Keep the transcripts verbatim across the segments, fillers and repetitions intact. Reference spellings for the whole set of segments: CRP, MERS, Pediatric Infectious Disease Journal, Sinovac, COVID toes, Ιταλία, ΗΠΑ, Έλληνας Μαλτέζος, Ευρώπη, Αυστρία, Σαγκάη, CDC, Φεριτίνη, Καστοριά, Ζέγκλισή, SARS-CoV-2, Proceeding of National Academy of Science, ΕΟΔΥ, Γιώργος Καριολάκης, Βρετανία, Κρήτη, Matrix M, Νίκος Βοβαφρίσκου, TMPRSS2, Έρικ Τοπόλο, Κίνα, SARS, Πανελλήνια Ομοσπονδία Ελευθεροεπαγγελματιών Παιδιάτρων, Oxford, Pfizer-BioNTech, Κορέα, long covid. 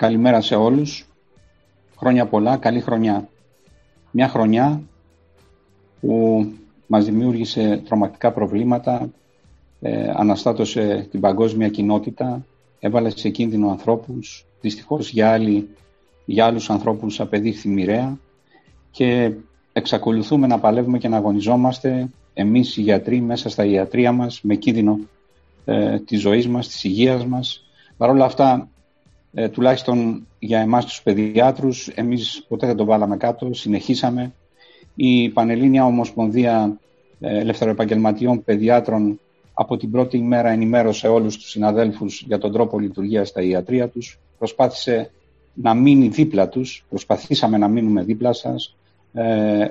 Καλημέρα σε όλους. Χρόνια πολλά, καλή χρονιά. Μια χρονιά που μας δημιούργησε τρομακτικά προβλήματα, ε, αναστάτωσε την παγκόσμια κοινότητα, έβαλε σε κίνδυνο ανθρώπους, δυστυχώς για, άλλοι, για άλλους ανθρώπους απεδείχθη μοιραία και εξακολουθούμε να παλεύουμε και να αγωνιζόμαστε εμείς οι γιατροί μέσα στα ιατρεία μας με κίνδυνο ε, της ζωής μας, της υγείας μας. Παρ' όλα αυτά, ε, τουλάχιστον για εμάς τους παιδιάτρους, εμείς ποτέ δεν τον βάλαμε κάτω, συνεχίσαμε. Η Πανελλήνια Ομοσπονδία Ελευθεροεπαγγελματιών Παιδιάτρων από την πρώτη ημέρα ενημέρωσε όλους τους συναδέλφους για τον τρόπο λειτουργίας στα ιατρεία τους. Προσπάθησε να μείνει δίπλα τους, προσπαθήσαμε να μείνουμε δίπλα σας,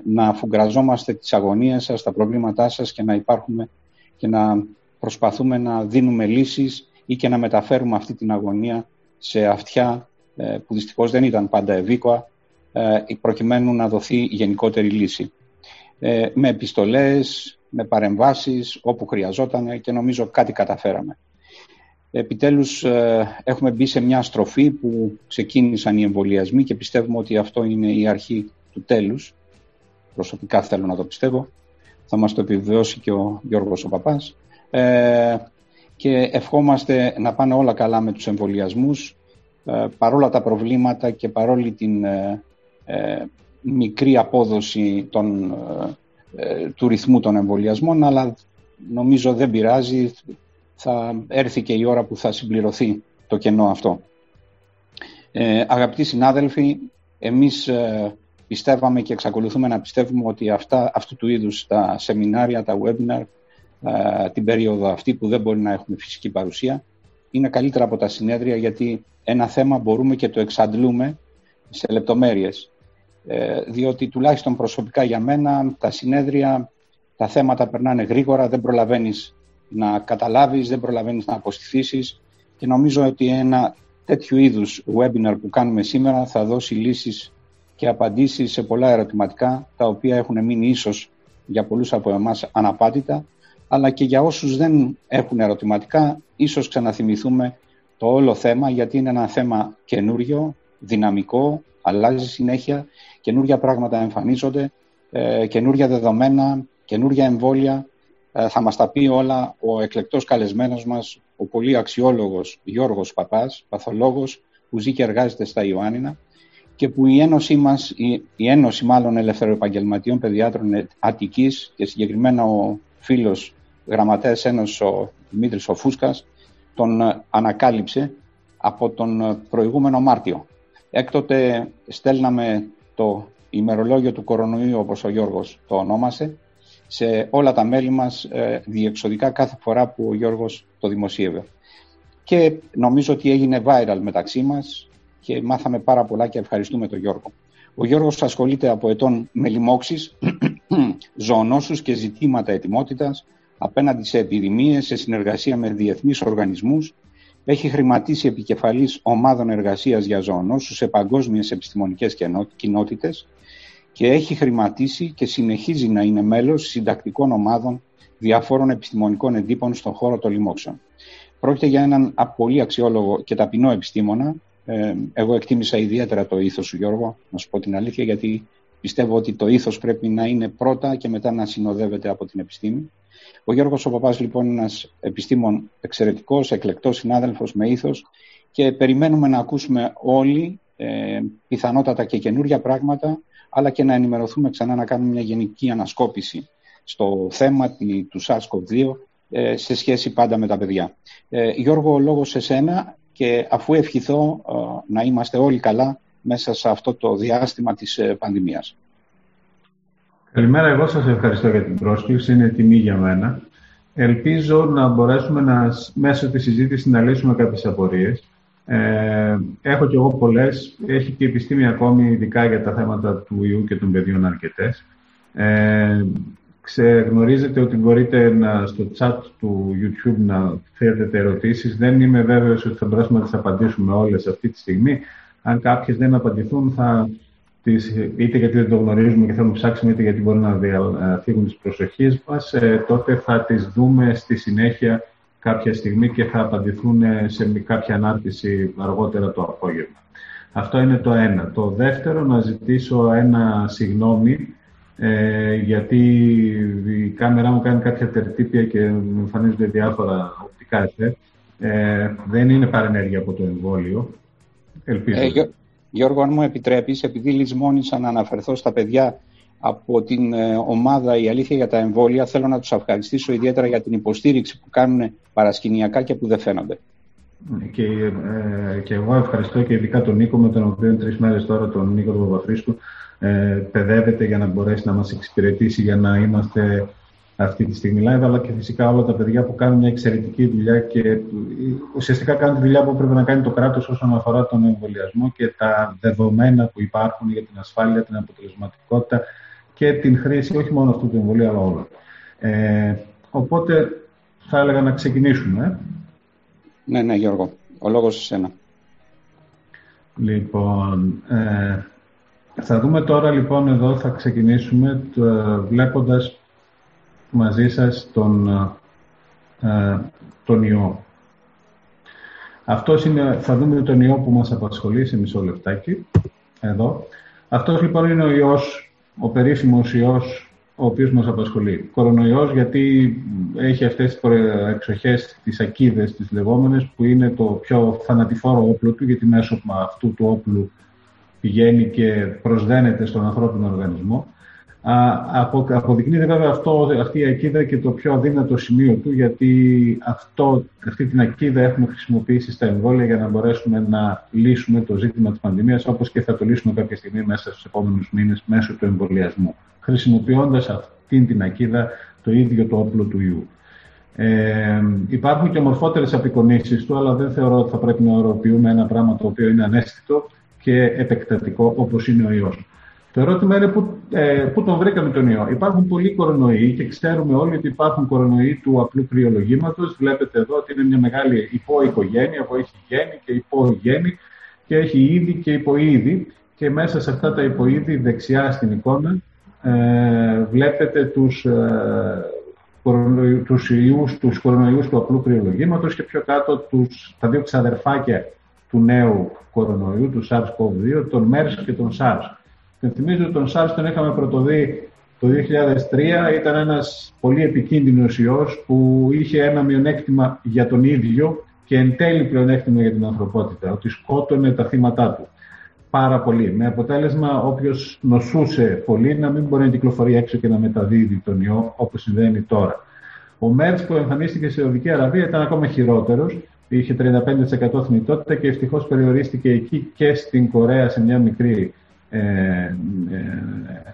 να φουγκραζόμαστε τις αγωνίες σας, τα προβλήματά σας και να υπάρχουμε και να προσπαθούμε να δίνουμε λύσεις ή και να μεταφέρουμε αυτή την αγωνία σε αυτιά που δυστυχώς δεν ήταν πάντα ευήκοα, προκειμένου να δοθεί γενικότερη λύση. Ε, με επιστολές, με παρεμβάσεις, όπου χρειαζόταν και νομίζω κάτι καταφέραμε. Επιτέλους ε, έχουμε μπει σε μια στροφή που ξεκίνησαν οι εμβολιασμοί και πιστεύουμε ότι αυτό είναι η αρχή του τέλους. Προσωπικά θέλω να το πιστεύω. Θα μας το επιβεβαιώσει και ο Γιώργος ο Παππάς. Ε, και ευχόμαστε να πάνε όλα καλά με τους εμβολιασμούς, ε, παρόλα τα προβλήματα και παρόλη την... Ε, Ε, μικρή απόδοση των, ε, του ρυθμού των εμβολιασμών, αλλά νομίζω δεν πειράζει, θα έρθει και η ώρα που θα συμπληρωθεί το κενό αυτό. Ε, αγαπητοί συνάδελφοι, εμείς ε, πιστεύαμε και εξακολουθούμε να πιστεύουμε ότι αυτά, αυτού του είδους τα σεμινάρια, τα webinar, ε, την περίοδο αυτή που δεν μπορεί να έχουμε φυσική παρουσία, είναι καλύτερα από τα συνέδρια, γιατί ένα θέμα μπορούμε και το εξαντλούμε σε λεπτομέρειες. Ε, διότι τουλάχιστον προσωπικά για μένα τα συνέδρια, τα θέματα περνάνε γρήγορα, δεν προλαβαίνεις να καταλάβεις, δεν προλαβαίνεις να αποστηθήσεις και νομίζω ότι ένα τέτοιου είδους webinar που κάνουμε σήμερα θα δώσει λύσεις και απαντήσεις σε πολλά ερωτηματικά, τα οποία έχουν μείνει ίσως για πολλούς από εμάς αναπάτητα, αλλά και για όσους δεν έχουν ερωτηματικά ίσως ξαναθυμηθούμε το όλο θέμα, γιατί είναι ένα θέμα καινούριο, δυναμικό, αλλάζει συνέχεια, καινούργια πράγματα εμφανίζονται, καινούργια δεδομένα, καινούργια εμβόλια. Θα μας τα πει όλα ο εκλεκτός καλεσμένος μας, ο πολύ αξιόλογος Γιώργος Παππάς, παθολόγος που ζει και εργάζεται στα Ιωάννινα και που η Ένωση μας, η, η Ένωση μάλλον Ελευθεροεπαγγελματιών Παιδιάτρων Αττικής και συγκεκριμένα ο φίλος γραμματέας Ένωσης ο Δημήτρης ο Φούσκας τον ανακάλυψε από τον προηγούμενο Μάρτιο. Έκτοτε στέλναμε το ημερολόγιο του κορονοϊού, όπως ο Γιώργος το ονόμασε, σε όλα τα μέλη μας ε, διεξοδικά κάθε φορά που ο Γιώργος το δημοσίευε. Και νομίζω ότι έγινε viral μεταξύ μας και μάθαμε πάρα πολλά και ευχαριστούμε τον Γιώργο. Ο Γιώργος ασχολείται από ετών με λοιμώξεις, ζωονόσους και ζητήματα ετοιμότητας απέναντι σε επιδημίες, σε συνεργασία με διεθνείς οργανισμούς. Έχει χρηματίσει επικεφαλής ομάδων εργασίας για ζωονόσους σε παγκόσμιες επιστημονικές κοινότητες και έχει χρηματίσει και συνεχίζει να είναι μέλος συντακτικών ομάδων διαφόρων επιστημονικών εντύπων στον χώρο των λοιμόξεων. Πρόκειται για έναν πολύ αξιόλογο και ταπεινό επιστήμονα. Εγώ εκτίμησα ιδιαίτερα το ήθος σου, Γιώργο, να σου πω την αλήθεια, γιατί πιστεύω ότι το ήθος πρέπει να είναι πρώτα και μετά να συνοδεύεται από την επιστήμη. Ο Γιώργος ο Παππάς, λοιπόν, είναι ένας επιστήμον εξαιρετικός, εκλεκτός συνάδελφος με ήθος και περιμένουμε να ακούσουμε όλοι ε, πιθανότατα και καινούργια πράγματα, αλλά και να ενημερωθούμε ξανά, να κάνουμε μια γενική ανασκόπηση στο θέμα του SARS-σι ο βι δύο ε, σε σχέση πάντα με τα παιδιά. Ε, Γιώργο, ο λόγος σε σένα και αφού ευχηθώ ε, να είμαστε όλοι καλά μέσα σε αυτό το διάστημα της ε, πανδημίας. Καλημέρα, εγώ σας ευχαριστώ για την πρόσκληση, είναι τιμή για μένα. Ελπίζω να μπορέσουμε να, μέσω της συζήτησης να λύσουμε κάποιες απορίες. Ε, έχω κι εγώ πολλές, έχει και η επιστήμη ακόμη, ειδικά για τα θέματα του ιού και των παιδιών αρκετές. Ε, Ξεγνωρίζετε ότι μπορείτε να, στο chat του YouTube να θέτετε ερωτήσεις. Δεν είμαι βέβαιος ότι θα μπορέσουμε να τις απαντήσουμε όλες αυτή τη στιγμή. Αν κάποιες δεν απαντηθούν, θα... είτε γιατί δεν το γνωρίζουμε και θέλουμε να ψάξουμε, είτε γιατί μπορούν να διαφύγουν τις προσοχές μας, τότε θα τις δούμε στη συνέχεια κάποια στιγμή και θα απαντηθούν σε κάποια ανάρτηση αργότερα το απόγευμα. Αυτό είναι το ένα. Το δεύτερο, να ζητήσω ένα συγγνώμη, ε, γιατί η κάμερα μου κάνει κάποια τερτύπια και μου εμφανίζονται διάφορα οπτικά εφέ. Ε, δεν είναι παρενέργεια από το εμβόλιο. Ελπίζω. Ε, Γιώ, Γιώργο, αν μου επιτρέπεις, επειδή λησμόνησα να αναφερθώ στα παιδιά από την ομάδα «Η αλήθεια για τα εμβόλια», θέλω να τους ευχαριστήσω ιδιαίτερα για την υποστήριξη που κάνουν παρασκηνιακά και που δεν φαίνονται. Και, ε, και εγώ ευχαριστώ και ειδικά τον Νίκο, με τον οποίο τρεις μέρες τώρα, τον Νίκο Βοβαφρίσκου, ε, παιδεύεται για να μπορέσει να μας εξυπηρετήσει, για να είμαστε αυτή τη στιγμή live, αλλά και φυσικά όλα τα παιδιά που κάνουν μια εξαιρετική δουλειά και ουσιαστικά κάνουν τη δουλειά που έπρεπε να κάνει το κράτος όσον αφορά τον εμβολιασμό και τα δεδομένα που υπάρχουν για την ασφάλεια, την αποτελεσματικότητα και την χρήση όχι μόνο αυτού του εμβολίου, αλλά όλων. Ε, οπότε θα έλεγα να ξεκινήσουμε. Ε. Ναι, ναι, Γιώργο. Ο λόγος σε σένα. Λοιπόν, ε, θα δούμε τώρα, λοιπόν, εδώ θα ξεκινήσουμε το, βλέποντας μαζί σας τον, ε, τον ιό. Αυτός είναι, θα δούμε τον ιό που μας απασχολεί σε μισό λεπτάκι, εδώ. Αυτός, λοιπόν, είναι ο ιός, ο περίφημος ιός, ο οποίος μας απασχολεί. Κορονοϊός, γιατί έχει αυτές τις προεξοχές, τις ακίδες, τις λεγόμενες, που είναι το πιο θανατηφόρο όπλο του, γιατί μέσω αυτού του όπλου πηγαίνει και προσδένεται στον ανθρώπινο οργανισμό. Απο, αποδεικνύεται βέβαια αυτό, αυτή η ακίδα και το πιο αδύνατο σημείο του, γιατί αυτό, αυτή την ακίδα έχουμε χρησιμοποιήσει στα εμβόλια για να μπορέσουμε να λύσουμε το ζήτημα της πανδημίας, όπως και θα το λύσουμε κάποια στιγμή μέσα στους επόμενους μήνες μέσω του εμβολιασμού, χρησιμοποιώντας αυτήν την ακίδα, το ίδιο το όπλο του ιού. Ε, υπάρχουν και μορφότερες απεικονίσεις του, αλλά δεν θεωρώ ότι θα πρέπει να οροποιούμε ένα πράγμα το οποίο είναι ανέστητο και επεκτατικό, όπως είναι ο ιός. Το ερώτημα είναι πού ε, τον βρήκαμε τον ιό. Υπάρχουν πολλοί κορονοϊοί και ξέρουμε όλοι ότι υπάρχουν κορονοϊοί του απλού κρυολογήματος. Βλέπετε εδώ ότι είναι μια μεγάλη υποοικογένεια που έχει γέννη και υποογέννη και έχει είδη και υποείδη. Και μέσα σε αυτά τα υποείδη, δεξιά στην εικόνα, ε, βλέπετε τους, ε, κορονοϊ, τους, ιούς, τους κορονοϊούς του απλού κρυολογήματος και πιο κάτω τους, τα δύο ξαδερφάκια του νέου κορονοϊού, του SARS-κοβ δύο, τον MERS και τον SARS. Θυμίζω ότι τον SARS τον είχαμε πρωτοδεί το δύο χιλιάδες τρία. Ήταν ένας πολύ επικίνδυνος ιός που είχε ένα μειονέκτημα για τον ίδιο και εν τέλει πλεονέκτημα για την ανθρωπότητα, ότι σκότωνε τα θύματά του πάρα πολύ. Με αποτέλεσμα, όποιος νοσούσε πολύ να μην μπορεί να κυκλοφορεί έξω και να μεταδίδει τον ιό, όπως συμβαίνει τώρα. Ο MERS που εμφανίστηκε σε Σαουδική Αραβία ήταν ακόμα χειρότερος. Είχε τριάντα πέντε τοις εκατό θνητότητα και ευτυχώς περιορίστηκε εκεί και στην Κορέα σε μια μικρή. Ε, ε,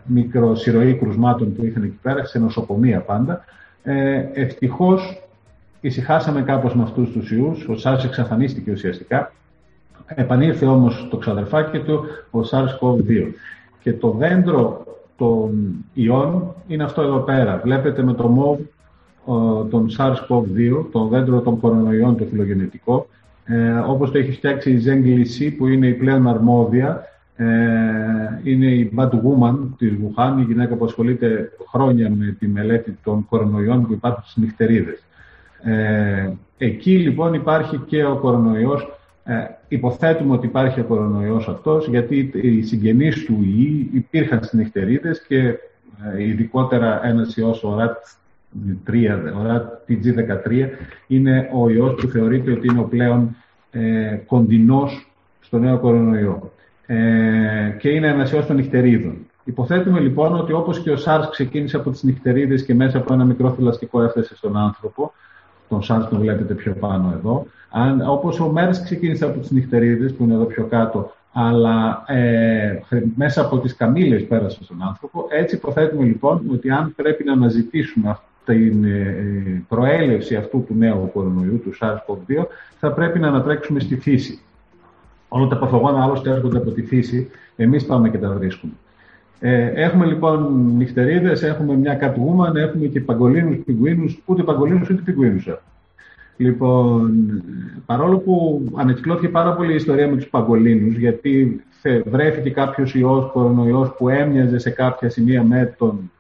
μικροσυρωή κρουσμάτων που είχαν εκεί πέρα, σε νοσοκομεία πάντα. Ε, ευτυχώς ησυχάσαμε κάπως με αυτούς τους ιούς. Ο SARS εξαφανίστηκε ουσιαστικά. Επανήλθε όμως το ξαδερφάκι του, ο SARS-κοβ δύο. Και το δέντρο των ιών είναι αυτό εδώ πέρα. Βλέπετε με το μοβ ε, τον SARS-κοβ δύο, το δέντρο των κορονοϊών, το φιλογενετικό, ε, όπως το έχει φτιάξει η Ζέγκλισή, που είναι η πλέον αρμόδια. Είναι η Bad Woman της Βουχάν, η γυναίκα που ασχολείται χρόνια με τη μελέτη των κορονοϊών που υπάρχουν στις νυχτερίδες. Ε, εκεί λοιπόν υπάρχει και ο κορονοϊός. Ε, υποθέτουμε ότι υπάρχει ο κορονοϊός αυτός, γιατί οι συγγενείς του ιού υπήρχαν στις νυχτερίδες και ειδικότερα ένας ιός, ο ράτ τι τζι δεκατρία, είναι ο ιός που θεωρείται ότι είναι ο πλέον ε, κοντινός στο νέο κορονοϊό. Και είναι ένας ιός των νυχτερίδων. Υποθέτουμε λοιπόν ότι όπως και ο SARS ξεκίνησε από τις νυχτερίδες και μέσα από ένα μικρό θηλαστικό έφτασε στον άνθρωπο, τον SARS τον βλέπετε πιο πάνω εδώ, αν, όπως ο MERS ξεκίνησε από τις νυχτερίδες που είναι εδώ πιο κάτω, αλλά ε, μέσα από τις καμήλες πέρασε στον άνθρωπο, έτσι υποθέτουμε λοιπόν ότι αν πρέπει να αναζητήσουμε αυτό, την ε, προέλευση αυτού του νέου κορονοϊού, του SARS-κοβ δύο, θα πρέπει να ανατρέξουμε στη φύση. Όλα τα παθογόνα άλλωστε έρχονται από τη φύση, εμείς πάμε και τα βρίσκουμε. Ε, έχουμε λοιπόν νυχτερίδες, έχουμε μια Catwoman, έχουμε και παγκολίνους, πιγκουίνους, ούτε παγκολίνους ούτε πιγκουίνους. Λοιπόν, παρόλο που ανακυκλώθηκε πάρα πολύ η ιστορία με τους παγκολίνους, γιατί βρέθηκε κάποιος ιός, κορονοϊός που έμοιαζε σε κάποια σημεία με τον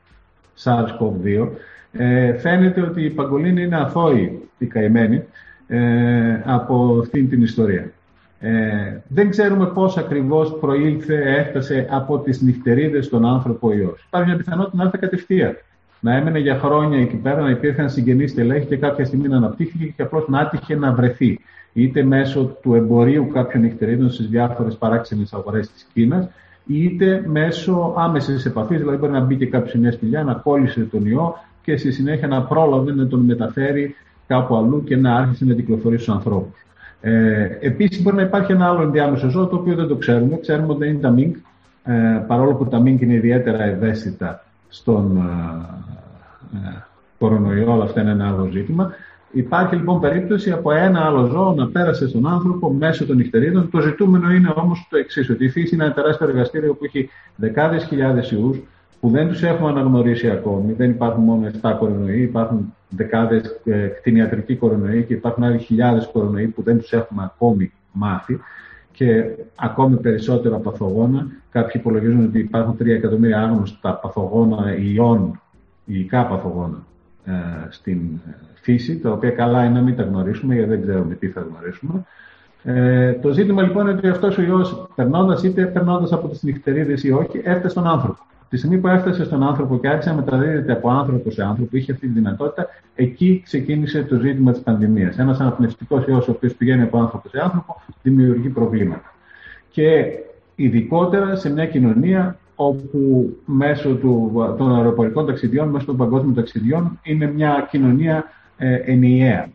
SARS-κοβ δύο, Ε, φαίνεται ότι η Παγκολίνη είναι αθώοι οι καημένοι ε, από αυτήν την ιστορία. Ε, δεν ξέρουμε πώς ακριβώς προήλθε, έφτασε από τις νυχτερίδες στον άνθρωπο ιός. Υπάρχει μια πιθανότητα να έρθει κατευθείαν. Να έμενε για χρόνια εκεί πέρα, να υπήρχαν συγγενείς στελέχη και κάποια στιγμή να αναπτύχθηκε και απλώς να άτυχε να βρεθεί. Είτε μέσω του εμπορίου κάποιων νυχτερίδων στις διάφορες παράξενες αγορές της Κίνας, είτε μέσω άμεσης επαφής, δηλαδή μπορεί να μπει και κάποιος σε μια σπηλιά, να κόλλησε τον ιό και στη συνέχεια να πρόλαβε να τον μεταφέρει κάπου αλλού και να άρχισε να κυκλοφορεί στους ανθρώπους. Ε, επίσης, μπορεί να υπάρχει ένα άλλο ενδιάμεσο ζώο το οποίο δεν το ξέρουμε. Ξέρουμε ότι είναι τα μίνκ, ε, παρόλο που τα μίνκ είναι ιδιαίτερα ευαίσθητα στον ε, ε, κορονοϊό, αλλά αυτό είναι ένα άλλο ζήτημα. Υπάρχει λοιπόν περίπτωση από ένα άλλο ζώο να πέρασε στον άνθρωπο μέσω των νυχτερίδων. Το ζητούμενο είναι όμως το εξής, ότι η φύση είναι ένα τεράστιο εργαστήριο που έχει δεκάδες χιλιάδες ιούς που δεν τους έχουμε αναγνωρίσει ακόμη. Δεν υπάρχουν μόνο εφτά κορονοϊοί, υπάρχουν δεκάδες ε, κτηνιατρικοί κορονοϊοί και υπάρχουν άλλοι χιλιάδες κορονοϊοί που δεν τους έχουμε ακόμη μάθει. Και ακόμη περισσότερα παθογόνα. Κάποιοι υπολογίζουν ότι υπάρχουν τρία εκατομμύρια άγνωστα παθογόνα ιών, υλικά παθογόνα ε, στην φύση, τα οποία καλά είναι να μην τα γνωρίσουμε, γιατί δεν ξέρουμε τι θα γνωρίσουμε. Ε, το ζήτημα λοιπόν είναι ότι αυτός ο ιός, περνώντας είτε περνώντας από τις νυχτερίδες ή όχι, έφτασε στον άνθρωπο. Τη στιγμή που έφτασε στον άνθρωπο και άρχισε να μεταδίδεται από άνθρωπο σε άνθρωπο, είχε αυτή τη δυνατότητα, εκεί ξεκίνησε το ζήτημα της πανδημίας. Ένας αναπνευστικός ιός, ο οποίος πηγαίνει από άνθρωπο σε άνθρωπο, δημιουργεί προβλήματα. Και ειδικότερα σε μια κοινωνία όπου μέσω του, των αεροπορικών ταξιδιών, μέσω των παγκόσμιων ταξιδιών, είναι μια κοινωνία ε, ενιαία.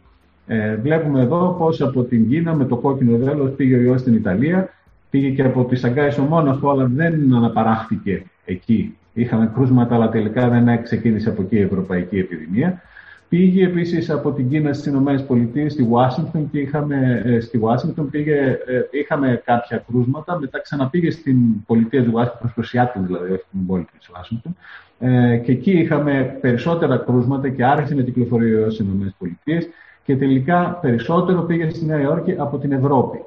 Ε, βλέπουμε εδώ πως από την Κίνα με το κόκκινο δέλος πήγε ο ιός στην Ιταλία, πήγε και από τη Σαγκάη στο Μόναχο, αλλά δεν αναπαράχθηκε εκεί. Είχαμε κρούσματα, αλλά τελικά δεν ξεκίνησε από εκεί η ευρωπαϊκή επιδημία. Πήγε επίσης από την Κίνα στις Ηνωμένες Πολιτείες, στη Ουάσιγκτον, και είχαμε, ε, στη Ουάσιγκτον πήγε, ε, είχαμε κάποια κρούσματα. Μετά ξαναπήγε στην πολιτεία της Ουάσιγκτον, στο Σιάτλ δηλαδή, όχι την πόλη της Ουάσιγκτον. Ε, και εκεί είχαμε περισσότερα κρούσματα και άρχισε να κυκλοφορεί ο ιός στις Ηνωμένες Πολιτείες. Και τελικά περισσότερο πήγε στη Νέα Υόρκη από την Ευρώπη.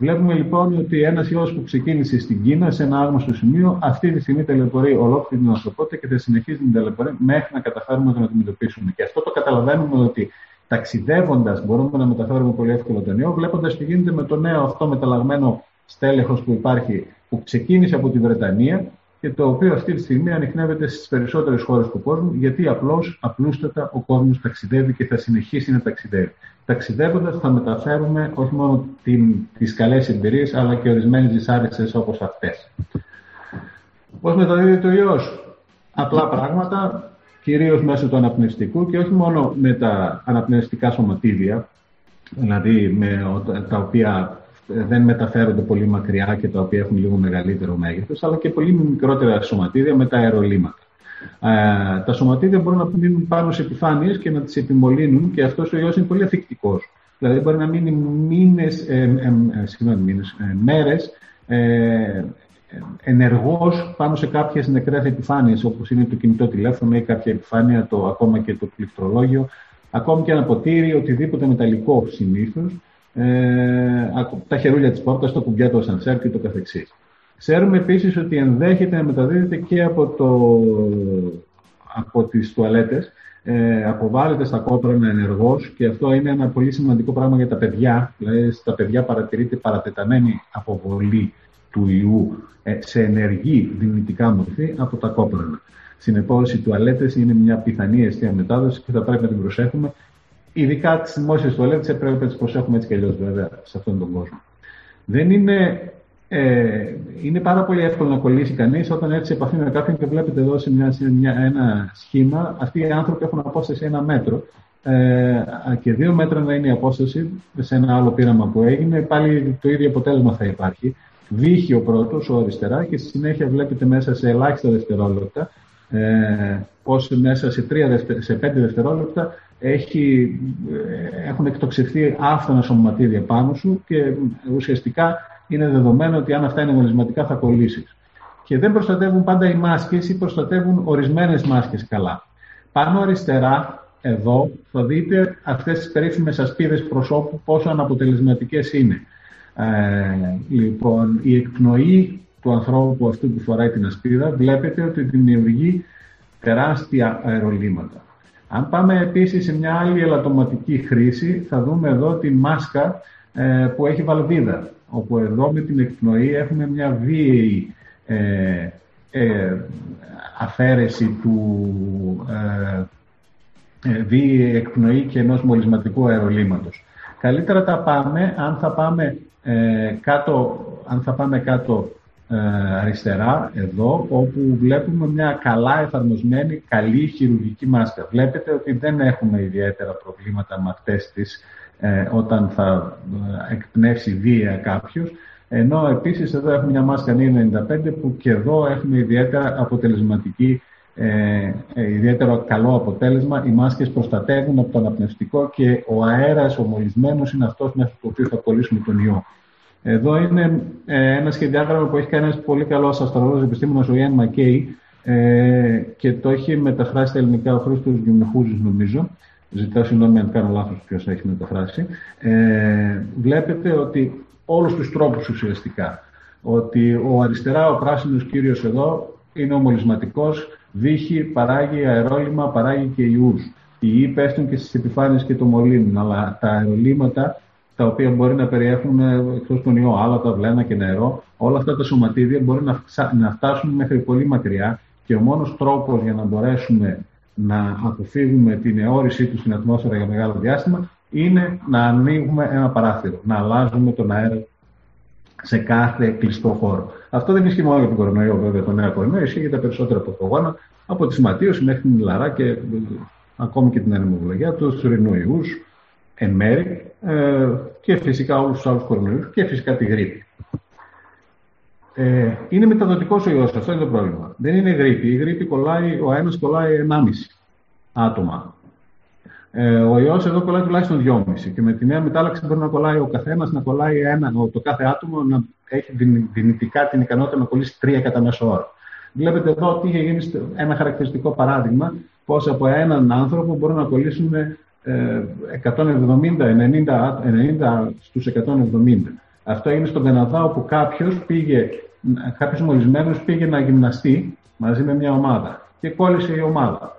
Βλέπουμε λοιπόν ότι ένας ιός που ξεκίνησε στην Κίνα, σε ένα άγνωστο σημείο, αυτή τη στιγμή ταλαιπωρεί ολόκληρη την ανθρωπότητα και θα συνεχίζει να ταλαιπωρεί μέχρι να καταφέρουμε να τον αντιμετωπίσουμε. Και αυτό το καταλαβαίνουμε ότι ταξιδεύοντας μπορούμε να μεταφέρουμε πολύ εύκολα τον ιό, βλέποντας τι γίνεται με το νέο αυτό μεταλλαγμένο στέλεχος που υπάρχει, που ξεκίνησε από τη Βρετανία και το οποίο αυτή τη στιγμή ανιχνεύεται στις περισσότερες χώρες του κόσμου, γιατί απλώς, απλούστατα ο κόσμος ταξιδεύει και θα συνεχίσει να ταξιδεύει. Ταξιδεύοντας θα μεταφέρουμε όχι μόνο τις καλές εμπειρίες, αλλά και ορισμένες δυσάρεστες όπως αυτές. Πώς μεταδίδεται ο ιός? Απλά πράγματα, κυρίως μέσω του αναπνευστικού και όχι μόνο με τα αναπνευστικά σωματίδια, δηλαδή με, τα οποία δεν μεταφέρονται πολύ μακριά και τα οποία έχουν λίγο μεγαλύτερο μέγεθος, αλλά και πολύ μικρότερα σωματίδια με τα αερολύματα. Ε, τα σωματίδια μπορούν να μείνουν πάνω σε επιφάνειες και να τις επιμολύνουν, και αυτός ο ιός είναι πολύ αφικτικός. Δηλαδή μπορεί να μείνει μήνες, ε, ε, συγγνώμη, μήνες, ε, μέρες ε, ενεργός πάνω σε κάποιες νεκρές επιφάνειες, όπως είναι το κινητό τηλέφωνο ή κάποια επιφάνεια, το, ακόμα και το πληκτρολόγιο, ακόμη και ένα ποτήρι, οτιδήποτε μεταλλικό συνήθως, ε, τα χερούλια της πόρτας, το κουμπιά του ασανσέρ και το καθεξής. Ξέρουμε επίσης ότι ενδέχεται να μεταδίδεται και από, το, από τις τουαλέτες. Ε, αποβάλλεται στα κόπρανα ενεργώς, και αυτό είναι ένα πολύ σημαντικό πράγμα για τα παιδιά. Δηλαδή, στα παιδιά παρατηρείται παρατεταμένη αποβολή του ιού ε, σε ενεργή δυνητικά μορφή από τα κόπρανα. Συνεπώς, οι τουαλέτες είναι μια πιθανή αιστεία μετάδοση και θα πρέπει να την προσέχουμε. Ειδικά τις δημόσιες τουαλέτες πρέπει να τις προσέχουμε έτσι κι αλλιώς, βέβαια, σε αυτόν τον κόσμο. Δεν είναι. Ε, είναι πάρα πολύ εύκολο να κολλήσει κανείς όταν έρθει σε επαφή με κάποιον, και βλέπετε εδώ σε, μια, σε μια, ένα σχήμα. Αυτοί οι άνθρωποι έχουν απόσταση ένα μέτρο ε, και δύο μέτρα να είναι η απόσταση σε ένα άλλο πείραμα που έγινε. Πάλι το ίδιο αποτέλεσμα θα υπάρχει. Βύχει ο πρώτος, ο αριστερά, και στη συνέχεια βλέπετε μέσα σε ελάχιστα δευτερόλεπτα ε, πως μέσα σε, δευτε, σε πέντε δευτερόλεπτα έχει, ε, έχουν εκτοξευθεί άφθονα σωματίδια πάνω σου, και ουσιαστικά είναι δεδομένο ότι αν αυτά είναι μολυσματικά θα κολλήσεις. Και δεν προστατεύουν πάντα οι μάσκες, ή προστατεύουν ορισμένες μάσκες καλά. Πάνω αριστερά, εδώ, θα δείτε αυτές τις περίφημες ασπίδες προσώπου, πόσο αναποτελεσματικές είναι. Ε, λοιπόν, η εκπνοή του ανθρώπου αυτού που φοράει την ασπίδα, βλέπετε ότι δημιουργεί τεράστια αερολύματα. Αν πάμε επίσης σε μια άλλη ελαττωματική χρήση, θα δούμε εδώ τη μάσκα ε, που έχει βαλβίδα, όπου εδώ με την εκπνοή έχουμε μια βίαιη ε, ε, αφαίρεση του ε, ε, βίαιη εκπνοή και ενός μολυσματικού αερολύματος. Καλύτερα τα πάμε, αν θα πάμε ε, κάτω, αν θα πάμε κάτω ε, αριστερά, εδώ, όπου βλέπουμε μια καλά εφαρμοσμένη, καλή χειρουργική μάσκα. Βλέπετε ότι δεν έχουμε ιδιαίτερα προβλήματα με αυτές τις, ε, όταν θα εκπνεύσει βία κάποιος, ενώ επίσης εδώ έχουμε μια μάσκα ενενήντα πέντε που και εδώ έχουμε ιδιαίτερα αποτελεσματική Ε, ε, ιδιαίτερο καλό αποτέλεσμα. Οι μάσκες προστατεύουν από το αναπνευστικό και ο αέρας, ο μολυσμένος, είναι αυτός μέσα στο οποίο θα κολλήσουμε τον ιό. Εδώ είναι ε, ένα σχεδιάγραμμα που έχει κάνει ένας πολύ καλός αστρολόγος επιστήμονας, ο Ιαν Μακέι, ε, και το έχει μεταφράσει στα ελληνικά ο Χρήστος Γιουνεχούζης, νομίζω. Ζητάω συγγνώμη αν κάνω λάθος ποιος έχει μεταφράσει. Ε, βλέπετε ότι όλους τους τρόπους ουσιαστικά. Ότι ο αριστερά, ο πράσινος κύριος εδώ, είναι ο μολυσματικός, δείχει, παράγει αερόλυμα, παράγει και ιούς. Οι ιοί πέφτουν και στις επιφάνειες και το μολύνουν, αλλά τα αερολύματα, τα οποία μπορεί να περιέχουν εκτός τον ιό, άλατα, βλένα και νερό, όλα αυτά τα σωματίδια μπορεί να φτάσουν μέχρι πολύ μακριά και ο μόνος τρόπος για να μπορέσουμε να αποφύγουμε την εώρησή του στην ατμόσφαιρα για μεγάλο διάστημα είναι να ανοίγουμε ένα παράθυρο, να αλλάζουμε τον αέρα σε κάθε κλειστό χώρο. Αυτό δεν ισχύει μόνο για τον κορονοϊό, βέβαια, τον νέο κορονοϊό, ισχύει για τα περισσότερα πρωτογόνα, από τη σηματίωση μέχρι την λαρά και ε, ακόμη και την ανεμοβλογιά, τους ρινουϊούς, εν μέρη, ε, και φυσικά όλους τους άλλους κορονοϊούς και φυσικά τη γρήπη. Ε, είναι μεταδοτικός ο ιός, αυτό είναι το πρόβλημα. Δεν είναι γρήπη. Η γρήπη κολλάει, ο ένας κολλάει ενάμιση άτομα. Ο ιός εδώ κολλάει τουλάχιστον δυόμιση και με τη νέα μετάλλαξη μπορεί να κολλάει ο καθένας, να κολλάει ένα, το κάθε άτομο να έχει δυνητικά την ικανότητα να κολλήσει τρία κατά μέσο όρο. Βλέπετε εδώ τι είχε γίνει, ένα χαρακτηριστικό παράδειγμα, πως από έναν άνθρωπο μπορούν να κολλήσουν εκατόν εβδομήντα ενενήντα στους εκατόν εβδομήντα. Αυτό έγινε στον Καναδά, όπου κάποιος, πήγε, κάποιος μολυσμένος πήγε να γυμναστεί μαζί με μια ομάδα και κόλλησε η ομάδα,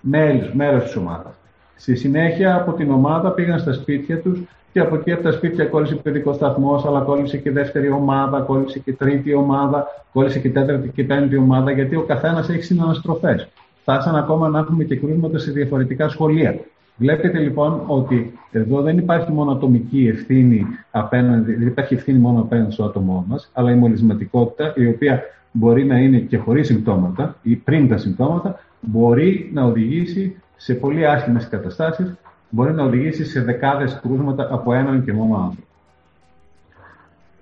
μέλος, μέρος της ομάδας. Στη συνέχεια από την ομάδα πήγαν στα σπίτια τους και από εκεί από τα σπίτια κόλλησε παιδικό σταθμός, αλλά κόλλησε και δεύτερη ομάδα, κόλλησε και τρίτη ομάδα, κόλλησε και τέταρτη και πέμπτη ομάδα, γιατί ο καθένας έχει συναναστροφές. Φτάσαν ακόμα να έχουμε και κρούσματα σε διαφορετικά σχολεία. Βλέπετε λοιπόν ότι εδώ δεν υπάρχει μόνο ατομική ευθύνη απέναντι, δεν υπάρχει ευθύνη μόνο απέναντι στο άτομό μας, αλλά η μολυσματικότητα, η οποία μπορεί να είναι και χωρίς συμπτώματα ή πριν τα συμπτώματα, μπορεί να οδηγήσει σε πολύ άσχημες καταστάσεις, μπορεί να οδηγήσει σε δεκάδες κρούσματα από έναν και μόνο άνθρωπο.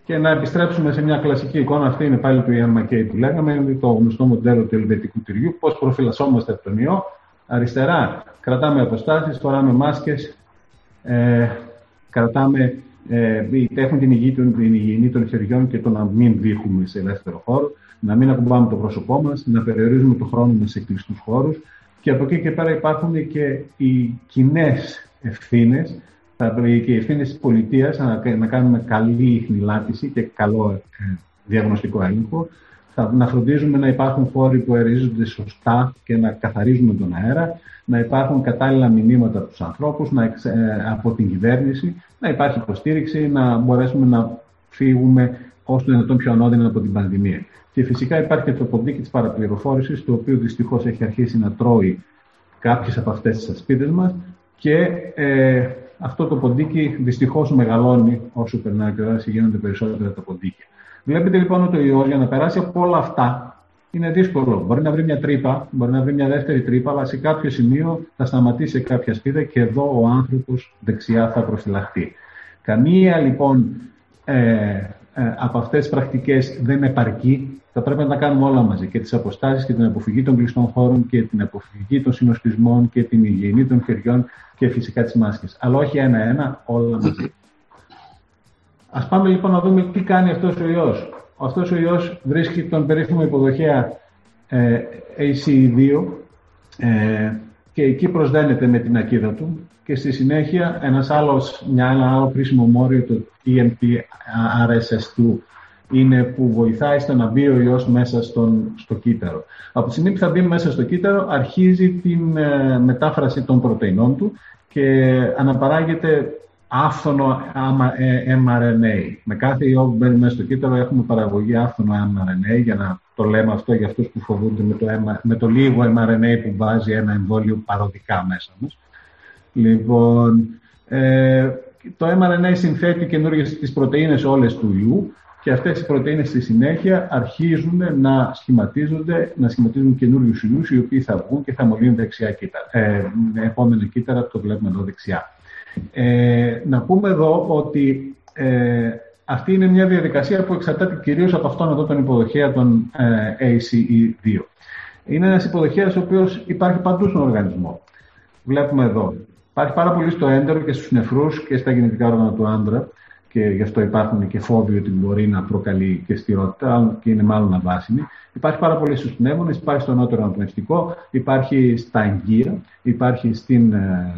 Και να επιστρέψουμε σε μια κλασική εικόνα, αυτή είναι πάλι του Ιαν Μακέι που λέγαμε, είναι το γνωστό μοντέλο του ελβετικού τυριού, πώς προφυλασσόμαστε από τον ιό. Αριστερά, κρατάμε αποστάσεις, φοράμε μάσκες, ε, κρατάμε, ε, έχουμε την υγιεινή των χεριών και το να μην δείχνουμε σε ελεύθερο χώρο, να μην ακουμπάμε το πρόσωπό μας, να περιορίζουμε το χρόνο μας σε κλειστούς χώρους. Και από εκεί και πέρα υπάρχουν και οι κοινές ευθύνες και οι ευθύνες της πολιτείας να κάνουμε καλή ιχνηλάτηση και καλό διαγνωστικό έλεγχο, να φροντίζουμε να υπάρχουν χώροι που αερίζονται σωστά και να καθαρίζουμε τον αέρα, να υπάρχουν κατάλληλα μηνύματα από τους ανθρώπους, να, από την κυβέρνηση, να υπάρχει υποστήριξη, να μπορέσουμε να φύγουμε όσο το δυνατόν πιο ανώδυνα από την πανδημία. Και φυσικά υπάρχει και το ποντίκι της παραπληροφόρησης, το οποίο δυστυχώς έχει αρχίσει να τρώει κάποιες από αυτές τις ασπίδες μας και ε, αυτό το ποντίκι δυστυχώς μεγαλώνει όσο περνάει και όσο γίνονται περισσότερα τα ποντίκια. Βλέπετε λοιπόν ότι ο ιός για να περάσει από όλα αυτά είναι δύσκολο. Μπορεί να βρει μια τρύπα, μπορεί να βρει μια δεύτερη τρύπα, αλλά σε κάποιο σημείο θα σταματήσει κάποια ασπίδα και εδώ ο άνθρωπος δεξιά θα προφυλαχθεί. Καμία λοιπόν ε, Ε, από αυτές τις πρακτικές δεν επαρκεί, θα πρέπει να τα κάνουμε όλα μαζί. Και τις αποστάσεις και την αποφυγή των κλειστών χώρων και την αποφυγή των συνοστισμών και την υγιεινή των χεριών και φυσικά τις μάσκες. Αλλά όχι ένα-ένα, όλα μαζί. Ας πάμε λοιπόν να δούμε τι κάνει αυτός ο ιός. Αυτός ο ιός βρίσκει τον περίφημο υποδοχέα ε, έι σι δύο ε, και εκεί προσδένεται με την ακίδα του. Και στη συνέχεια ένας άλλος, μια, ένα άλλο κρίσιμο μόριο, το τι εμ πι αρ ες ες δύο, είναι που βοηθάει στο να μπει ο ιός μέσα στον, στο κύτταρο. Από τη στιγμή που θα μπει μέσα στο κύτταρο, αρχίζει την ε, μετάφραση των πρωτεϊνών του και αναπαράγεται άφθονο εμ αρ εν έι. Με κάθε ιό που μπαίνει μέσα στο κύτταρο έχουμε παραγωγή άφθονο εμ αρ εν έι, για να το λέμε αυτό για αυτούς που φοβούνται με το, με το λίγο εμ αρ εν έι που βάζει ένα εμβόλιο παροδικά μέσα μας. Λοιπόν, ε, το εμ αρ εν έι συνθέτει καινούργιες τις πρωτεΐνες όλες του ιού και αυτές οι πρωτεΐνες στη συνέχεια αρχίζουν να σχηματίζονται, να σχηματίζουν καινούριους ιούς οι οποίοι θα βγουν και θα μολύνουν δεξιά κύτταρα. Ε, επόμενο κύτταρα το βλέπουμε εδώ δεξιά. Ε, να πούμε εδώ ότι ε, αυτή είναι μια διαδικασία που εξαρτάται κυρίως από αυτόν εδώ τον υποδοχέα των ε, έι σι ι δύο. Είναι ένας υποδοχέας ο οποίος υπάρχει παντού στον οργανισμό. Βλέπουμε εδώ. Υπάρχει πάρα πολύ στο έντερο και στους νεφρούς και στα γεννητικά όργανα του άντρα και γι' αυτό υπάρχουν και φόβοι ότι μπορεί να προκαλεί και στηρότητα και είναι μάλλον αβάσιμη. Υπάρχει πάρα πολύ στους πνεύμονες, υπάρχει στο ανώτερο αναπνευστικό, υπάρχει στα αγγεία, υπάρχει στην ε,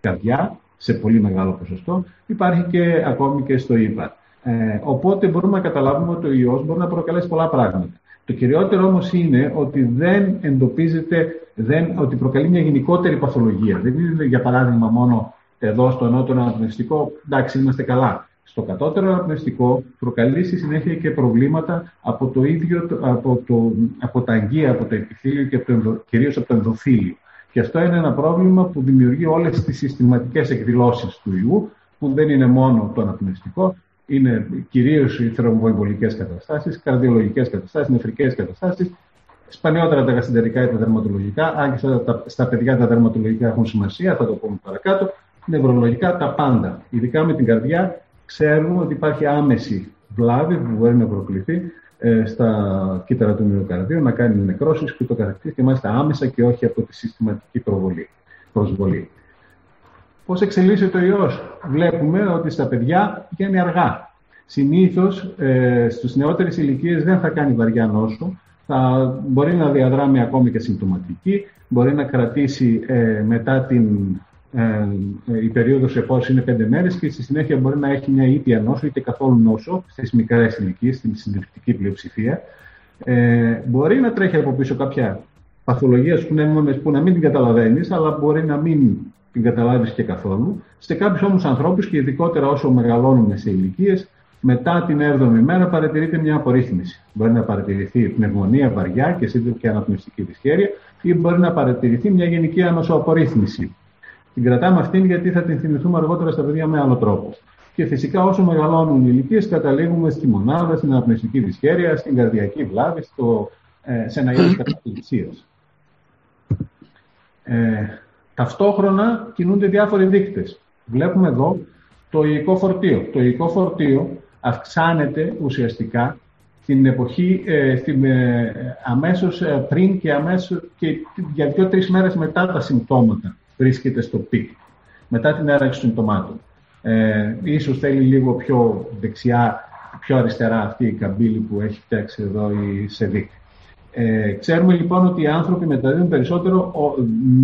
καρδιά σε πολύ μεγάλο ποσοστό, υπάρχει και ακόμη και στο ύπαρ. Ε, οπότε μπορούμε να καταλάβουμε ότι ο ιός μπορεί να προκαλέσει πολλά πράγματα. Το κυριότερο όμως είναι ότι δεν εντοπίζεται, δεν, ότι προκαλεί μια γενικότερη παθολογία. Δεν είναι, για παράδειγμα, μόνο εδώ στο ανώτερο αναπνευστικό, εντάξει, είμαστε καλά. Στο κατώτερο αναπνευστικό προκαλεί στη συνέχεια και προβλήματα από, το ίδιο, από, το, από τα αγγεία, από το επιθύλιο και από το, κυρίως από το ενδοθύλιο. Και αυτό είναι ένα πρόβλημα που δημιουργεί όλες τις συστηματικές εκδηλώσεις του ιού, που δεν είναι μόνο το αναπνευστικό, είναι κυρίως οι θρομβοεμβολικές καταστάσεις, καρδιολογικές καταστάσεις, νεφρικές καταστάσεις, σπανιότερα τα γαστεντερικά ή τα δερματολογικά, αν και στα παιδιά τα δερματολογικά έχουν σημασία, θα το πούμε παρακάτω, νευρολογικά τα πάντα. Ειδικά με την καρδιά ξέρουμε ότι υπάρχει άμεση βλάβη που μπορεί να προκληθεί στα κύτταρα του μυοκαρδίου, να κάνει νεκρώσεις και το καθεξής και μάλιστα άμεσα και όχι από τη συστηματική προβολή, προσβολή. Πώς εξελίσσεται ο ιός? Βλέπουμε ότι στα παιδιά πηγαίνει αργά. Συνήθως ε, στις νεότερες ηλικίες δεν θα κάνει βαριά νόσο, θα μπορεί να διαδράμει ακόμη και συμπτωματική, μπορεί να κρατήσει ε, μετά την ε, η περίοδος εφόσον είναι πέντε μέρες και στη συνέχεια μπορεί να έχει μια ήπια νόσο είτε καθόλου νόσο στις μικρές ηλικίες, στην συντριπτική πλειοψηφία. Ε, μπορεί να τρέχει από πίσω κάποια παθολογία στους πνεύμονες που να μην την καταλαβαίνεις, αλλά μπορεί να μην την καταλάβεις και καθόλου. Σε κάποιους όμως ανθρώπους και ειδικότερα όσο μεγαλώνουμε σε ηλικίες, μετά την έβδομη μέρα παρατηρείται μια απορρίθμιση. Μπορεί να παρατηρηθεί πνευμονία βαριά και σύντομη και αναπνευστική δυσχέρεια ή μπορεί να παρατηρηθεί μια γενική ανοσοαπορρίθμιση. Την κρατάμε αυτήν γιατί θα την θυμηθούμε αργότερα στα παιδιά με άλλο τρόπο. Και φυσικά όσο μεγαλώνουν οι ηλικίες, καταλήγουμε στη μονάδα, στην αναπνευστική δυσχέρεια, στην καρδιακή βλάβη, στο, ε, σε ένα είδος καταθλιψίας. Ε, Ταυτόχρονα κινούνται διάφοροι δείκτες. Βλέπουμε εδώ το υλικό φορτίο. Το υλικό φορτίο αυξάνεται ουσιαστικά στην εποχή, ε, στην, ε, αμέσως ε, πριν και αμέσως και για δύο-τρεις μέρες μετά τα συμπτώματα βρίσκεται στο πικ, μετά την έναρξη των συμπτωμάτων. Ε, ίσως θέλει λίγο πιο δεξιά, πιο αριστερά αυτή η καμπύλη που έχει φτιάξει εδώ η ΣΕΔΙΚ. Ε, ξέρουμε λοιπόν ότι οι άνθρωποι μεταδίδουν περισσότερο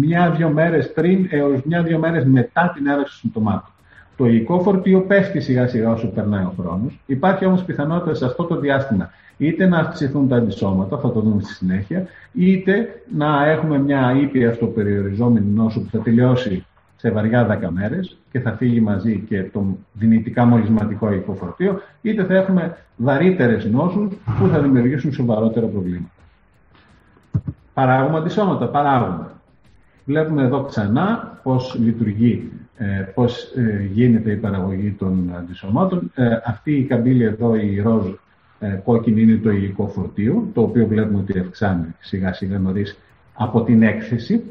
μία-δύο μέρες πριν έως μία-δύο μέρες μετά την έναρξη των συμπτωμάτων. Το υλικό φορτίο πέφτει σιγά-σιγά όσο περνάει ο χρόνος. Υπάρχει όμως πιθανότητα σε αυτό το διάστημα είτε να αυξηθούν τα αντισώματα, θα το δούμε στη συνέχεια, είτε να έχουμε μια ήπια στο περιοριζόμενη νόσο που θα τελειώσει σε βαριά δέκα μέρες και θα φύγει μαζί και το δυνητικά μολυσματικό υλικό φορτίο, είτε θα έχουμε βαρύτερες νόσους που θα δημιουργήσουν σοβαρότερα προβλήματα. Παράγουμε αντισώματα, παράγουμε. Βλέπουμε εδώ ξανά πώς λειτουργεί, πώς γίνεται η παραγωγή των αντισωμάτων. Αυτή η καμπύλη εδώ, η ροζ κόκκινη, είναι το υλικό φορτίο, το οποίο βλέπουμε ότι αυξάνει σιγά σιγά νωρίς από την έκθεση.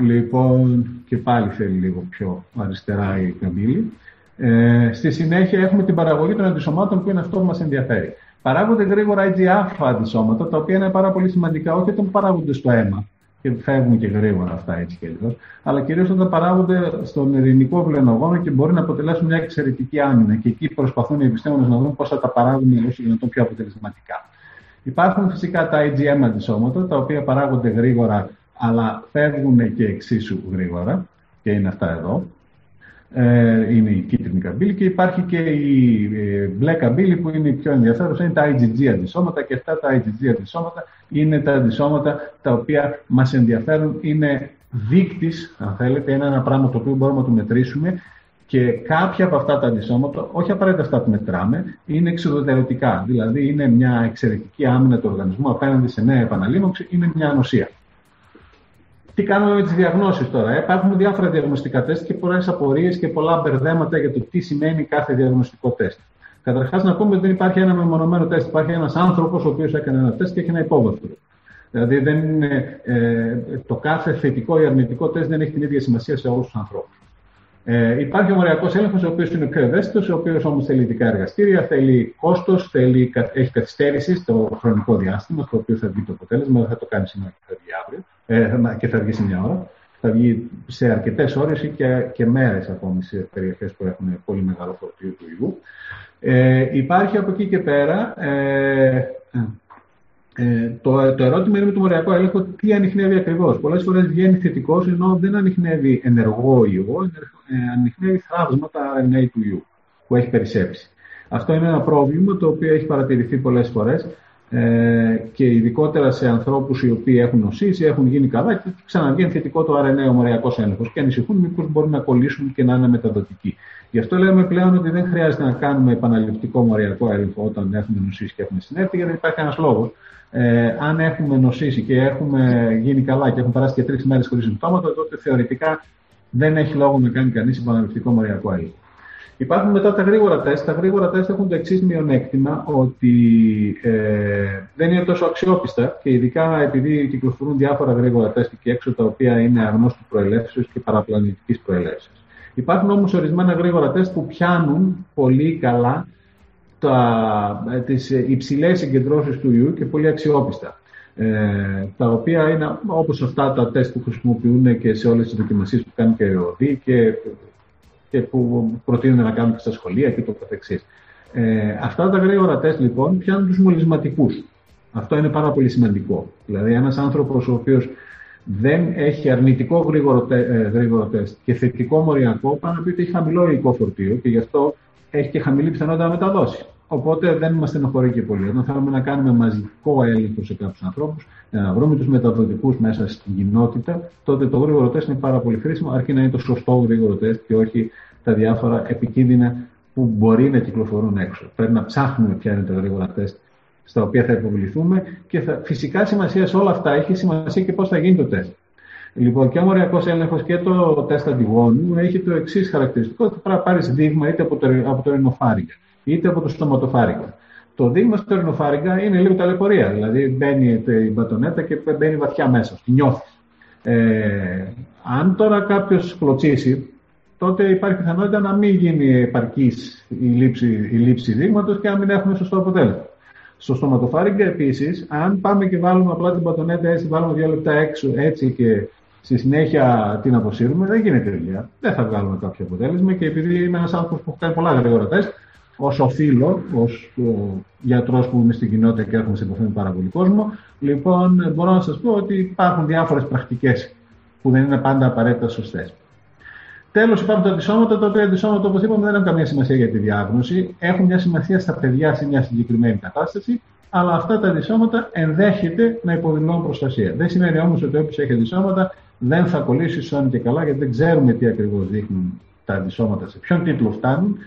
Λοιπόν, και πάλι θέλει λίγο πιο αριστερά η καμπύλη. Ε, στη συνέχεια έχουμε την παραγωγή των αντισωμάτων, που είναι αυτό που μας ενδιαφέρει. Παράγονται γρήγορα άι τζι έι αντισώματα, τα οποία είναι πάρα πολύ σημαντικά, όχι όταν παράγονται στο αίμα, και φεύγουν και γρήγορα αυτά έτσι και εδώ, αλλά κυρίως όταν παράγονται στον ειρηνικό βλενογόνο και μπορεί να αποτελέσουν μια εξαιρετική άμυνα. Και εκεί προσπαθούν οι επιστήμονες να δουν πώς θα τα παράγουν όσο δυνατόν πιο αποτελεσματικά. Υπάρχουν φυσικά τα άι τζι εμ αντισώματα, τα οποία παράγονται γρήγορα, αλλά φεύγουν και εξίσου γρήγορα, και είναι αυτά εδώ. ε, είναι η κίτρινη καμπύλη, και υπάρχει και η ε, μπλε καμπύλη που είναι η πιο ενδιαφέρουσα, είναι τα άι τζι τζι αντισώματα, και αυτά τα άι τζι τζι αντισώματα είναι τα αντισώματα τα οποία μας ενδιαφέρουν, είναι δείκτης, αν θέλετε, είναι ένα πράγμα το οποίο μπορούμε να το μετρήσουμε. Και κάποια από αυτά τα αντισώματα, όχι απαραίτητα αυτά που μετράμε, είναι εξουδετερωτικά. Δηλαδή, είναι μια εξαιρετική άμυνα του οργανισμού απέναντι σε νέα επαναλήμωξη, είναι μια ανοσία. Τι κάνουμε με τις διαγνώσεις τώρα? Υπάρχουν διάφορα διαγνωστικά τεστ και πολλές απορίες και πολλά μπερδέματα για το τι σημαίνει κάθε διαγνωστικό τεστ. Καταρχάς, να πούμε ότι δεν υπάρχει ένα μεμονωμένο τεστ. Υπάρχει ένας άνθρωπος ο οποίος έκανε ένα τεστ και έχει ένα υπόβαθρο. Δηλαδή, δεν είναι, ε, το κάθε θετικό ή αρνητικό τεστ δεν έχει την ίδια σημασία σε όλους τους ανθρώπους. Ε, υπάρχει ο μοριακός έλεγχος, ο οποίος είναι πιο ευαίσθητος, ο οποίος όμως θέλει ειδικά εργαστήρια, θέλει κόστος, θέλει, έχει καθυστέρηση στο χρονικό διάστημα, στο οποίο θα βγει το αποτέλεσμα, δεν θα το κάνει σήμερα και θα βγει αύριο, ε, και θα βγει σε μια ώρα. Θα βγει σε αρκετές ώρες ή και, και μέρες ακόμη σε περιοχές που έχουν πολύ μεγάλο φορτίο του ιού. Ε, υπάρχει από εκεί και πέρα. Ε, Ε, το, το ερώτημα είναι με το μοριακό έλεγχο τι ανιχνεύει ακριβώς. Πολλές φορές βγαίνει θετικός, ενώ δεν ανιχνεύει ενεργό ιό, ε, ανιχνεύει θράψμα τα αρ εν έι του ιού που έχει περισσέψει. Αυτό είναι ένα πρόβλημα το οποίο έχει παρατηρηθεί πολλές φορές ε, και ειδικότερα σε ανθρώπους οι οποίοι έχουν νοσήσει, έχουν γίνει καλά και ξαναβγαίνει θετικό το αρ εν έι ο μοριακός έλεγχος και ανησυχούν μήπως μπορούν να κολλήσουν και να είναι μεταδοτικοί. Γι' αυτό λέμε πλέον ότι δεν χρειάζεται να κάνουμε επαναληπτικό μοριακό έλεγχο όταν έχουμε νοσήσει και έχουμε συνέπεια, γιατί δεν υπάρχει κανένα λόγο. Ε, αν έχουμε νοσήσει και έχουμε γίνει καλά και έχουν περάσει και τρεις μέρες χωρίς συμπτώματα, τότε θεωρητικά δεν έχει λόγο να κάνει κανείς επαναληπτικό μοριακό έλεγχο. Υπάρχουν μετά τα γρήγορα τεστ. Τα γρήγορα τεστ έχουν το εξής μειονέκτημα, ότι ε, δεν είναι τόσο αξιόπιστα και ειδικά επειδή κυκλοφορούν διάφορα γρήγορα τεστ και έξω τα οποία είναι αγνώστου προελεύσεως και παραπλανητικής προελεύσεως. Υπάρχουν όμως ορισμένα γρήγορα τεστ που πιάνουν πολύ καλά τις υψηλές συγκεντρώσεις του ιού και πολύ αξιόπιστα. Ε, τα οποία είναι όπως αυτά τα τεστ που χρησιμοποιούν και σε όλες τις δοκιμασίες που κάνει και η ΕΟΔΥ και, και που προτείνουν να κάνουν και στα σχολεία και το καθεξής. Ε, αυτά τα γρήγορα τεστ λοιπόν πιάνουν τους μολυσματικούς. Αυτό είναι πάρα πολύ σημαντικό. Δηλαδή ένας άνθρωπος ο οποίος δεν έχει αρνητικό γρήγορο, τε, γρήγορο τεστ και θετικό μοριακό, πάνω από ότι έχει χαμηλό υλικό φορτίο και γι' αυτό έχει και χαμηλή πιθανότητα να μεταδώσει. Οπότε δεν μας στενοχωρεί και πολύ. Όταν θέλουμε να κάνουμε μαζικό έλεγχο σε κάποιους ανθρώπους, να βρούμε τους μεταδοτικούς μέσα στην κοινότητα, τότε το γρήγορο τεστ είναι πάρα πολύ χρήσιμο, αρκεί να είναι το σωστό γρήγορο τεστ και όχι τα διάφορα επικίνδυνα που μπορεί να κυκλοφορούν έξω. Πρέπει να ψάχνουμε ποια είναι τα γρήγορα τεστ στα οποία θα υποβληθούμε και θα... φυσικά σημασία σε όλα αυτά έχει σημασία και πώς θα γίνει το τεστ. Λοιπόν, και ο μοριακός έλεγχος και το τεστ αντιγόνου έχει το εξής χαρακτηριστικό, ότι πρέπει να πάρεις δείγμα είτε από το, από το ρινοφάρυγγα είτε από το στοματοφάρυγγα. Το δείγμα στο ρινοφάρυγγα είναι λίγο ταλαιπωρία, δηλαδή μπαίνει η μπατονέτα και μπαίνει βαθιά μέσα, τη νιώθεις. Ε, αν τώρα κάποιος κλωτσίσει, τότε υπάρχει πιθανότητα να μην γίνει επαρκής η λήψη, η λήψη δείγματος και να μην έχουμε σωστό αποτέλεσμα. Στο στοματοφάρυγγα επίσης, αν πάμε και βάλουμε απλά την μπατονέτα έτσι, βάλουμε δύο λεπτά έξω έτσι και στη συνέχεια την αποσύρουμε, δεν γίνεται δουλειά. Δεν θα βγάλουμε κάποιο αποτέλεσμα και επειδή είμαι ένας άνθρωπος που έχω κάνει πολλά γρήγορα τεστ, ως οφείλω, ως γιατρός που είμαι στην κοινότητα και έρχομαι σε επαφή με πάρα πολύ κόσμο, λοιπόν μπορώ να σας πω ότι υπάρχουν διάφορες πρακτικές που δεν είναι πάντα απαραίτητα σωστές. Τέλος, υπάρχουν τα αντισώματα, τα οποία αντισώματα, όπως είπαμε, δεν έχουν καμία σημασία για τη διάγνωση. Έχουν μια σημασία στα παιδιά σε μια συγκεκριμένη κατάσταση, αλλά αυτά τα αντισώματα ενδέχεται να υποδηλώνουν προστασία. Δεν σημαίνει όμως ότι όποιος έχει αντισώματα δεν θα κολλήσει, σώνει και καλά, γιατί δεν ξέρουμε τι ακριβώς δείχνουν τα αντισώματα, σε ποιον τίτλο φτάνουν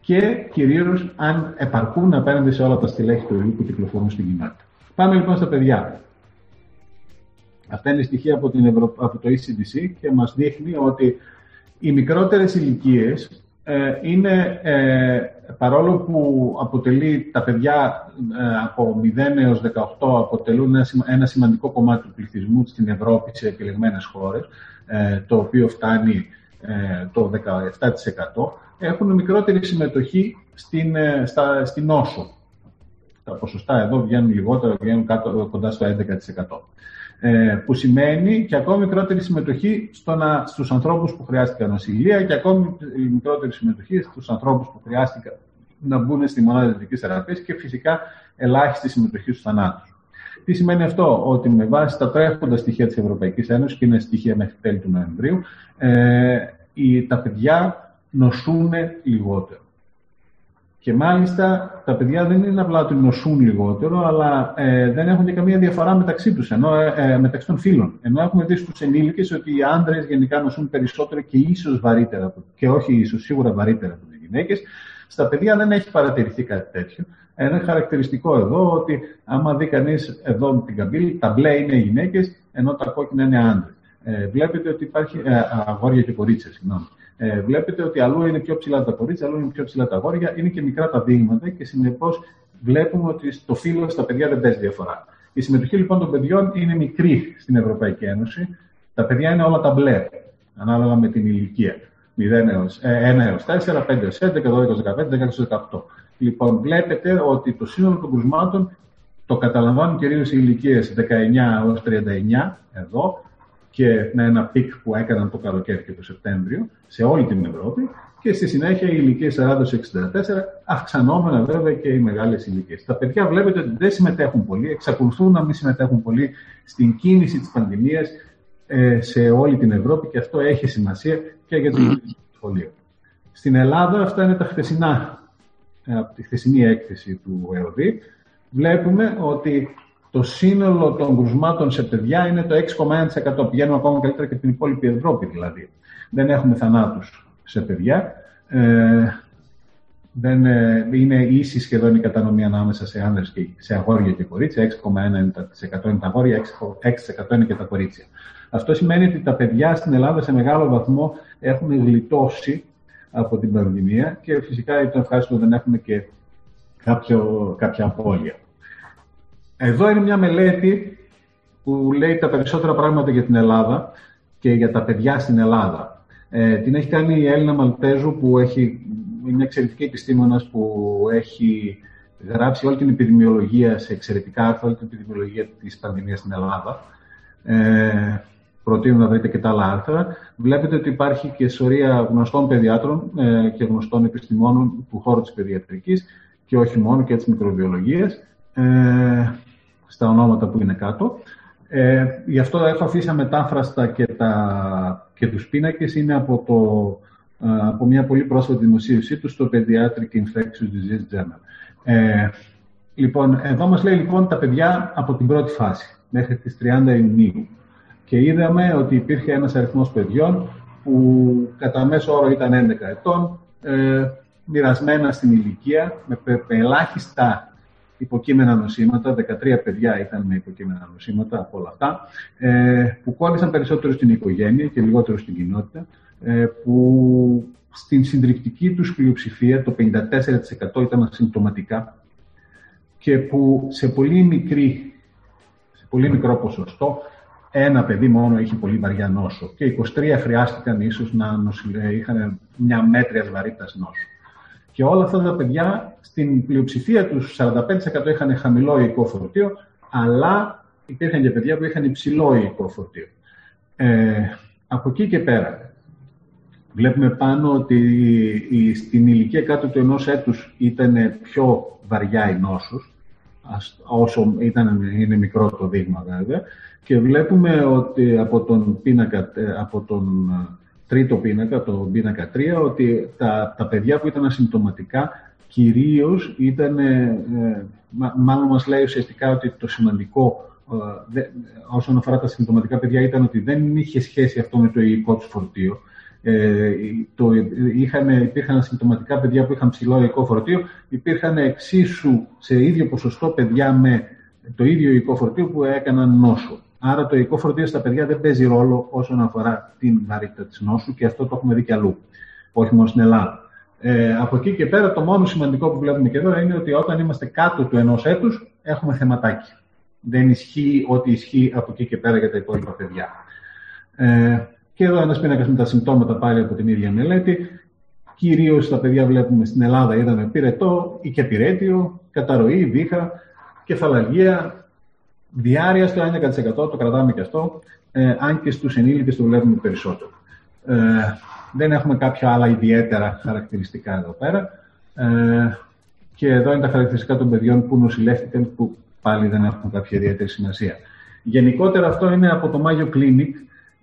και κυρίως αν επαρκούν απέναντι σε όλα τα στελέχη του ιού που κυκλοφορούν στην κοινότητα. Πάμε λοιπόν στα παιδιά. Αυτά είναι στοιχεία από, την Ευρω... από το ι σι ντι σι και μας δείχνει ότι οι μικρότερες ηλικίες ε, είναι, ε, παρόλο που αποτελεί τα παιδιά ε, από μηδέν έως δεκαοκτώ, αποτελούν ένα, ένα σημαντικό κομμάτι του πληθυσμού στην Ευρώπη σε επιλεγμένες χώρες, ε, το οποίο φτάνει ε, το δεκαεπτά τοις εκατό, έχουν μικρότερη συμμετοχή στην, ε, στα, στην νόσο. Τα ποσοστά εδώ βγαίνουν λιγότερο, βγαίνουν κάτω, κοντά στο έντεκα τοις εκατό. Που σημαίνει και ακόμη μικρότερη συμμετοχή στο να, στους ανθρώπους που χρειάστηκαν νοσηλεία και ακόμη μικρότερη συμμετοχή στους ανθρώπους που χρειάστηκαν να μπουν στη μονάδα ιατρικής θεραπείας και φυσικά ελάχιστη συμμετοχή στους θανάτους. Τι σημαίνει αυτό? Ότι με βάση τα τρέχοντα στοιχεία της Ευρωπαϊκής Ένωσης, και είναι στοιχεία μέχρι τέλη του Νοεμβρίου, ε, οι, τα παιδιά νοσούν λιγότερο. Και μάλιστα τα παιδιά δεν είναι απλά ότι νοσούν λιγότερο, αλλά ε, δεν έχουν και καμία διαφορά μεταξύ τους, ενώ, ε, μεταξύ των φύλων. Ενώ έχουμε δει στους ενήλικες ότι οι άντρες γενικά νοσούν περισσότερο και ίσως βαρύτερα, και όχι ίσως σίγουρα βαρύτερα από τις γυναίκες. Στα παιδιά δεν έχει παρατηρηθεί κάτι τέτοιο. Ένα χαρακτηριστικό εδώ ότι άμα δει κανείς εδώ με την καμπύλη, τα μπλε είναι γυναίκες, ενώ τα κόκκινα είναι άντρες. Ε, βλέπετε ότι υπάρχει. Ε, αγόρια και κορίτσια, συγγνώμη. Ε, βλέπετε ότι αλλού είναι πιο ψηλά τα κορίτσια, αλλού είναι πιο ψηλά τα αγόρια, είναι και μικρά τα δείγματα και συνεπώς βλέπουμε ότι στο φύλλο στα παιδιά δεν παίζει διαφορά. Η συμμετοχή λοιπόν των παιδιών είναι μικρή στην Ευρωπαϊκή Ένωση. Τα παιδιά είναι όλα τα μπλε, ανάλογα με την ηλικία. μηδέν έως τέσσερα, πέντε έως έντεκα, δώδεκα έως δεκαπέντε, δέκα έως δεκαοκτώ. Λοιπόν, βλέπετε ότι το σύνολο των κρουσμάτων το καταλαμβάνουν κυρίως οι ηλικίες δεκαεννιά έως τριάντα εννιά εδώ, και με ένα πικ που έκαναν το καλοκαίρι και το Σεπτέμβριο σε όλη την Ευρώπη, και στη συνέχεια οι ηλικίες σαράντα εξήντα τέσσερα, αυξανόμενα βέβαια και οι μεγάλες ηλικίες. Τα παιδιά βλέπετε ότι δεν συμμετέχουν πολύ, εξακολουθούν να μην συμμετέχουν πολύ στην κίνηση της πανδημίας ε, σε όλη την Ευρώπη, και αυτό έχει σημασία και για το σχολείο. Στην Ελλάδα, αυτά είναι τα χθεσινά, από τη χθεσινή έκθεση του ΕΟΔΥ, βλέπουμε ότι το σύνολο των κρουσμάτων σε παιδιά είναι το έξι κόμμα ένα τοις εκατό. Πηγαίνουμε ακόμα καλύτερα και την υπόλοιπη Ευρώπη, δηλαδή. Δεν έχουμε θανάτους σε παιδιά. Ε, δεν, ε, είναι ίση σχεδόν η κατανομή ανάμεσα σε άνδρες και σε αγόρια και κορίτσια. έξι κόμμα ένα τοις εκατό είναι τα αγόρια, έξι τοις εκατό είναι και τα κορίτσια. Αυτό σημαίνει ότι τα παιδιά στην Ελλάδα σε μεγάλο βαθμό έχουν γλιτώσει από την πανδημία και φυσικά ήταν ευχάριστο δεν έχουμε και κάποιο, κάποια απώλεια. Εδώ είναι μια μελέτη που λέει τα περισσότερα πράγματα για την Ελλάδα και για τα παιδιά στην Ελλάδα. Ε, την έχει κάνει η Έλληνα Μαλτέζου, που έχει, είναι μια εξαιρετική επιστήμονας που έχει γράψει όλη την επιδημιολογία σε εξαιρετικά άρθρα, όλη την επιδημιολογία της πανδημίας στην Ελλάδα. Ε, προτείνω να βρείτε και τα άλλα άρθρα. Βλέπετε ότι υπάρχει και σωρία γνωστών παιδιάτρων ε, και γνωστών επιστημόνων του χώρου της παιδιατρικής και όχι μόνο, και της μικροβιολογίας. Ε, στα ονόματα που είναι κάτω. Ε, γι' αυτό έχω αφήσει αμετάφραστα και, τα, και τους πίνακες. Είναι από, το, από μια πολύ πρόσφατη δημοσίευσή του στο Pediatric Infectious Disease Journal. Ε, λοιπόν, εδώ μας λέει λοιπόν τα παιδιά από την πρώτη φάση μέχρι τις τριάντα Ιουνίου. Και είδαμε ότι υπήρχε ένας αριθμός παιδιών που κατά μέσο όρο ήταν έντεκα ετών, ε, μοιρασμένα στην ηλικία, με πε, πε, ελάχιστα υποκείμενα νοσήματα, δεκατρία παιδιά ήταν με υποκείμενα νοσήματα από όλα αυτά, που κόλλησαν περισσότερο στην οικογένεια και λιγότερο στην κοινότητα, που στην συντριπτική τους πλειοψηφία, το πενήντα τέσσερα τοις εκατό ήταν ασυμπτωματικά, και που σε πολύ, μικρή, σε πολύ μικρό ποσοστό, ένα παιδί μόνο είχε πολύ βαριά νόσο, και είκοσι τρία χρειάστηκαν ίσως να νοσηλε... είχαν μια μέτρια βαρύτητας νόσου. Και όλα αυτά τα παιδιά, στην πλειοψηφία τους, σαράντα πέντε τοις εκατό είχαν χαμηλό ιικό φορτίο, αλλά υπήρχαν και παιδιά που είχαν υψηλό ιικό φορτίο. Ε, από εκεί και πέρα, βλέπουμε πάνω ότι στην ηλικία κάτω του ενός έτους ήταν πιο βαριά η νόσος, όσο ήταν, είναι μικρό το δείγμα βέβαια, και βλέπουμε ότι από τον πίνακα, από τον... τρίτο πίνακα, το πίνακα τρία, ότι τα, τα παιδιά που ήταν ασυμπτωματικά κυρίως ήταν, ε, μα, μάλλον μας λέει ουσιαστικά ότι το σημαντικό ε, δε, όσον αφορά τα συμπτωματικά παιδιά ήταν ότι δεν είχε σχέση αυτό με το υγικό του φορτίο. Ε, το, είχαν, υπήρχαν ασυμπτωματικά παιδιά που είχαν ψηλό υγικό φορτίο, υπήρχαν εξίσου σε ίδιο ποσοστό παιδιά με το ίδιο υγικό φορτίο που έκαναν νόσο. Άρα το υγικό φορτίο στα παιδιά δεν παίζει ρόλο όσον αφορά την βαρύτητα της νόσου, και αυτό το έχουμε δει και αλλού, όχι μόνο στην Ελλάδα. Ε, από εκεί και πέρα, το μόνο σημαντικό που βλέπουμε και εδώ είναι ότι όταν είμαστε κάτω του ενός έτους έχουμε θεματάκι. Δεν ισχύει ό,τι ισχύει από εκεί και πέρα για τα υπόλοιπα παιδιά. Ε, και εδώ ένας πίνακας με τα συμπτώματα πάλι από την ίδια μελέτη. Κυρίως τα παιδιά βλέπουμε στην Ελλάδα, είδαμε πυρετό ή και πυρέτιο, καταρροή, βήχα, κεφαλαργία. Διάρρεια στο έντεκα τοις εκατό, το κρατάμε και αυτό, ε, αν και στους ενήλικες το βλέπουμε περισσότερο. Ε, δεν έχουμε κάποια άλλα ιδιαίτερα χαρακτηριστικά εδώ πέρα. Ε, και εδώ είναι τα χαρακτηριστικά των παιδιών που νοσηλεύτηκαν, που πάλι δεν έχουν κάποια ιδιαίτερη σημασία. Γενικότερα αυτό είναι από το Mayo Clinic,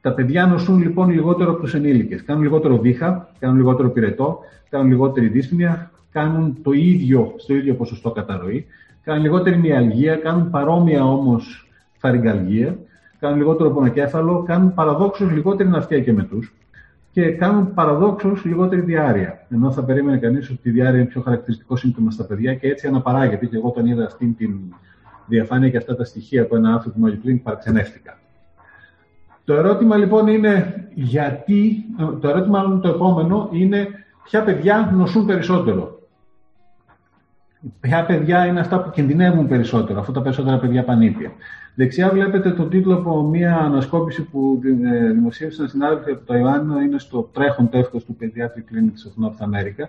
Τα παιδιά νοσούν λοιπόν λιγότερο από τους ενήλικες. Κάνουν λιγότερο βήχα, κάνουν λιγότερο πυρετό, κάνουν λιγότερη δύσπνοια, κάνουν το ίδιο στο ίδιο ποσοστό καταρροή, κάνουν λιγότερη μυαλγία, κάνουν παρόμοια όμως φαρυγγαλγία, κάνουν λιγότερο πονοκέφαλο, κάνουν παραδόξως λιγότερη ναυτία και μετούς και κάνουν παραδόξως λιγότερη διάρρεια. Ενώ θα περίμενε κανείς ότι η διάρρεια είναι πιο χαρακτηριστικό σύμπτωμα στα παιδιά και έτσι αναπαράγεται. Και εγώ όταν είδα αυτή την διαφάνεια και αυτά τα στοιχεία από ένα άνθρωπο μόλις πριν, παραξενεύτηκα. Το ερώτημα λοιπόν είναι γιατί, το ερώτημα το επόμενο είναι ποια παιδιά νοσούν περισσότερο. Ποια παιδιά είναι αυτά που κινδυνεύουν περισσότερο, αφού τα περισσότερα παιδιά πανήπια. Δεξιά βλέπετε τον τίτλο από μια ανασκόπηση που δημοσίευσε ένα συνάδελφο από το Ιωάννινα, είναι στο τρέχον τεύχος του Pediatric Clinic της North America,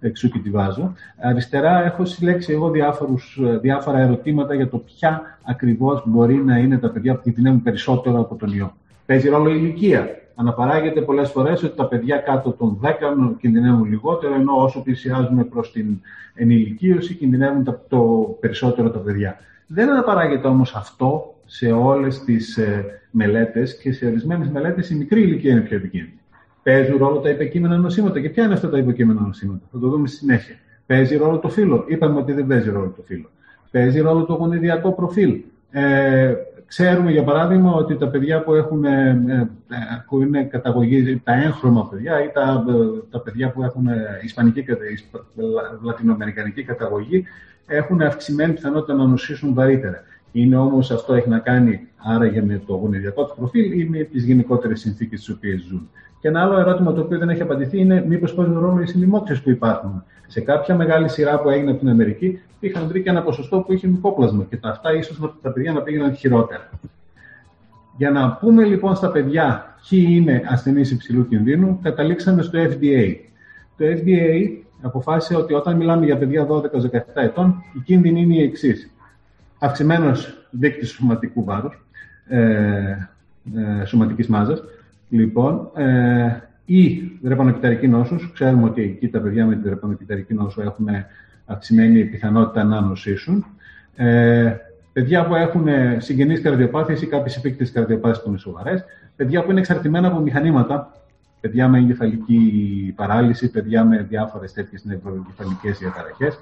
εξού και τη βάζω. Αριστερά έχω συλλέξει εγώ διάφορους, διάφορα ερωτήματα για το ποια ακριβώς μπορεί να είναι τα παιδιά που κινδυνεύουν περισσότερο από τον ιό. Παίζει ρόλο η ηλικία. Αναπαράγεται πολλές φορές ότι τα παιδιά κάτω των δέκα κινδυνεύουν λιγότερο, ενώ όσο πλησιάζουμε προς την ενηλικίωση κινδυνεύουν το περισσότερο τα παιδιά. Δεν αναπαράγεται όμως αυτό σε όλες τις μελέτες και σε ορισμένες μελέτες η μικρή ηλικία είναι πιο επικίνδυνη. Παίζουν ρόλο τα υποκείμενα νοσήματα. Και ποια είναι αυτά τα υποκείμενα νοσήματα, θα το δούμε στη συνέχεια. Παίζει ρόλο το φύλο. Είπαμε ότι δεν παίζει ρόλο το φύλο. Παίζει ρόλο το γονιδιακό προφίλ. Ε, Ξέρουμε, για παράδειγμα, ότι τα παιδιά που έχουν που είναι καταγωγή, τα έγχρωμα παιδιά ή τα, τα παιδιά που έχουν ισπανική, λατινοαμερικανική καταγωγή έχουν αυξημένη πιθανότητα να νοσήσουν βαρύτερα. Είναι όμως αυτό έχει να κάνει άραγε με το γονιδιακό του προφίλ ή με τις γενικότερες συνθήκες στις οποίες ζουν. Και ένα άλλο ερώτημα το οποίο δεν έχει απαντηθεί είναι μήπως παίζουν ρόλο οι συνδημόξες που υπάρχουν. Σε κάποια μεγάλη σειρά που έγινε από την Αμερική, είχαν βρει και ένα ποσοστό που είχε μυκόπλασμα και τα αυτά ίσως τα παιδιά να πήγαιναν χειρότερα. Για να πούμε λοιπόν στα παιδιά ποιοι είναι ασθενείς υψηλού κινδύνου, καταλήξαμε στο εφ ντι έι. Το εφ ντι έι αποφάσισε ότι όταν μιλάμε για παιδιά δώδεκα δεκαεπτά ετών, η κίνδυνη είναι η εξής. Αυξημένος δείκτης σωματικού βάρους, ε, ε, σωματικής μάζας, λοιπόν, ε, ή δρεπανοκυταρική νόσος. Ξέρουμε ότι εκεί τα παιδιά με την δρεπανοκυταρική νόσο έχουν αυξημένη πιθανότητα να νοσήσουν. Ε, παιδιά που έχουν συγγενείς καρδιοπάθειες ή κάποιες επίκτητες καρδιοπάθειες που είναι σοβαρές. Παιδιά που είναι εξαρτημένα από μηχανήματα. Παιδιά με εγκεφαλική παράλυση, παιδιά με διάφορες τέτοιες νευροεγκεφαλικές διαταραχές.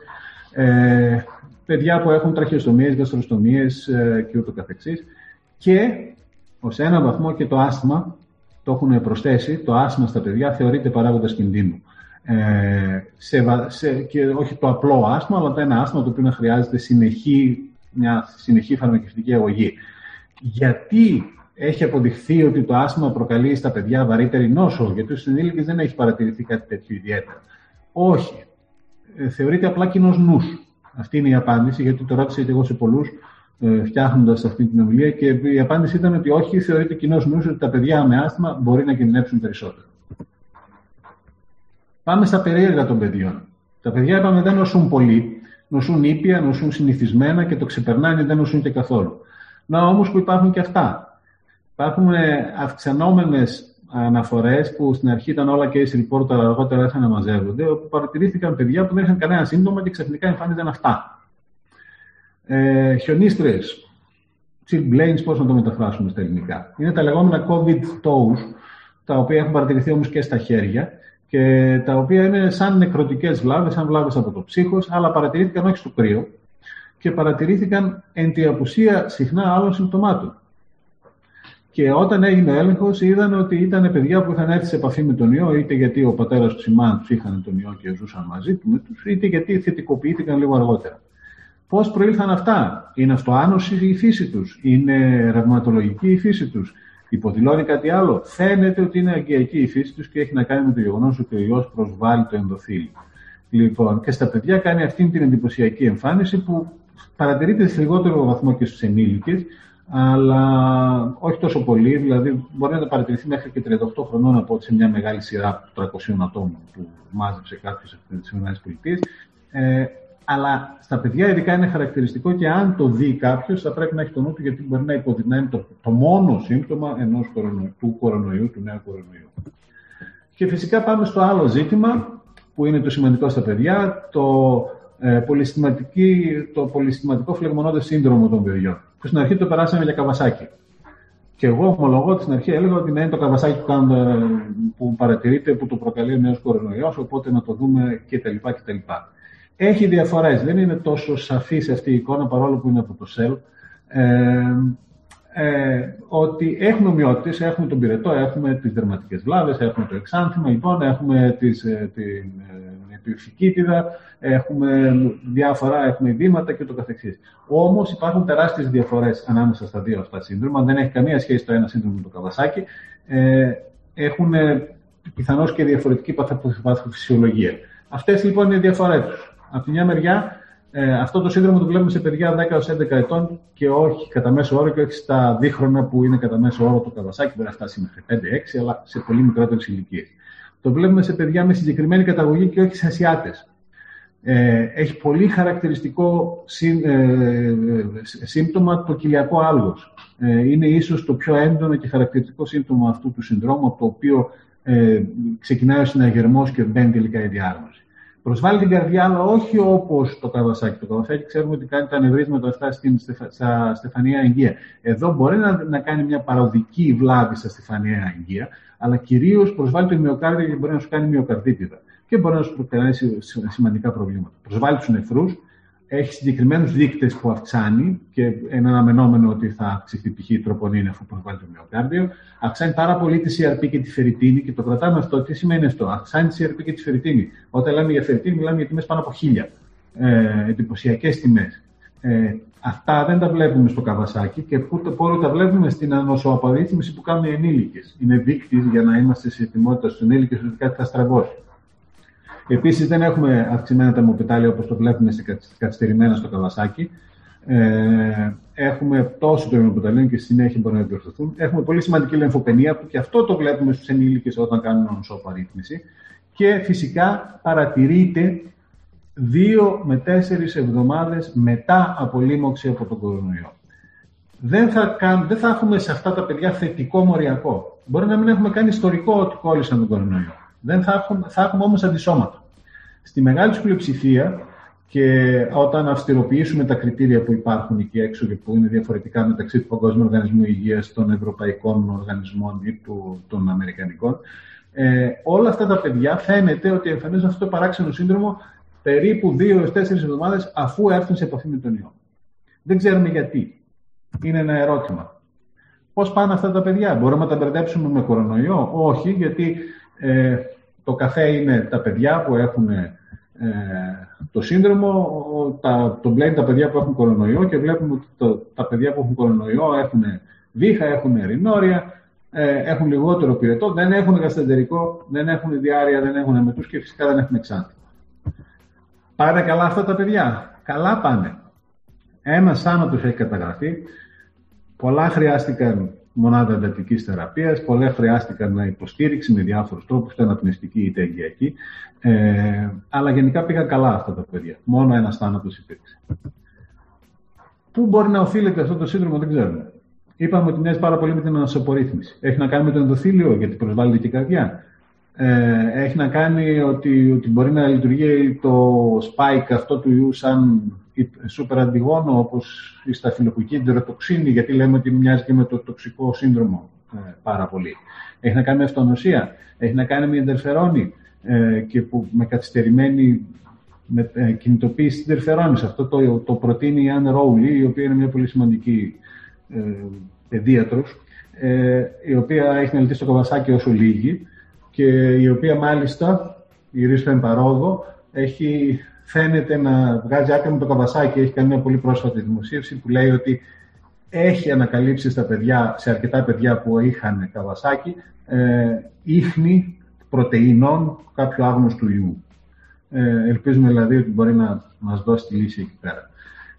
Ε, παιδιά που έχουν τραχιοστομίες, γαστροστομίες ε, και ούτω καθεξής. Και ως έναν βαθμό και το άσθμα το έχουν προσθέσει. Το άσθμα στα παιδιά θεωρείται παράγοντας κινδύνου. Ε, σε, σε, και όχι το απλό άσθμα, αλλά ένα άσθμα το οποίο χρειάζεται συνεχή, μια συνεχή φαρμακευτική αγωγή. Γιατί έχει αποδειχθεί ότι το άσθμα προκαλεί στα παιδιά βαρύτερη νόσο, γιατί στους ενήλικες δεν έχει παρατηρηθεί κάτι τέτοιο ιδιαίτερα. Όχι. Θεωρείται απλά κοινός νους. Αυτή είναι η απάντηση, γιατί το ρώτησα και εγώ σε πολλούς φτιάχνοντας αυτή την ομιλία και η απάντηση ήταν ότι όχι, θεωρείται κοινός νους ότι τα παιδιά με άσθμα μπορεί να κινδυνεύσουν περισσότερο. Πάμε στα περίεργα των παιδιών. Τα παιδιά, είπαμε, δεν νοσούν πολύ. Νοσούν ήπια, νοσούν συνηθισμένα και το ξεπερνάνε, δεν νοσούν και καθόλου. Να όμως που υπάρχουν και αυτά. Υπάρχουν αυξανόμενες αναφορές που στην αρχή ήταν όλα case report, αλλά αργότερα άρχισαν να μαζεύονται, όπου παρατηρήθηκαν παιδιά που δεν είχαν κανένα σύντομα και ξαφνικά εμφάνιζαν αυτά. Ε, χιονίστρες, chilblains, πώς να το μεταφράσουμε στα ελληνικά. Είναι τα λεγόμενα COVID toes, τα οποία έχουν παρατηρηθεί όμως και στα χέρια. Και τα οποία είναι σαν νεκρωτικές βλάβες, σαν βλάβες από το ψύχος, αλλά παρατηρήθηκαν όχι στο κρύο και παρατηρήθηκαν εν τη απουσία συχνά άλλων συμπτωμάτων. Και όταν έγινε ο έλεγχος, είδαν ότι ήταν παιδιά που είχαν έρθει σε επαφή με τον ιό, είτε γιατί ο πατέρας τους ή η μάνα τους είχαν τον ιό και ζούσαν μαζί τους, είτε γιατί θετικοποιήθηκαν λίγο αργότερα. Πώς προήλθαν αυτά, είναι αυτοάνωση η φύση τους, είναι ρευματολογική η φύση τους. Υποδηλώνει κάτι άλλο. Φαίνεται ότι είναι αγκαιακή η φύση τους και έχει να κάνει με το γεγονός ότι ο ιός προσβάλλει το ενδοθύλι. Λοιπόν, και στα παιδιά κάνει αυτή την εντυπωσιακή εμφάνιση που παρατηρείται σε λιγότερο βαθμό και στους ενήλικες, αλλά όχι τόσο πολύ. Δηλαδή, μπορεί να παρατηρηθεί μέχρι και τριάντα οκτώ χρονών από ό,τι σε μια μεγάλη σειρά από τριακόσια ατόμων που μάζεψε κάποιος από τις ΗΠΑ. Ε, αλλά στα παιδιά ειδικά είναι χαρακτηριστικό και αν το δει κάποιος θα πρέπει να έχει το νου του, γιατί μπορεί να υποδεικνύει το, το μόνο σύμπτωμα ενός κορονοϊού, του κορονοϊού, του νέου κορονοϊού. Και φυσικά πάμε στο άλλο ζήτημα που είναι το σημαντικό στα παιδιά, το, ε, πολυσυστηματική, το πολυσυστηματικό φλεγμονώδες σύνδρομο των παιδιών, που στην αρχή το περάσαμε για Καβασάκη. Και εγώ ομολογώ ότι στην αρχή έλεγα ότι να είναι το Καβασάκι που, κάνουν, που παρατηρείται, που του προκαλεί ο νέος κορονοϊός, οπότε να το δούμε κτλ. Έχει διαφορές. Δεν είναι τόσο σαφής αυτή η εικόνα, παρόλο που είναι από το ΣΕΛ. Ε, ε, ότι έχουμε ομοιότητες, έχουμε τον πυρετό, έχουμε τις δερματικές βλάβες, έχουμε το εξάνθημα, λοιπόν, έχουμε τις, την επιφυκίτιδα, έχουμε διάφορα, έχουμε ειδήματα και το καθεξής. Όμως υπάρχουν τεράστιες διαφορές ανάμεσα στα δύο αυτά σύνδρομα. Δεν έχει καμία σχέση το ένα σύνδρομο με το Καβασάκι. Ε, έχουν πιθανώς και διαφορετική παθοφυσιολογία. Αυτές λοιπόν είναι οι διαφορές τους. Από τη μια μεριά, ε, αυτό το σύνδρομο το βλέπουμε σε παιδιά δέκα έως έντεκα ετών και όχι κατά μέσο όρο και όχι στα δίχρονα που είναι κατά μέσο όρο το Καβασάκι, μπορεί να φτάσει μέχρι πέντε έξι, αλλά σε πολύ μικρότερες ηλικίες. Το βλέπουμε σε παιδιά με συγκεκριμένη καταγωγή και όχι σε Ασιάτες. Ε, έχει πολύ χαρακτηριστικό σύ, ε, σύμπτωμα το κοιλιακό άλγος. Ε, είναι ίσως το πιο έντονο και χαρακτηριστικό σύμπτωμα αυτού του συνδρόμου, από το οποίο ε, ξεκινάει ο συναγερμός και μπαίνει τελικά η διάγνωση. Προσβάλλει την καρδιά, αλλά όχι όπως το Καβασάκι. Το Καβασάκι ξέρουμε ότι κάνει τα ανεβρίσματα αυτά στην στεφα, στα στεφανιαία αγγεία. Εδώ μπορεί να, να κάνει μια παροδική βλάβη στα στεφανιαία αγγεία, αλλά κυρίως προσβάλλει το μυοκάρδιο και μπορεί να σου κάνει μυοκαρδίτιδα. Και μπορεί να σου προκαλέσει σημαντικά προβλήματα. Προσβάλλει τους νεφρούς, έχει συγκεκριμένους δείκτες που αυξάνει, και είναι αναμενόμενο ότι θα αυξηθεί π.χ. η τροπονίνη αφού προσβάλλει το μυοκάρδιο. Αυξάνει πάρα πολύ τη σι αρ πι και τη φεριτίνη, και το κρατάμε αυτό. Τι σημαίνει αυτό? Αυξάνει τη σι αρ πι και τη φεριτίνη. Όταν λέμε για φεριτίνη, μιλάμε για τιμές πάνω από χίλια. Ε, εντυπωσιακές τιμές. Ε, αυτά δεν τα βλέπουμε στο Καβασάκι, και πόρο τα βλέπουμε στην ανοσοαπορρίθμιση που κάνουν οι ενήλικες. Είναι δείκτης για να είμαστε σε ετοιμότητα στους ενήλικες ότι κάτι θα στραβώσει. Επίσης, δεν έχουμε αυξημένα τα μοπιτάλια όπως το βλέπουμε σε καθυστερημένα στο Καβασάκι. Ε, έχουμε πτώση των μοπιταλίων και στη συνέχεια μπορούν να διορθωθούν. Έχουμε πολύ σημαντική λεμφοπενία, που και αυτό το βλέπουμε στους ενήλικες όταν κάνουν ανοσοαπορρίθμιση. Και φυσικά παρατηρείται δύο με τέσσερις εβδομάδες μετά από λίμωξη από τον κορονοϊό. Δεν θα, κάν, δεν θα έχουμε σε αυτά τα παιδιά θετικό μοριακό. Μπορεί να μην έχουμε κάνει ιστορικό ότι κόλλησαν τον κορονοϊό. Δεν θα έχουμε, θα έχουμε όμως αντισώματα. Στη μεγάλη τους πλειοψηφία, και όταν αυστηροποιήσουμε τα κριτήρια που υπάρχουν εκεί έξω και που είναι διαφορετικά μεταξύ του Παγκόσμιου Οργανισμού Υγείας, των Ευρωπαϊκών Οργανισμών ή του, των Αμερικανικών, ε, όλα αυτά τα παιδιά φαίνεται ότι εμφανίζουν αυτό το παράξενο σύνδρομο περίπου δύο έως τέσσερις εβδομάδες αφού έρθουν σε επαφή με τον ιό. Δεν ξέρουμε γιατί. Είναι ένα ερώτημα. Πώς πάνε αυτά τα παιδιά? Μπορούμε να τα μπερδέψουμε με κορονοϊό? Όχι, γιατί Ε, το καφέ είναι τα παιδιά που έχουν ε, το σύνδρομο, τα, το μπλε είναι τα παιδιά που έχουν κορονοϊό, και βλέπουμε ότι το, τα παιδιά που έχουν κορονοϊό έχουν βήχα, έχουν ρινόρια, ε, έχουν λιγότερο πυρετό, δεν έχουν γαστεντερικό, δεν έχουν διάρρεια, δεν έχουν αμετούς και φυσικά δεν έχουν εξάνθημα. Πάνε καλά αυτά τα παιδιά? Καλά πάνε. Ένας θάνατος έχει καταγραφεί, πολλά χρειάστηκαν μονάδα εντατικής θεραπείας, πολλά χρειάστηκαν να υποστήριξη με διάφορους τρόπους, είτε αναπνευστική είτε αιγιακή. Ε, αλλά γενικά πήγαν καλά αυτά τα παιδιά. Μόνο ένας θάνατος υπήρξε. Πού μπορεί να οφείλεται αυτό το σύνδρομο, δεν ξέρουμε. Είπαμε ότι μοιάζει πάρα πολύ με την ανασωπορύθμιση. Έχει να κάνει με το ενδοθήλιο, γιατί προσβάλλει και η καρδιά. Ε, έχει να κάνει ότι, ότι μπορεί να λειτουργεί το spike αυτό του ιού σαν σούπερ αντιγόνο, όπως η σταφυλοκοκκική εντεροτοξίνη, γιατί λέμε ότι μοιάζει και με το τοξικό σύνδρομο ε, πάρα πολύ. Έχει να κάνει με αυτονοσία, έχει να κάνει με εντερφερόνη, ε, και που με καθυστερημένη με, ε, κινητοποίηση εντερφερόνης. Αυτό το, το προτείνει η Άν Ρόουλι, η οποία είναι μια πολύ σημαντική ε, παιδίατρος, ε, η οποία έχει αναλυθεί στο Καβασάκι όσο λίγη, και η οποία μάλιστα, η Ρίστα Εμπαρόδο, έχει... φαίνεται να βγάζει άκρη με το Καβασάκι. Έχει κάνει μια πολύ πρόσφατη δημοσίευση που λέει ότι έχει ανακαλύψει στα παιδιά, σε αρκετά παιδιά που είχαν Καβασάκι, ε, ίχνη πρωτεϊνών κάποιου άγνωστου ιού. Ε, ελπίζουμε δηλαδή ότι μπορεί να μας δώσει τη λύση εκεί πέρα.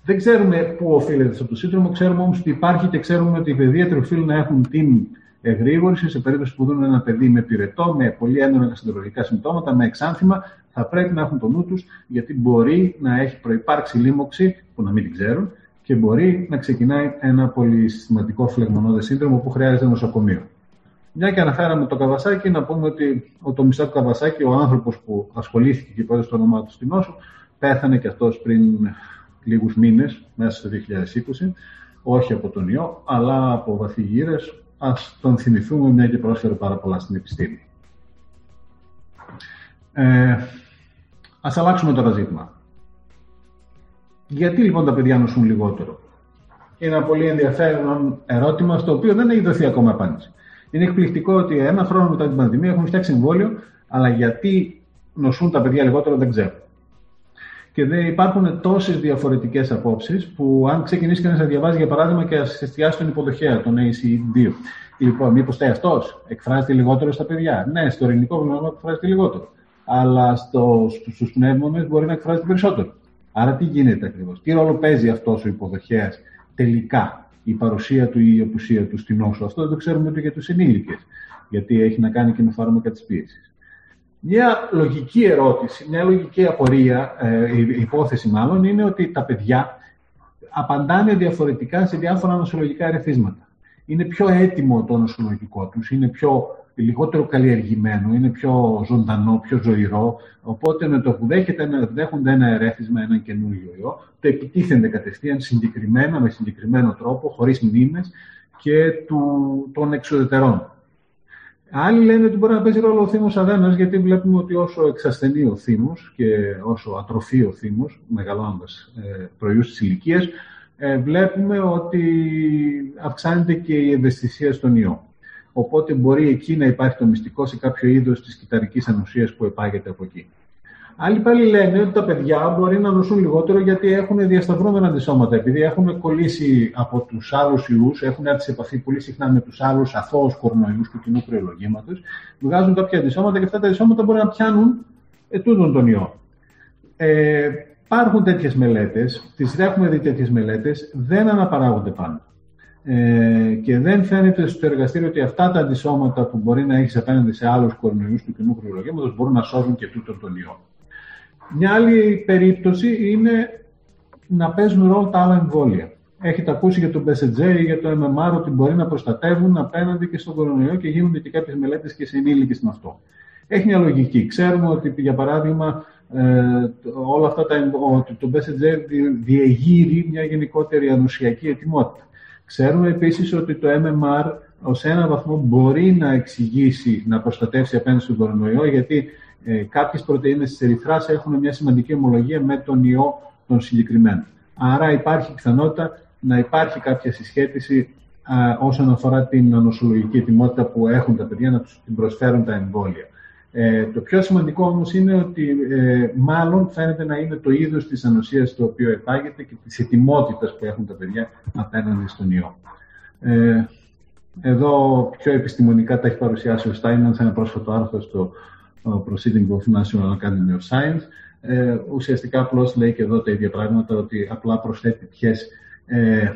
Δεν ξέρουμε πού οφείλεται αυτό το σύνδρομο, ξέρουμε όμως ότι υπάρχει, και ξέρουμε ότι οι παιδίατροι οφείλουν να έχουν την εγρήγορση σε περίπτωση που δουν ένα παιδί με πυρετό, με πολύ έντονα γαστρεντερολογικά συμπτώματα, με εξάνθημα. Θα πρέπει να έχουν το νου τους, γιατί μπορεί να έχει προϋπάρξει λίμωξη που να μην την ξέρουν, και μπορεί να ξεκινάει ένα πολυσυστηματικό φλεγμονώδες σύνδρομο που χρειάζεται νοσοκομείο. Μια και αναφέραμε το Καβασάκι, να πούμε ότι ο τομιστά του Καβασάκι, ο άνθρωπος που ασχολήθηκε και πέρασε το όνομά του στη νόσο, πέθανε και αυτός πριν λίγους μήνες, μέσα στο δύο χιλιάδες είκοσι, όχι από τον ιό, αλλά από βαθύ γύρες, ας τον θυμηθούμε, μια και πρόσφερε πάρα πολλά στην επιστήμη. Ε, ας αλλάξουμε τώρα ζήτημα. Γιατί λοιπόν τα παιδιά νοσούν λιγότερο? Είναι ένα πολύ ενδιαφέρον ερώτημα, στο οποίο δεν έχει δοθεί ακόμα απάντηση. Είναι εκπληκτικό ότι ένα χρόνο μετά την πανδημία έχουμε φτιάξει εμβόλιο, αλλά γιατί νοσούν τα παιδιά λιγότερο δεν ξέρω. Και δεν υπάρχουν τόσες διαφορετικές απόψεις που, αν ξεκινήσει κανείς να διαβάζει, για παράδειγμα, και ας εστιάσει τον υποδοχέα, τον έι σι δύο. Λοιπόν, μήπως τα αυτός εκφράζεται λιγότερο στα παιδιά? Ναι, στο ελληνικό γνώμα εκφράζεται λιγότερο. Αλλά στο, στους πνεύμονες μπορεί να εκφράζεται περισσότερο. Άρα, τι γίνεται ακριβώς? Τι ρόλο παίζει αυτός ο υποδοχέας τελικά, η παρουσία του ή η απουσία του στην νόσο? Αυτό δεν το ξέρουμε ούτε για τους ενήλικες, γιατί έχει να κάνει και με φάρμακα της πίεσης. Μια λογική ερώτηση, μια λογική απορία, ε, υπόθεση μάλλον, είναι ότι τα παιδιά απαντάνε διαφορετικά σε διάφορα νοσολογικά ερεθίσματα. Είναι πιο έτοιμο το νοσολογικό τους, είναι πιο, λιγότερο καλλιεργημένο, είναι πιο ζωντανό, πιο ζωηρό. Οπότε με το που δέχονται ένα ερέθισμα, έναν καινούριο ιό, το επιτίθενται κατευθείαν συγκεκριμένα, με συγκεκριμένο τρόπο, χωρίς μνήμες και του, των εξουδετερών. Άλλοι λένε ότι μπορεί να παίζει ρόλο ο θύμος αδένας, γιατί βλέπουμε ότι όσο εξασθενεί ο θύμος και όσο ατροφεί ο θύμος, μεγαλώνοντας ε, προϊούς της ηλικίας, ε, βλέπουμε ότι αυξάνεται και η ευαισθησία στον ιό. Οπότε μπορεί εκεί να υπάρχει το μυστικό σε κάποιο είδος της κυταρικής ανοσίας που επάγεται από εκεί. Άλλοι πάλι λένε ότι τα παιδιά μπορεί να νοσούν λιγότερο γιατί έχουν διασταυρώμενα αντισώματα, επειδή έχουν κολλήσει από τους άλλους ιούς, έχουν έρθει σε επαφή πολύ συχνά με τους άλλους αθώους κορονοϊούς του κοινού κρυολογήματος, βγάζουν κάποια αντισώματα και αυτά τα αντισώματα μπορεί να πιάνουν ετούτον τον ιό. Ε, υπάρχουν τέτοιες μελέτες, τις έχουμε δει τέτοιες μελέτες, δεν αναπαράγονται πάντα. Ε, και δεν φαίνεται στο εργαστήριο ότι αυτά τα αντισώματα που μπορεί να έχεις απέναντι σε άλλους κορονοϊούς του κοινού κρυολογήματος μπορούν να σώζουν και τούτον τον ιό. Μια άλλη περίπτωση είναι να παίζουν ρόλο τα άλλα εμβόλια. Έχετε ακούσει για το μπι ες τζέι ή για το εμ εμ αρ ότι μπορεί να προστατεύουν απέναντι και στον κορονοϊό και γίνονται και κάποιες μελέτες και σε ενήλικες με αυτό. Έχει μια λογική. Ξέρουμε ότι, για παράδειγμα, ε, όλα αυτά τα, ότι το μπι ες τζέι διεγείρει μια γενικότερη ανοσιακή ετοιμότητα. Ξέρουμε επίσης ότι το εμ εμ αρ ως έναν βαθμό μπορεί να εξηγήσει, να προστατεύσει απέναντι στον κορονοϊό, γιατί Ε, κάποιες πρωτεΐνες της ερυθράς έχουν μια σημαντική ομολογία με τον ιό τον συγκεκριμένο. Άρα υπάρχει πιθανότητα να υπάρχει κάποια συσχέτιση α, όσον αφορά την ανοσολογική ετοιμότητα που έχουν τα παιδιά να τους την προσφέρουν τα εμβόλια. Ε, το πιο σημαντικό όμως είναι ότι ε, μάλλον φαίνεται να είναι το είδος της ανοσίας το οποίο επάγεται και της ετοιμότητας που έχουν τα παιδιά απέναντι στον ιό. Ε, εδώ πιο επιστημονικά τα έχει παρουσιάσει ο Στάιναν σε ένα πρόσφατο άρθρο στο Proceeding of National Academy of Science. Ε, ουσιαστικά απλώς λέει και εδώ τα ίδια πράγματα, ότι απλά προσθέτει ποιες ε,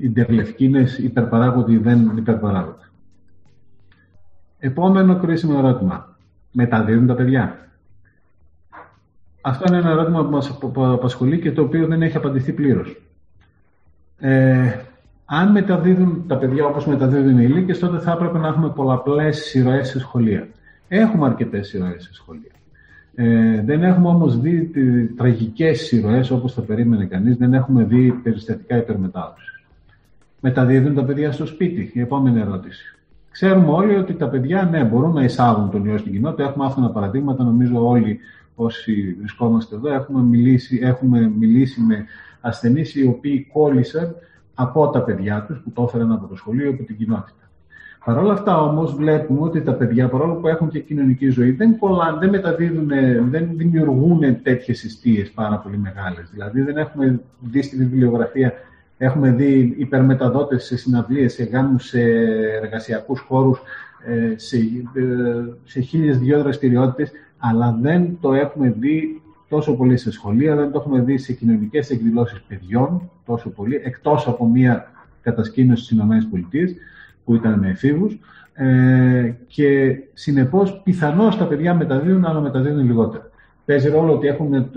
υπερλευκίνες υπερπαράγονται ή δεν υπερπαράγονται. Επόμενο κρίσιμο ερώτημα. Μεταδίδουν τα παιδιά? Αυτό είναι ένα ερώτημα που μας απασχολεί και το οποίο δεν έχει απαντηθεί πλήρως. Ε, αν μεταδίδουν τα παιδιά όπως μεταδίδουν οι ηλίκες, τότε θα έπρεπε να έχουμε πολλαπλές σειρές σε σχολεία. Έχουμε αρκετές σειρές σε σχολεία. Ε, δεν έχουμε όμως δει τραγικές σειρές όπως θα περίμενε κανείς, δεν έχουμε δει περιστατικά υπερμετάδοσης. Μεταδίδουν τα παιδιά στο σπίτι? Η επόμενη ερώτηση. Ξέρουμε όλοι ότι τα παιδιά, ναι, μπορούν να εισάγουν τον ιό στην κοινότητα. Έχουμε άφθονα παραδείγματα. Νομίζω όλοι όσοι βρισκόμαστε εδώ έχουμε μιλήσει, έχουμε μιλήσει με ασθενείς οι οποίοι κόλλησαν από τα παιδιά τους που το έφεραν από το σχολείο, από την κοινότητα. Παρ' όλα αυτά όμως βλέπουμε ότι τα παιδιά, παρόλο που έχουν και κοινωνική ζωή, δεν κολλάνε, δεν μεταδίδουν, δεν δημιουργούν τέτοιες ιστίες πάρα πολύ μεγάλες. Δηλαδή δεν έχουμε δει στη βιβλιογραφία, έχουμε δει υπερμεταδότες σε συναυλίες, σε γάμους, σε εργασιακούς χώρους, σε, σε χίλιες δυο δραστηριότητες, αλλά δεν το έχουμε δει τόσο πολύ σε σχολεία, δεν το έχουμε δει σε κοινωνικές εκδηλώσεις παιδιών τόσο πολύ, εκτός από μία κατασκήνωση στις ΗΠΑ, που ήταν με εφήβους, ε, και συνεπώς πιθανώς τα παιδιά μεταδίδουν, αλλά μεταδίδουν λιγότερα. Παίζει ρόλο ότι έχουν το,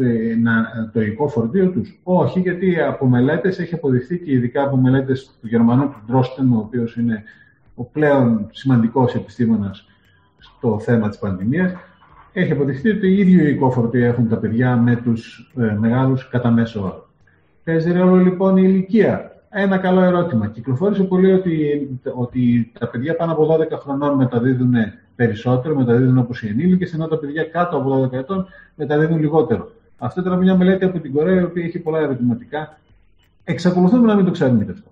το υλικό φορτίο τους? Όχι, γιατί από μελέτες έχει αποδειχθεί, και ειδικά από μελέτες του Γερμανού του Ντρόστεν, ο οποίος είναι ο πλέον σημαντικός επιστήμονας στο θέμα της πανδημίας, έχει αποδειχθεί ότι ίδιο υλικό φορτίο έχουν τα παιδιά με τους ε, μεγάλους κατά μέσο όρο. Παίζει ρόλο λοιπόν η ηλικία. Ένα καλό ερώτημα. Κυκλοφόρησε πολύ ότι, ότι τα παιδιά πάνω από δώδεκα χρονών μεταδίδουν περισσότερο, μεταδίδουν όπως οι ενήλικες, ενώ τα παιδιά κάτω από δώδεκα ετών μεταδίδουν λιγότερο. Αυτό ήταν μια μελέτη από την Κορέα, η οποία έχει πολλά ερωτηματικά. Εξακολουθούμε να μην το ξέρουμε και αυτό.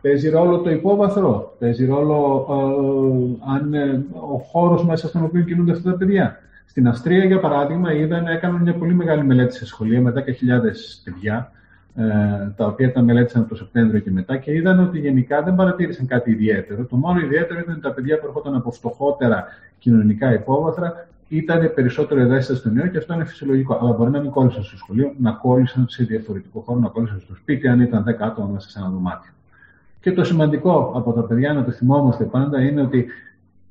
Παίζει ρόλο το υπόβαθρο, παίζει ρόλο ε, αν, ε, ο χώρος μέσα στον οποίο κινούνται αυτά τα παιδιά. Στην Αυστρία, για παράδειγμα, είδαν, έκαναν μια πολύ μεγάλη μελέτη σε σχολεία με δέκα χιλιάδες παιδιά, τα οποία τα μελέτησαν το Σεπτέμβριο και μετά, και είδαν ότι γενικά δεν παρατήρησαν κάτι ιδιαίτερο. Το μόνο ιδιαίτερο ήταν ότι τα παιδιά που έρχονταν από φτωχότερα κοινωνικά υπόβαθρα ήταν περισσότερο ευαίσθητα στον ιό, και αυτό είναι φυσιολογικό. Αλλά μπορεί να μην κόλλησαν στο σχολείο, να κόλλησαν σε διαφορετικό χώρο, να κόλλησαν στο σπίτι, αν ήταν δέκα άτομα μέσα σε ένα δωμάτιο. Και το σημαντικό από τα παιδιά, να το θυμόμαστε πάντα, είναι ότι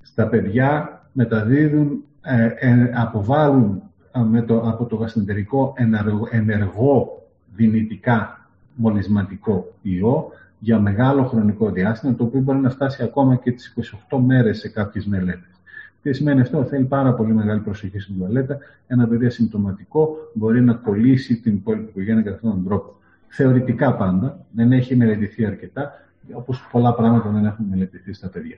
στα παιδιά μεταδίδουν, ε, ε, αποβάλλουν με το, από το γαστεντερικό ενεργό δυνητικά μολυσματικό ιό για μεγάλο χρονικό διάστημα, το οποίο μπορεί να φτάσει ακόμα και τις είκοσι οκτώ μέρες σε κάποιες μελέτες. Τι σημαίνει αυτό? Θέλει πάρα πολύ μεγάλη προσοχή στην τουαλέτα. Ένα παιδί ασυμπτωματικό μπορεί να κολλήσει την υπόλοιπη οικογένεια κατά αυτόν τον τρόπο. Θεωρητικά πάντα, δεν έχει μελετηθεί αρκετά, όπως πολλά πράγματα δεν έχουν μελετηθεί στα παιδιά.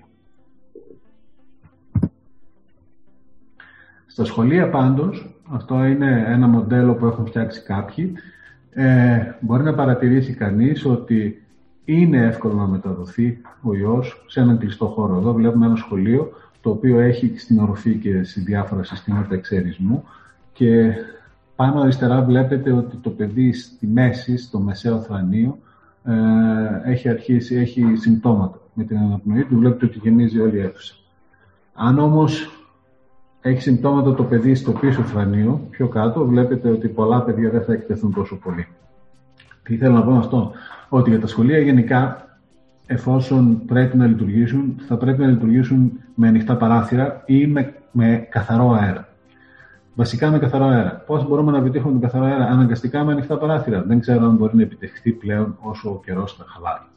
Στα σχολεία πάντως, αυτό είναι ένα μοντέλο που έχουν φτιάξει κάποιοι. Ε, μπορεί να παρατηρήσει κανείς ότι είναι εύκολο να μεταδοθεί ο ιός σε έναν κλειστό χώρο. Εδώ βλέπουμε ένα σχολείο, το οποίο έχει στην οροφή και σε διάφορα συστήματα εξαιρισμού, και πάνω αριστερά βλέπετε ότι το παιδί στη μέση, στο μεσαίο θρανείο, ε, έχει αρχίσει, έχει συμπτώματα με την αναπνοή του. Βλέπετε ότι γεμίζει όλη η αίθουσα. Αν όμως έχει συμπτώματα το παιδί στο πίσω θρανείο, πιο κάτω, βλέπετε ότι πολλά παιδιά δεν θα εκτεθούν τόσο πολύ. Τι θέλω να πω με αυτό? Ότι για τα σχολεία γενικά, εφόσον πρέπει να λειτουργήσουν, θα πρέπει να λειτουργήσουν με ανοιχτά παράθυρα ή με, με καθαρό αέρα. Βασικά με καθαρό αέρα. Πώς μπορούμε να επιτύχουμε τον καθαρό αέρα? Αναγκαστικά με ανοιχτά παράθυρα. Δεν ξέρω αν μπορεί να επιτευχθεί πλέον όσο ο καιρός θα χαλάει.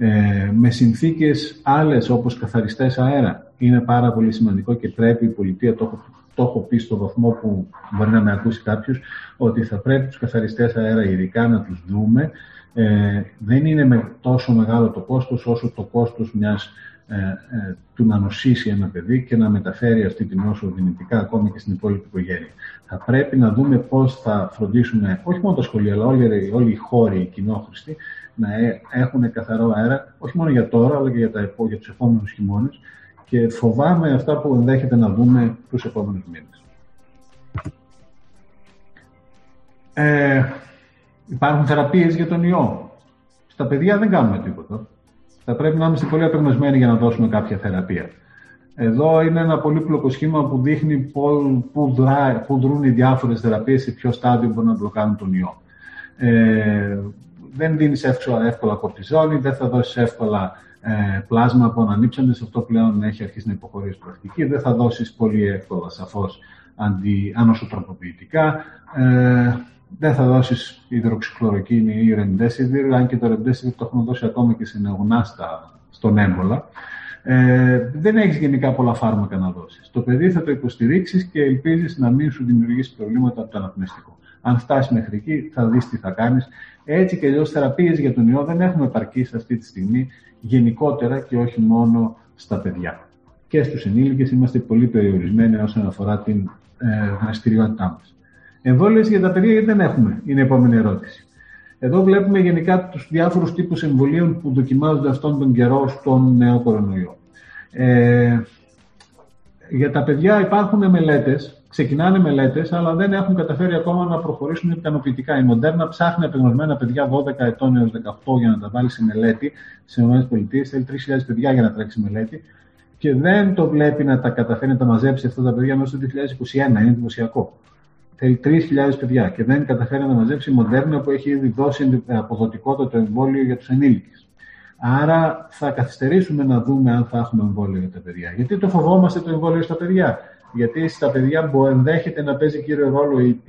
Ε, με συνθήκες άλλες, όπως καθαριστές αέρα, είναι πάρα πολύ σημαντικό, και πρέπει η πολιτεία, το έχω, το έχω πει στο βαθμό που μπορεί να με ακούσει κάποιος, ότι θα πρέπει τους καθαριστές αέρα ειδικά να τους δούμε. Ε, δεν είναι με τόσο μεγάλο το κόστος όσο το κόστος μιας, ε, ε, του να νοσήσει ένα παιδί και να μεταφέρει αυτή την νόσο δυνητικά ακόμη και στην υπόλοιπη οικογένεια. Θα πρέπει να δούμε πώς θα φροντίσουμε, όχι μόνο τα σχολεία, αλλά όλοι, όλοι οι χώροι, οι κοινόχρηστοι, να έχουν καθαρό αέρα, όχι μόνο για τώρα, αλλά και για, τα, για τους επόμενους χειμώνες, και φοβάμαι αυτά που ενδέχεται να δούμε τους επόμενους μήνες. Ε, υπάρχουν θεραπείες για τον ιό. Στα παιδιά δεν κάνουμε τίποτα. Θα πρέπει να είμαστε πολύ απεγνωσμένοι για να δώσουμε κάποια θεραπεία. Εδώ είναι ένα πολύπλοκο σχήμα που δείχνει πού δρά, δρούν οι διάφορες θεραπείες, σε ποιο στάδιο μπορούν να μπλοκάνουν τον ιό. Ε, Δεν δίνεις εύκολα, εύκολα κορτιζόνη, δεν θα δώσεις εύκολα ε, πλάσμα από ανανύψαντες. Αυτό πλέον έχει αρχίσει να υποχωρεί στην πρακτική. Δεν θα δώσεις πολύ εύκολα, σαφώς, αντι, ανοσοτροποποιητικά. Ε, δεν θα δώσεις υδροξυκλωροκίνη ή ρεντέσιβιρ, αν και το ρεντέσιβιρ το έχουμε δώσει ακόμα και σε νεογνά στον έμπολα. Ε, δεν έχεις γενικά πολλά φάρμακα να δώσεις. Το παιδί θα το υποστηρίξεις και ελπίζεις να μην σου δημιουργήσει προβλήματα από το αναπνευστικό. Αν φτάσει μέχρι εκεί, θα δεις τι θα κάνεις. Έτσι και αλλιώς, θεραπείες για τον ιό δεν έχουμε επαρκείς αυτή τη στιγμή, γενικότερα και όχι μόνο στα παιδιά. Και στους ενήλικες είμαστε πολύ περιορισμένοι όσον αφορά την ε, δραστηριότητά μας. Εμβόλιες για τα παιδιά γιατί δεν έχουμε, είναι η επόμενη ερώτηση. Εδώ βλέπουμε γενικά τους διάφορους τύπους εμβολίων που δοκιμάζονται αυτόν τον καιρό στον νέο κορονοϊό. Ε, για τα παιδιά υπάρχουν μελέτες. Ξεκινάνε μελέτες, αλλά δεν έχουν καταφέρει ακόμα να προχωρήσουν ικανοποιητικά. Η Moderna ψάχνει απεγνωσμένα παιδιά δώδεκα ετών έως δεκαοκτώ για να τα βάλει σε μελέτη. Στις ΗΠΑ θέλει τρεις χιλιάδες παιδιά για να τρέξει μελέτη. Και δεν το βλέπει να τα καταφέρει να τα μαζέψει αυτά τα παιδιά μέσα στο δύο χιλιάδες είκοσι ένα. Είναι εντυπωσιακό. Θέλει τρεις χιλιάδες παιδιά και δεν καταφέρει να τα μαζέψει η Moderna, που έχει ήδη δώσει αποδοτικότατο εμβόλιο για τους ενήλικες. Άρα θα καθυστερήσουμε να δούμε αν θα έχουμε εμβόλιο για τα παιδιά. Γιατί το φοβόμαστε το εμβόλιο στα παιδιά? Γιατί στα παιδιά ενδέχεται να παίζει κύριο ρόλο η Τ Χ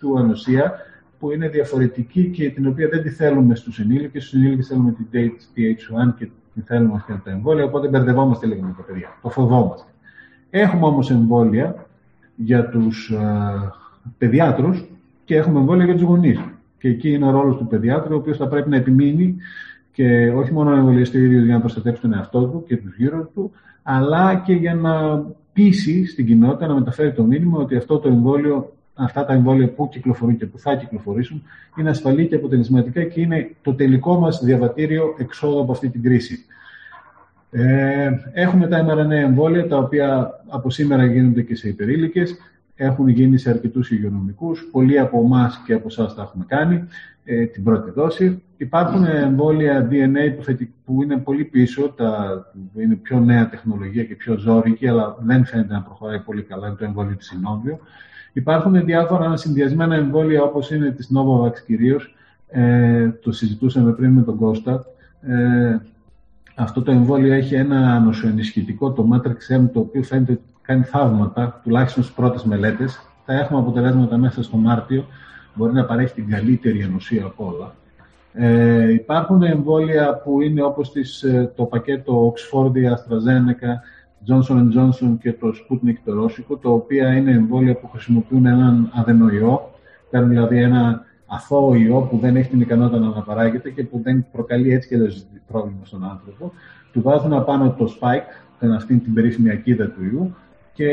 δύο ανοσία, που είναι διαφορετική και την οποία δεν τη θέλουμε στους ενήλικες. Στους ενήλικες θέλουμε την Τ Χ ένα και την θέλουμε αυτή από τα εμβόλια, οπότε μπερδευόμαστε λίγο με τα παιδιά. Το φοβόμαστε. Έχουμε όμως εμβόλια για τους α, παιδιάτρους και έχουμε εμβόλια για τους γονείς. Και εκεί είναι ο ρόλος του παιδιάτρου, ο οποίος θα πρέπει να επιμείνει Και όχι μόνο να εμβολιαστεί ο ίδιος για να προστατεύσει τον εαυτό του και τους γύρω του, αλλά και για να πείσει στην κοινότητα να μεταφέρει το μήνυμα ότι αυτό το εμβόλιο, αυτά τα εμβόλια που κυκλοφορούν και που θα κυκλοφορήσουν είναι ασφαλή και αποτελεσματικά και είναι το τελικό μας διαβατήριο εξόδου από αυτή την κρίση. Ε, έχουμε τα mRNA εμβόλια, τα οποία από σήμερα γίνονται και σε υπερήλικες, έχουν γίνει σε αρκετούς υγειονομικούς. Πολλοί από εμάς και από εσάς τα έχουμε κάνει ε, την πρώτη δόση. Υπάρχουν εμβόλια ντι εν έι που, θα, που είναι πολύ πίσω, τα, που είναι πιο νέα τεχνολογία και πιο ζώρικη, αλλά δεν φαίνεται να προχωράει πολύ καλά. Είναι το εμβόλιο της Συνόβιο. Υπάρχουν διάφορα συνδυασμένα εμβόλια, όπως είναι της Novavax κυρίως. Ε, το συζητούσαμε πριν με τον Κώστα. Ε, αυτό το εμβόλιο έχει ένα νοσοενισχυτικό, το Matrix M, το οποίο φαίνεται κάνει θαύματα, τουλάχιστον στις πρώτες μελέτες. Θα έχουμε αποτελέσματα μέσα στο Μάρτιο. Μπορεί να παρέχει την καλύτερη ενωσία από όλα. Ε, υπάρχουν εμβόλια που είναι όπως τις, το πακέτο Oxford, AstraZeneca, Johnson εντ Johnson και το Sputnik το ρώσικο, τα οποία είναι εμβόλια που χρησιμοποιούν έναν αδενοϊό, κάνουν δηλαδή ένα αθώο ιό που δεν έχει την ικανότητα να αναπαράγεται και που δεν προκαλεί έτσι και πρόβλημα στον άνθρωπο. Του βάζουν απάνω το spike, αυτήν την περίφημη ακίδα του ιού, και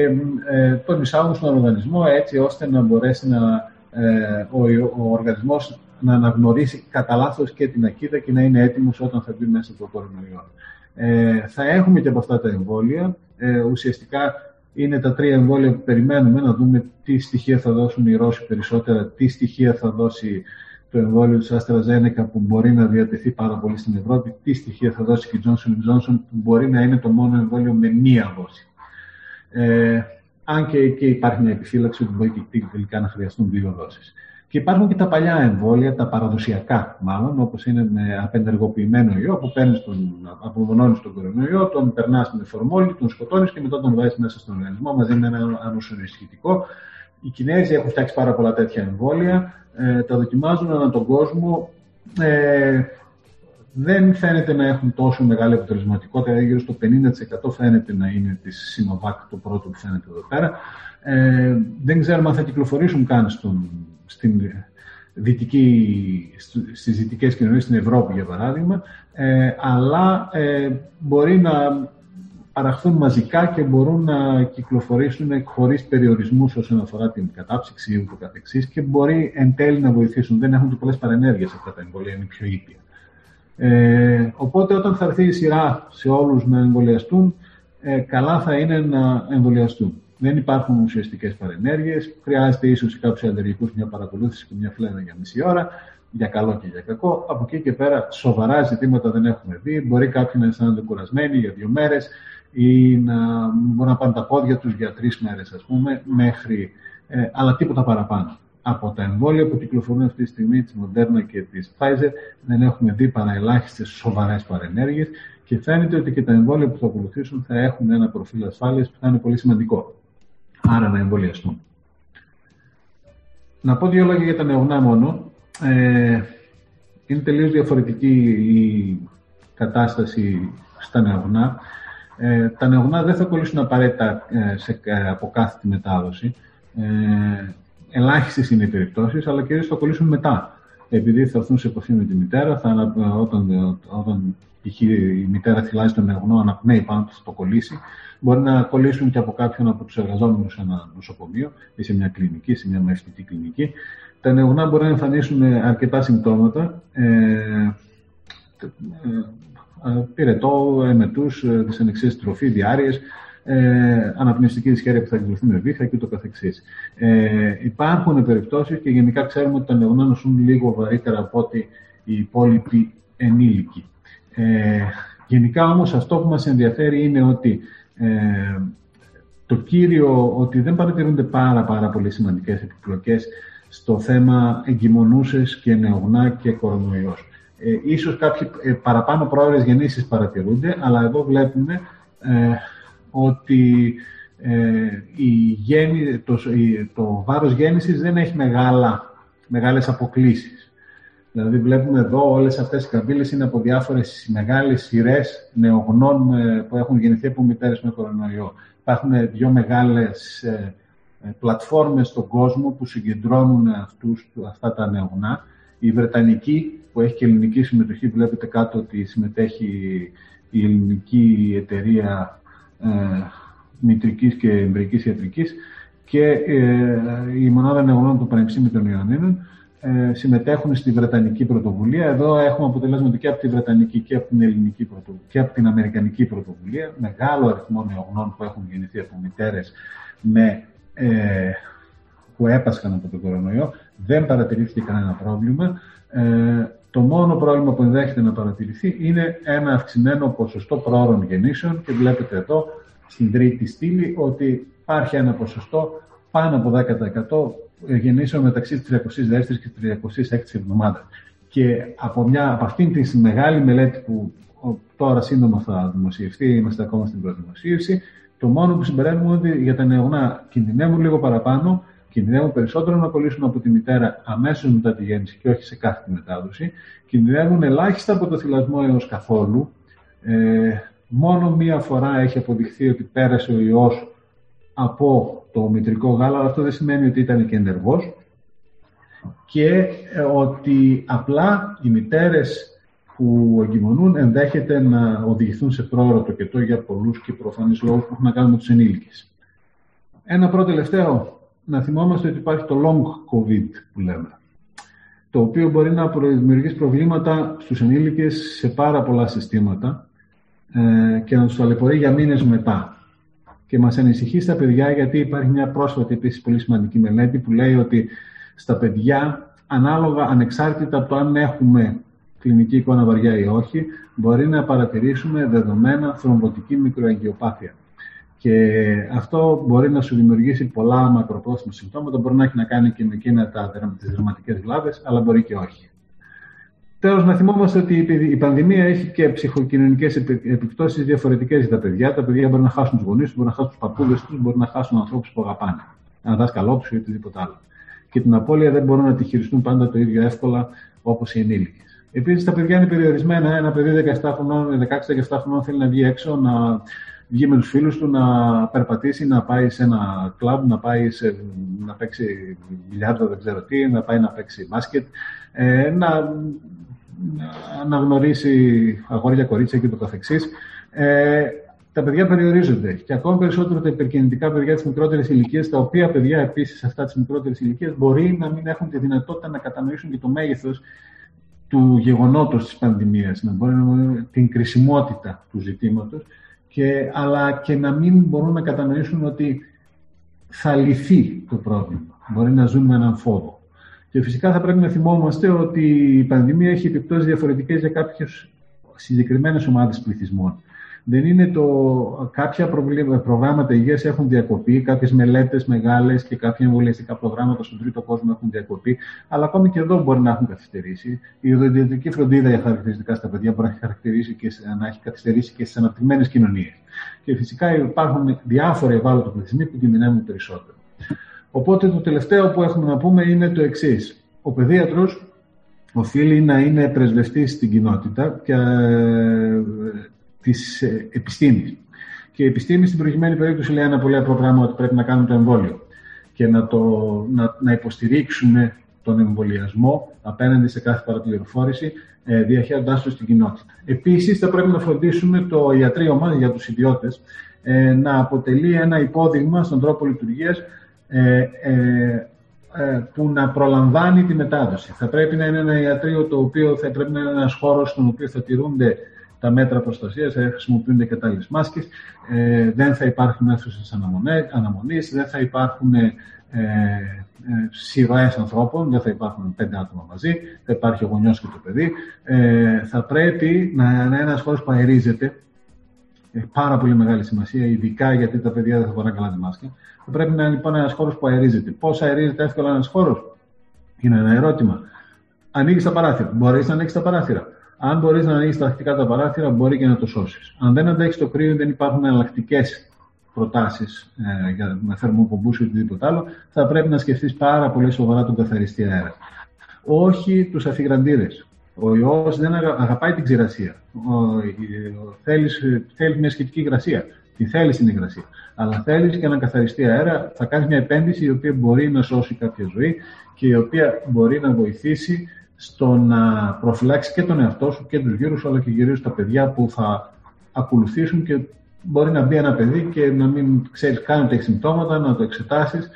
ε, τον εισάγουν στον οργανισμό έτσι ώστε να μπορέσει να, ε, ο, ο οργανισμός να αναγνωρίσει κατά λάθος και την ακίδα και να είναι έτοιμος όταν θα μπει μέσα το κορονοϊό. Ε, θα έχουμε και από αυτά τα εμβόλια. Ε, ουσιαστικά είναι τα τρία εμβόλια που περιμένουμε να δούμε τι στοιχεία θα δώσουν οι Ρώσοι περισσότερα, τι στοιχεία θα δώσει το εμβόλιο της AstraZeneca που μπορεί να διατεθεί πάρα πολύ στην Ευρώπη, τι στοιχεία θα δώσει και η Johnson εντ Johnson που μπορεί να είναι το μόνο εμβόλιο με μία δόση. Ε, αν και, και υπάρχει μια επιφύλαξη ότι μπορεί και τελικά να χρειαστούν δύο δόσεις. Και υπάρχουν και τα παλιά εμβόλια, τα παραδοσιακά μάλλον, όπως είναι με απενεργοποιημένο ιό, που παίρνεις τον, απομονώνεις τον κορονοϊό, τον περνάς με φορμόλι, τον σκοτώνεις και μετά τον βάζεις μέσα στον οργανισμό μαζί με ένα νοσοενισχυτικό. Οι Κινέζοι έχουν φτιάξει πάρα πολλά τέτοια εμβόλια, ε, τα δοκιμάζουν ανά τον κόσμο. Ε, δεν φαίνεται να έχουν τόσο μεγάλη αποτελεσματικότητα, γύρω στο πενήντα τοις εκατό φαίνεται να είναι της Sinovac το πρώτο που φαίνεται εδώ πέρα. Ε, δεν ξέρουμε αν θα κυκλοφορήσουν καν στον, στην δυτική, στις δυτικές κοινωνίες, στην Ευρώπη για παράδειγμα, ε, αλλά ε, μπορεί να παραχθούν μαζικά και μπορούν να κυκλοφορήσουν χωρίς περιορισμούς όσον αφορά την κατάψυξη ή ούτω καθεξής και μπορεί εν τέλει να βοηθήσουν. Δεν έχουν και πολλές παρενέργειες αυτά τα εμβόλια, είναι πιο ήπια. Ε, οπότε όταν θα έρθει η σειρά σε όλους να εμβολιαστούν, ε, καλά θα είναι να εμβολιαστούν. Δεν υπάρχουν ουσιαστικές παρενέργειες. Χρειάζεται ίσως σε κάποιους αλλεργικούς μια παρακολούθηση και μια φλένα για μισή ώρα, για καλό και για κακό. Από εκεί και πέρα, σοβαρά ζητήματα δεν έχουμε δει. Μπορεί κάποιοι να αισθάνονται κουρασμένοι για δύο μέρες ή να μπορούν να πάνε τα πόδια τους για τρεις μέρες, ας πούμε, μέχρι, ε, αλλά τίποτα παραπάνω. Από τα εμβόλια που κυκλοφορούν αυτή τη στιγμή, της Moderna και της Pfizer, δεν έχουμε δει παρά ελάχιστες σοβαρές παρενέργειες και φαίνεται ότι και τα εμβόλια που θα ακολουθήσουν θα έχουν ένα προφίλ ασφάλειας που θα είναι πολύ σημαντικό. Άρα να εμβολιαστούν. Να πω δύο λόγια για τα νεογνά μόνο. Ε, είναι τελείως διαφορετική η κατάσταση στα νεογνά. Ε, τα νεογνά δεν θα κολλήσουν απαραίτητα σε, από κάθε τη μετάδοση. Ε, Ελάχιστες είναι οι περιπτώσεις, αλλά κυρίως θα κολλήσουν μετά. Επειδή θα έρθουν σε επαφή με τη μητέρα, θα, όταν, όταν η μητέρα θυλάζει τον νεογνώ, αναπνέει πάνω του, θα το κολλήσει. Μπορεί να κολλήσουν και από κάποιον από τους εργαζόμενους σε ένα νοσοκομείο ή σε μια κλινική, σε μια μαυστική κλινική. Τα νεογνά μπορεί να εμφανίσουν αρκετά συμπτώματα. Ε, πυρετό, εμετούς, δυσανεξίες τροφή, διάρειες. Ε, αναπνευστική δυσχέρεια που θα εκδηλωθεί με βήχα και ούτω καθεξής. Ε, υπάρχουν περιπτώσεις και γενικά ξέρουμε ότι τα νεογνά νοσούν λίγο βαρύτερα από ότι οι υπόλοιποι ενήλικοι. Ε, γενικά όμως αυτό που μας ενδιαφέρει είναι ότι ε, το κύριο ότι δεν παρατηρούνται πάρα, πάρα πολύ σημαντικές επιπλοκές στο θέμα εγκυμονούσες και νεογνά και κορονοϊός. Ε, ίσως κάποιοι ε, παραπάνω πρόωρες γεννήσεις παρατηρούνται, αλλά εδώ βλέπουμε ε, ότι ε, η γέννη, το, η, το βάρος γέννησης δεν έχει μεγάλα, μεγάλες αποκλίσεις. Δηλαδή βλέπουμε εδώ όλες αυτές οι καμπύλες είναι από διάφορες μεγάλες σειρές νεογνών ε, που έχουν γεννηθεί από μητέρες με κορονοϊό. Υπάρχουν δύο μεγάλες ε, πλατφόρμες στον κόσμο που συγκεντρώνουν αυτούς, αυτά τα νεογνά. Η Βρετανική, που έχει και ελληνική συμμετοχή. Βλέπετε κάτω ότι συμμετέχει η ελληνική εταιρεία ε, μητρικής και εμβρικής ιατρικής και ε, η μονάδα νεογνών του Πανεπιστήμιου των Ιωαννίνων ε, συμμετέχουν στη βρετανική πρωτοβουλία. Εδώ έχουμε αποτελέσματα και από τη βρετανική και από την ελληνική πρωτοβουλία και από την αμερικανική πρωτοβουλία. Μεγάλο αριθμό νεογνών που έχουν γεννηθεί από μητέρες με, ε, που έπασχαν από τον κορονοϊό. Δεν παρατηρήθηκε κανένα πρόβλημα. Ε, το μόνο πρόβλημα που ενδέχεται να παρατηρηθεί είναι ένα αυξημένο ποσοστό προώρων γεννήσεων και βλέπετε εδώ στην τρίτη στήλη ότι υπάρχει ένα ποσοστό πάνω από δέκα τοις εκατό γεννήσεων μεταξύ της τριακόσιης δεύτερης και τριακόσιης έκτης εβδομάδας. Και από, μια, από αυτήν τη μεγάλη μελέτη που τώρα σύντομα θα δημοσιευτεί, είμαστε ακόμα στην προδημοσίευση, το μόνο που συμπεραίνουμε ότι για τα νεογνά κινδυνεύουν λίγο παραπάνω, κινδυνεύουν περισσότερο να κολλήσουν από τη μητέρα αμέσως μετά τη γέννηση και όχι σε κάθε τη μετάδοση, κινδυνεύουν ελάχιστα από το θυλασμό έως καθόλου. Ε, μόνο μία φορά έχει αποδειχθεί ότι πέρασε ο ιός από το μητρικό γάλα, αλλά αυτό δεν σημαίνει ότι ήταν και ενεργός και ότι απλά οι μητέρες που εγκυμονούν ενδέχεται να οδηγηθούν σε πρόωρο τοκετό για πολλούς και προφανείς λόγους που έχουν να κάνουν με τους ενήλικες. Ένα πρώτο τελευταίο, να θυμόμαστε ότι υπάρχει το long covid που λέμε, το οποίο μπορεί να δημιουργήσει προβλήματα στους ενήλικες σε πάρα πολλά συστήματα και να τους ταλαιπωρεί για μήνες μετά. Και μας ανησυχεί στα παιδιά, γιατί υπάρχει μια πρόσφατη επίσης πολύ σημαντική μελέτη που λέει ότι στα παιδιά, ανάλογα, ανεξάρτητα από το αν έχουμε κλινική εικόνα βαριά ή όχι, μπορεί να παρατηρήσουμε δεδομένα θρομβωτική μικροαγγιοπάθεια. Και αυτό μπορεί να σου δημιουργήσει πολλά μακροπρόθεσμα συμπτώματα, μπορεί να έχει να κάνει και με εκείνα τις δερματικές βλάβες, αλλά μπορεί και όχι. Τέλος, να θυμόμαστε ότι η πανδημία έχει και ψυχοκοινωνικές επιπτώσεις διαφορετικές για τα παιδιά. Τα παιδιά μπορεί να χάσουν τους γονείς τους, μπορεί να χάσουν τους παππούδες τους, μπορεί να χάσουν ανθρώπους που αγαπάνε, ένα δάσκαλό τους ή οτιδήποτε άλλο. Και την απώλεια δεν μπορούν να τη χειριστούν πάντα το ίδιο εύκολα όπως οι ενήλικες. Επίσης, τα παιδιά είναι περιορισμένα. Ένα παιδί δεκαεπτά χρονών, δεκαέξι δεκαεπτά χρονών θέλει να βγει έξω, να βγει με τους φίλους του, να περπατήσει, να πάει σε ένα κλαμπ, να πάει σε, να παίξει μπιλιάρδο, δεν ξέρω τι, να πάει να παίξει μπάσκετ, ε, να, να γνωρίσει αγόρια, κορίτσια και το καθεξής. Ε, τα παιδιά περιορίζονται και ακόμη περισσότερο τα υπερκινητικά παιδιά της μικρότερης ηλικίας, τα οποία παιδιά επίσης αυτά της μικρότερης ηλικίας μπορεί να μην έχουν τη δυνατότητα να κατανοήσουν και το μέγεθος του γεγονότος της πανδημίας, να μπορεί να την κρισιμότητα του ζητήματος. Και, αλλά και να μην μπορούν να κατανοήσουν ότι θα λυθεί το πρόβλημα. Μπορεί να ζουν με έναν φόβο. Και φυσικά θα πρέπει να θυμόμαστε ότι η πανδημία έχει επιπτώσεις διαφορετικές για κάποιες συγκεκριμένες ομάδες πληθυσμών. Δεν είναι το... Κάποια προγράμματα υγείας έχουν διακοπεί, κάποιες μελέτες μεγάλες και κάποια εμβολιαστικά προγράμματα στον τρίτο κόσμο έχουν διακοπεί, αλλά ακόμη και εδώ μπορεί να έχουν καθυστερήσει. Η ιδιωτική φροντίδα για χαρακτηριστικά στα παιδιά μπορεί να έχει, και σε... να έχει καθυστερήσει και στις αναπτυγμένες κοινωνίες. Και φυσικά υπάρχουν διάφορα ευάλωτοι πληθυσμοί που κινδυνεύουν περισσότερο. Οπότε το τελευταίο που έχουμε να πούμε είναι το εξής. Ο παιδίατρος οφείλει να είναι πρεσβευτής στην κοινότητα και της επιστήμης. Και η επιστήμη στην προηγουμένη περίπτωση λέει ένα πολύ απλό πράγμα, ότι πρέπει να κάνουμε το εμβόλιο και να, το, να, να υποστηρίξουμε τον εμβολιασμό απέναντι σε κάθε παραπληροφόρηση, ε, διαχέοντάς το στην κοινότητα. Επίσης, θα πρέπει να φροντίσουμε το ιατρείο μας, για τους ιδιώτες, ε, να αποτελεί ένα υπόδειγμα στον τρόπο λειτουργίας ε, ε, που να προλαμβάνει τη μετάδοση. Θα πρέπει να είναι ένα ιατρείο το οποίο θα πρέπει να είναι ένας χώρος στον οποίο θα τηρούνται τα μέτρα προστασίας, θα χρησιμοποιούνται κατάλληλες μάσκες, ε, δεν θα υπάρχουν αίθουσες αναμονής, δεν θα υπάρχουν ε, ε, σειρές ανθρώπων, δεν θα υπάρχουν πέντε άτομα μαζί, θα υπάρχει ο γονιός και το παιδί. Ε, θα πρέπει να είναι ένας χώρος που αερίζεται, έχει πάρα πολύ μεγάλη σημασία, ειδικά γιατί τα παιδιά δεν θα φοράνε καλά τη μάσκα. Θα πρέπει να είναι λοιπόν ένας χώρος που αερίζεται. Πώς αερίζεται εύκολα ένας χώρος, είναι ένα ερώτημα. Ανοίγεις τα παράθυρα, μπορείς να ανοίξεις τα παράθυρα. Αν μπορείς να ανοίξεις τακτικά τα παράθυρα, μπορεί και να το σώσεις. Αν δεν αντέχεις το κρύο, δεν υπάρχουν εναλλακτικές προτάσεις ε, για, με θερμοπομπούς ή οτιδήποτε άλλο, θα πρέπει να σκεφτείς πάρα πολύ σοβαρά τον καθαριστή αέρα. Όχι τους αφιγραντήρες. Ο ιός δεν αγα, αγαπάει την ξηρασία. Θέλει μια σχετική υγρασία. Τη θέλει την υγρασία. Αλλά θέλει και έναν καθαριστή αέρα. Θα κάνει μια επένδυση η οποία μπορεί να σώσει κάποια ζωή και η οποία μπορεί να βοηθήσει στο να προφυλάξει και τον εαυτό σου και τους γύρους σου, αλλά και κυρίως τα παιδιά που θα ακολουθήσουν, και μπορεί να μπει ένα παιδί και να μην ξέρεις καν ότι έχει συμπτώματα, να το εξετάσεις,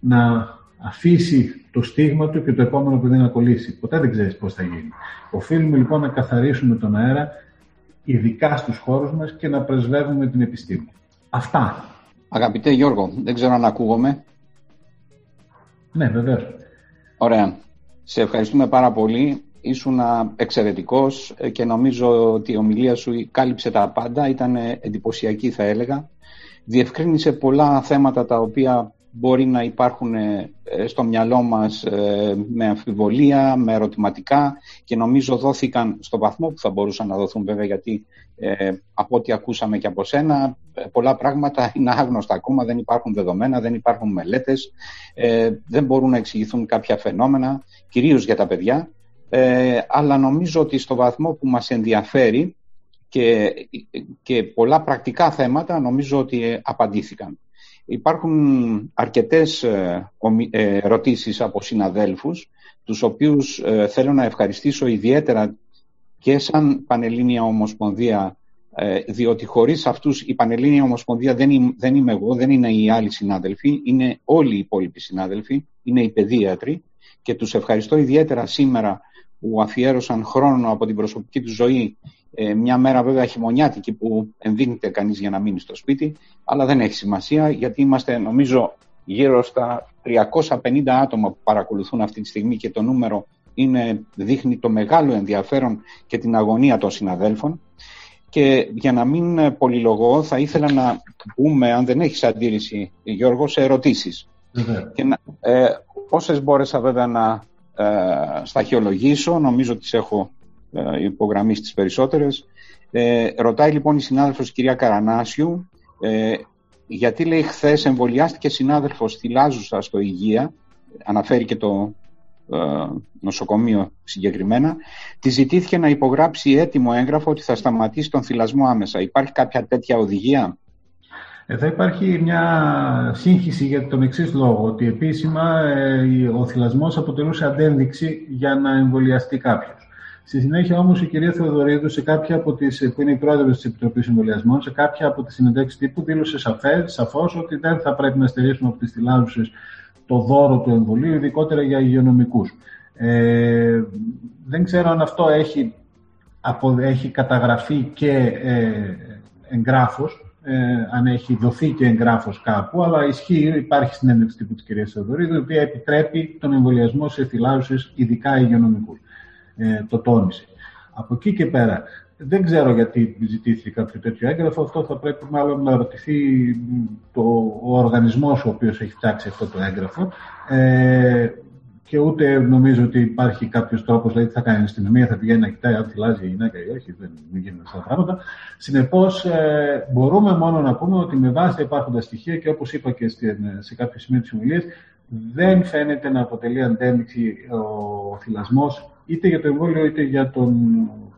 να αφήσει το στίγμα του και το επόμενο παιδί να κολλήσει. Ποτέ δεν ξέρεις πώς θα γίνει. Οφείλουμε λοιπόν να καθαρίσουμε τον αέρα, ειδικά στους χώρους μας, και να πρεσβεύουμε την επιστήμη. Αυτά. Αγαπητέ Γιώργο, δεν ξέρω αν ακούγομαι. Ναι, βεβαίως. Ωραία. Σε ευχαριστούμε πάρα πολύ. Ήσουν εξαιρετικός και νομίζω ότι η ομιλία σου κάλυψε τα πάντα. Ήταν εντυπωσιακή, θα έλεγα. Διευκρίνησε πολλά θέματα τα οποία μπορεί να υπάρχουν στο μυαλό μας με αμφιβολία, με ερωτηματικά, και νομίζω δόθηκαν στο βαθμό που θα μπορούσαν να δοθούν, βέβαια, γιατί ε, από ό,τι ακούσαμε και από σένα, πολλά πράγματα είναι άγνωστα ακόμα, δεν υπάρχουν δεδομένα, δεν υπάρχουν μελέτες, ε, δεν μπορούν να εξηγηθούν κάποια φαινόμενα, κυρίως για τα παιδιά, ε, αλλά νομίζω ότι στο βαθμό που μας ενδιαφέρει και, και πολλά πρακτικά θέματα, νομίζω ότι απαντήθηκαν. Υπάρχουν αρκετές ερωτήσεις από συναδέλφους, τους οποίους θέλω να ευχαριστήσω ιδιαίτερα και σαν Πανελλήνια Ομοσπονδία, διότι χωρίς αυτούς η Πανελλήνια Ομοσπονδία δεν είμαι, δεν είμαι εγώ, δεν είναι οι άλλοι συνάδελφοι, είναι όλοι οι υπόλοιποι συνάδελφοι, είναι οι παιδίατροι, και τους ευχαριστώ ιδιαίτερα σήμερα που αφιέρωσαν χρόνο από την προσωπική του ζωή, μια μέρα βέβαια χειμωνιάτικη που ενδείκνυται κανείς για να μείνει στο σπίτι, αλλά δεν έχει σημασία, γιατί είμαστε νομίζω γύρω στα τριακόσια πενήντα άτομα που παρακολουθούν αυτή τη στιγμή, και το νούμερο είναι, δείχνει το μεγάλο ενδιαφέρον και την αγωνία των συναδέλφων. Και για να μην πολυλογώ, θα ήθελα να πούμε, αν δεν έχεις αντίρρηση Γιώργο, σε ερωτήσεις. Mm-hmm. Και να, ε, όσες μπόρεσα βέβαια να ε, σταχυολογήσω, νομίζω ότι τις έχω υπογραμμίσει τις περισσότερες. Ε, ρωτάει λοιπόν η συνάδελφος κυρία Καρανάσιου, ε, γιατί λέει χθες εμβολιάστηκε συνάδελφος θυλάζουσα στο Υγεία, αναφέρει και το ε, νοσοκομείο συγκεκριμένα, τη ζητήθηκε να υπογράψει έτοιμο έγγραφο ότι θα σταματήσει τον θυλασμό άμεσα. Υπάρχει κάποια τέτοια οδηγία? Εδώ υπάρχει μια σύγχυση για τον εξής λόγο, ότι επίσημα ε, ο θυλασμός αποτελούσε αντένδειξη για να εμβολιαστεί κάποιος. Στη συνέχεια όμως η κυρία Θεοδωρίδου, σε κάποια από τις, που είναι η πρόεδρος της Επιτροπής Εμβολιασμών, σε κάποια από τις συνεντεύξεις τύπου δήλωσε σαφές, σαφώς ότι δεν θα πρέπει να στερήσουμε από τις θυλάζουσες το δώρο του εμβολίου, ειδικότερα για υγειονομικούς. Ε, δεν ξέρω αν αυτό έχει, απο, έχει καταγραφεί και ε, εγγράφος, ε, αν έχει δοθεί και εγγράφος κάπου, αλλά ισχύει, υπάρχει συνέντευξη τύπου της κυρίας Θεοδωρίδου, η οποία επιτρέπει τον εμβολιασμό σε θυλάζουσες, ειδικά υγειονομικούς. Το τόνισε. Από εκεί και πέρα, δεν ξέρω γιατί ζητήθηκε κάποιο τέτοιο έγγραφο. Αυτό θα πρέπει μάλλον να ρωτηθεί το, ο οργανισμός ο οποίος έχει φτιάξει αυτό το έγγραφο. Ε, και ούτε νομίζω ότι υπάρχει κάποιος τρόπος, δηλαδή θα κάνει η αστυνομία, θα πηγαίνει να κοιτάει αν θυλάζει η γυναίκα ή όχι, δεν γίνονται αυτά τα πράγματα. Συνεπώς, ε, μπορούμε μόνο να πούμε ότι με βάση τα υπάρχοντα στοιχεία και όπως είπα και στην, σε κάποιο σημείο της ομιλίας, δεν φαίνεται να αποτελεί αντένδειξη ο θυλασμός είτε για το εμβόλιο είτε για τον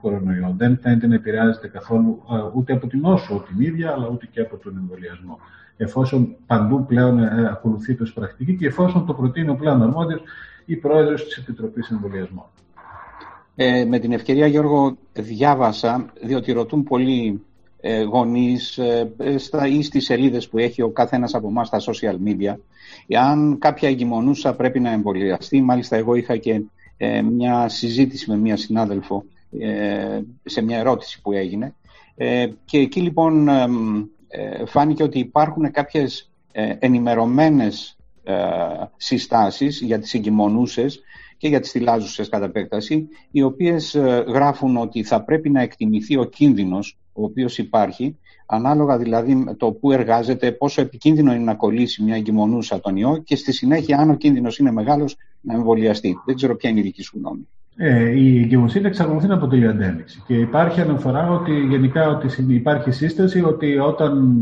κορονοϊό. Δεν φαίνεται να επηρεάζεται καθόλου ούτε από την νόσο την ίδια, αλλά ούτε και από τον εμβολιασμό. Εφόσον παντού πλέον ε, ακολουθεί το πρακτική και εφόσον το προτείνει ο πλέον αρμόδιος ή πρόεδρος της Επιτροπής Εμβολιασμών. Ε, με την ευκαιρία, Γιώργο, διάβασα, διότι ρωτούν πολλοί ε, γονείς ε, στα, ή στις σελίδες που έχει ο καθένας από εμάς στα social media, εάν κάποια εγκυμονούσα πρέπει να εμβολιαστεί. Μάλιστα, εγώ είχα και Ε, μια συζήτηση με μια συνάδελφο ε, σε μια ερώτηση που έγινε ε, και εκεί λοιπόν ε, ε, φάνηκε ότι υπάρχουν κάποιες ε, ενημερωμένες ε, συστάσεις για τις εγκυμονούσες και για τις θυλάζουσες κατά επέκταση, οι οποίες ε, γράφουν ότι θα πρέπει να εκτιμηθεί ο κίνδυνος ο οποίος υπάρχει, ανάλογα δηλαδή με το που εργάζεται, πόσο επικίνδυνο είναι να κολλήσει μια εγκυμονούσα τον ιό και στη συνέχεια, αν ο κίνδυνος είναι μεγάλος, να εμβολιαστεί. Δεν ξέρω ποια είναι η δική σου γνώμη. Ε, η εγκυμοσύνη εξακολουθεί να αποτελεί αντένδειξη. Και υπάρχει αναφορά ότι γενικά ότι υπάρχει σύσταση ότι όταν,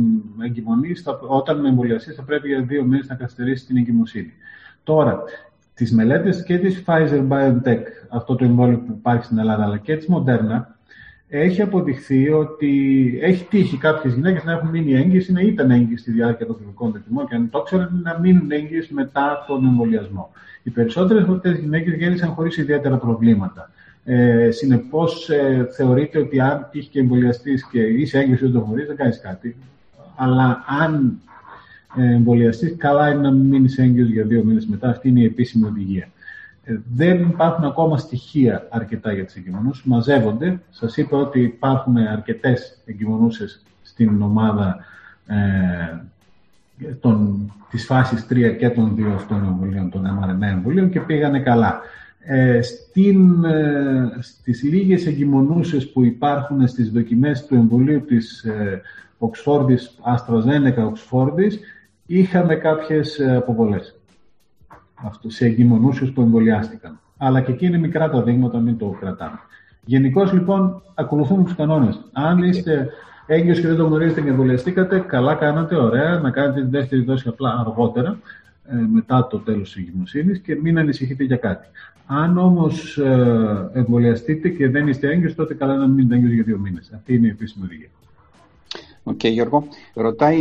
όταν εμβολιαστεί θα πρέπει για δύο μήνες να καθυστερήσει την εγκυμοσύνη. Τώρα, τις μελέτες και της Pfizer-BioNTech, αυτό το εμβόλιο που υπάρχει στην Ελλάδα, αλλά και της Moderna, έχει αποδειχθεί ότι έχει τύχει κάποιες γυναίκες να έχουν μείνει έγκυες ή να ήταν έγκυες στη διάρκεια των κλινικών δοκιμών και αν το ξέρουν να μείνουν έγκυες μετά τον εμβολιασμό. Οι περισσότερες από αυτές τις γυναίκες γέννησαν χωρίς ιδιαίτερα προβλήματα. Ε, συνεπώς ε, θεωρείται ότι αν τύχει και εμβολιαστής και είσαι έγκυος ή δεν το χωρίς, δεν κάνεις κάτι. Αλλά αν εμβολιαστής, καλά είναι να μην μείνεις έγκυος για δύο μήνες μετά. Αυτή είναι η επίσημη οδηγία. Δεν υπάρχουν ακόμα στοιχεία αρκετά για τις εγκυμονούς. Μαζεύονται. Σας είπα ότι υπάρχουν αρκετές εγκυμονούσες στην ομάδα ε, των, της φάσης τρία και των δύο αυτών εμβολίων, των mRNA εμβολίων και πήγανε καλά. Ε, στην, ε, στις λίγες εγκυμονούσες που υπάρχουν στις δοκιμές του εμβολίου της ε, Οξφόρδης, AstraZeneca Οξφόρδης, είχαμε κάποιες αποβολές. Αυτό, σε εγκυμονούσιους που εμβολιάστηκαν. Αλλά και εκεί είναι μικρά τα δείγματα, μην το κρατάμε. Γενικώς λοιπόν ακολουθούμε τους κανόνες. Αν είστε έγκυος και δεν το γνωρίζετε και εμβολιαστήκατε, καλά κάνατε, ωραία, να κάνετε τη δεύτερη δόση απλά αργότερα, μετά το τέλος της εγκυμοσύνης και μην ανησυχείτε για κάτι. Αν όμως εμβολιαστείτε και δεν είστε έγκυος, τότε καλά να μην είστε έγκυος για δύο μήνες. Αυτή είναι η επίσημη οδηγία. Οκ, okay, Γιώργο. Ρωτάει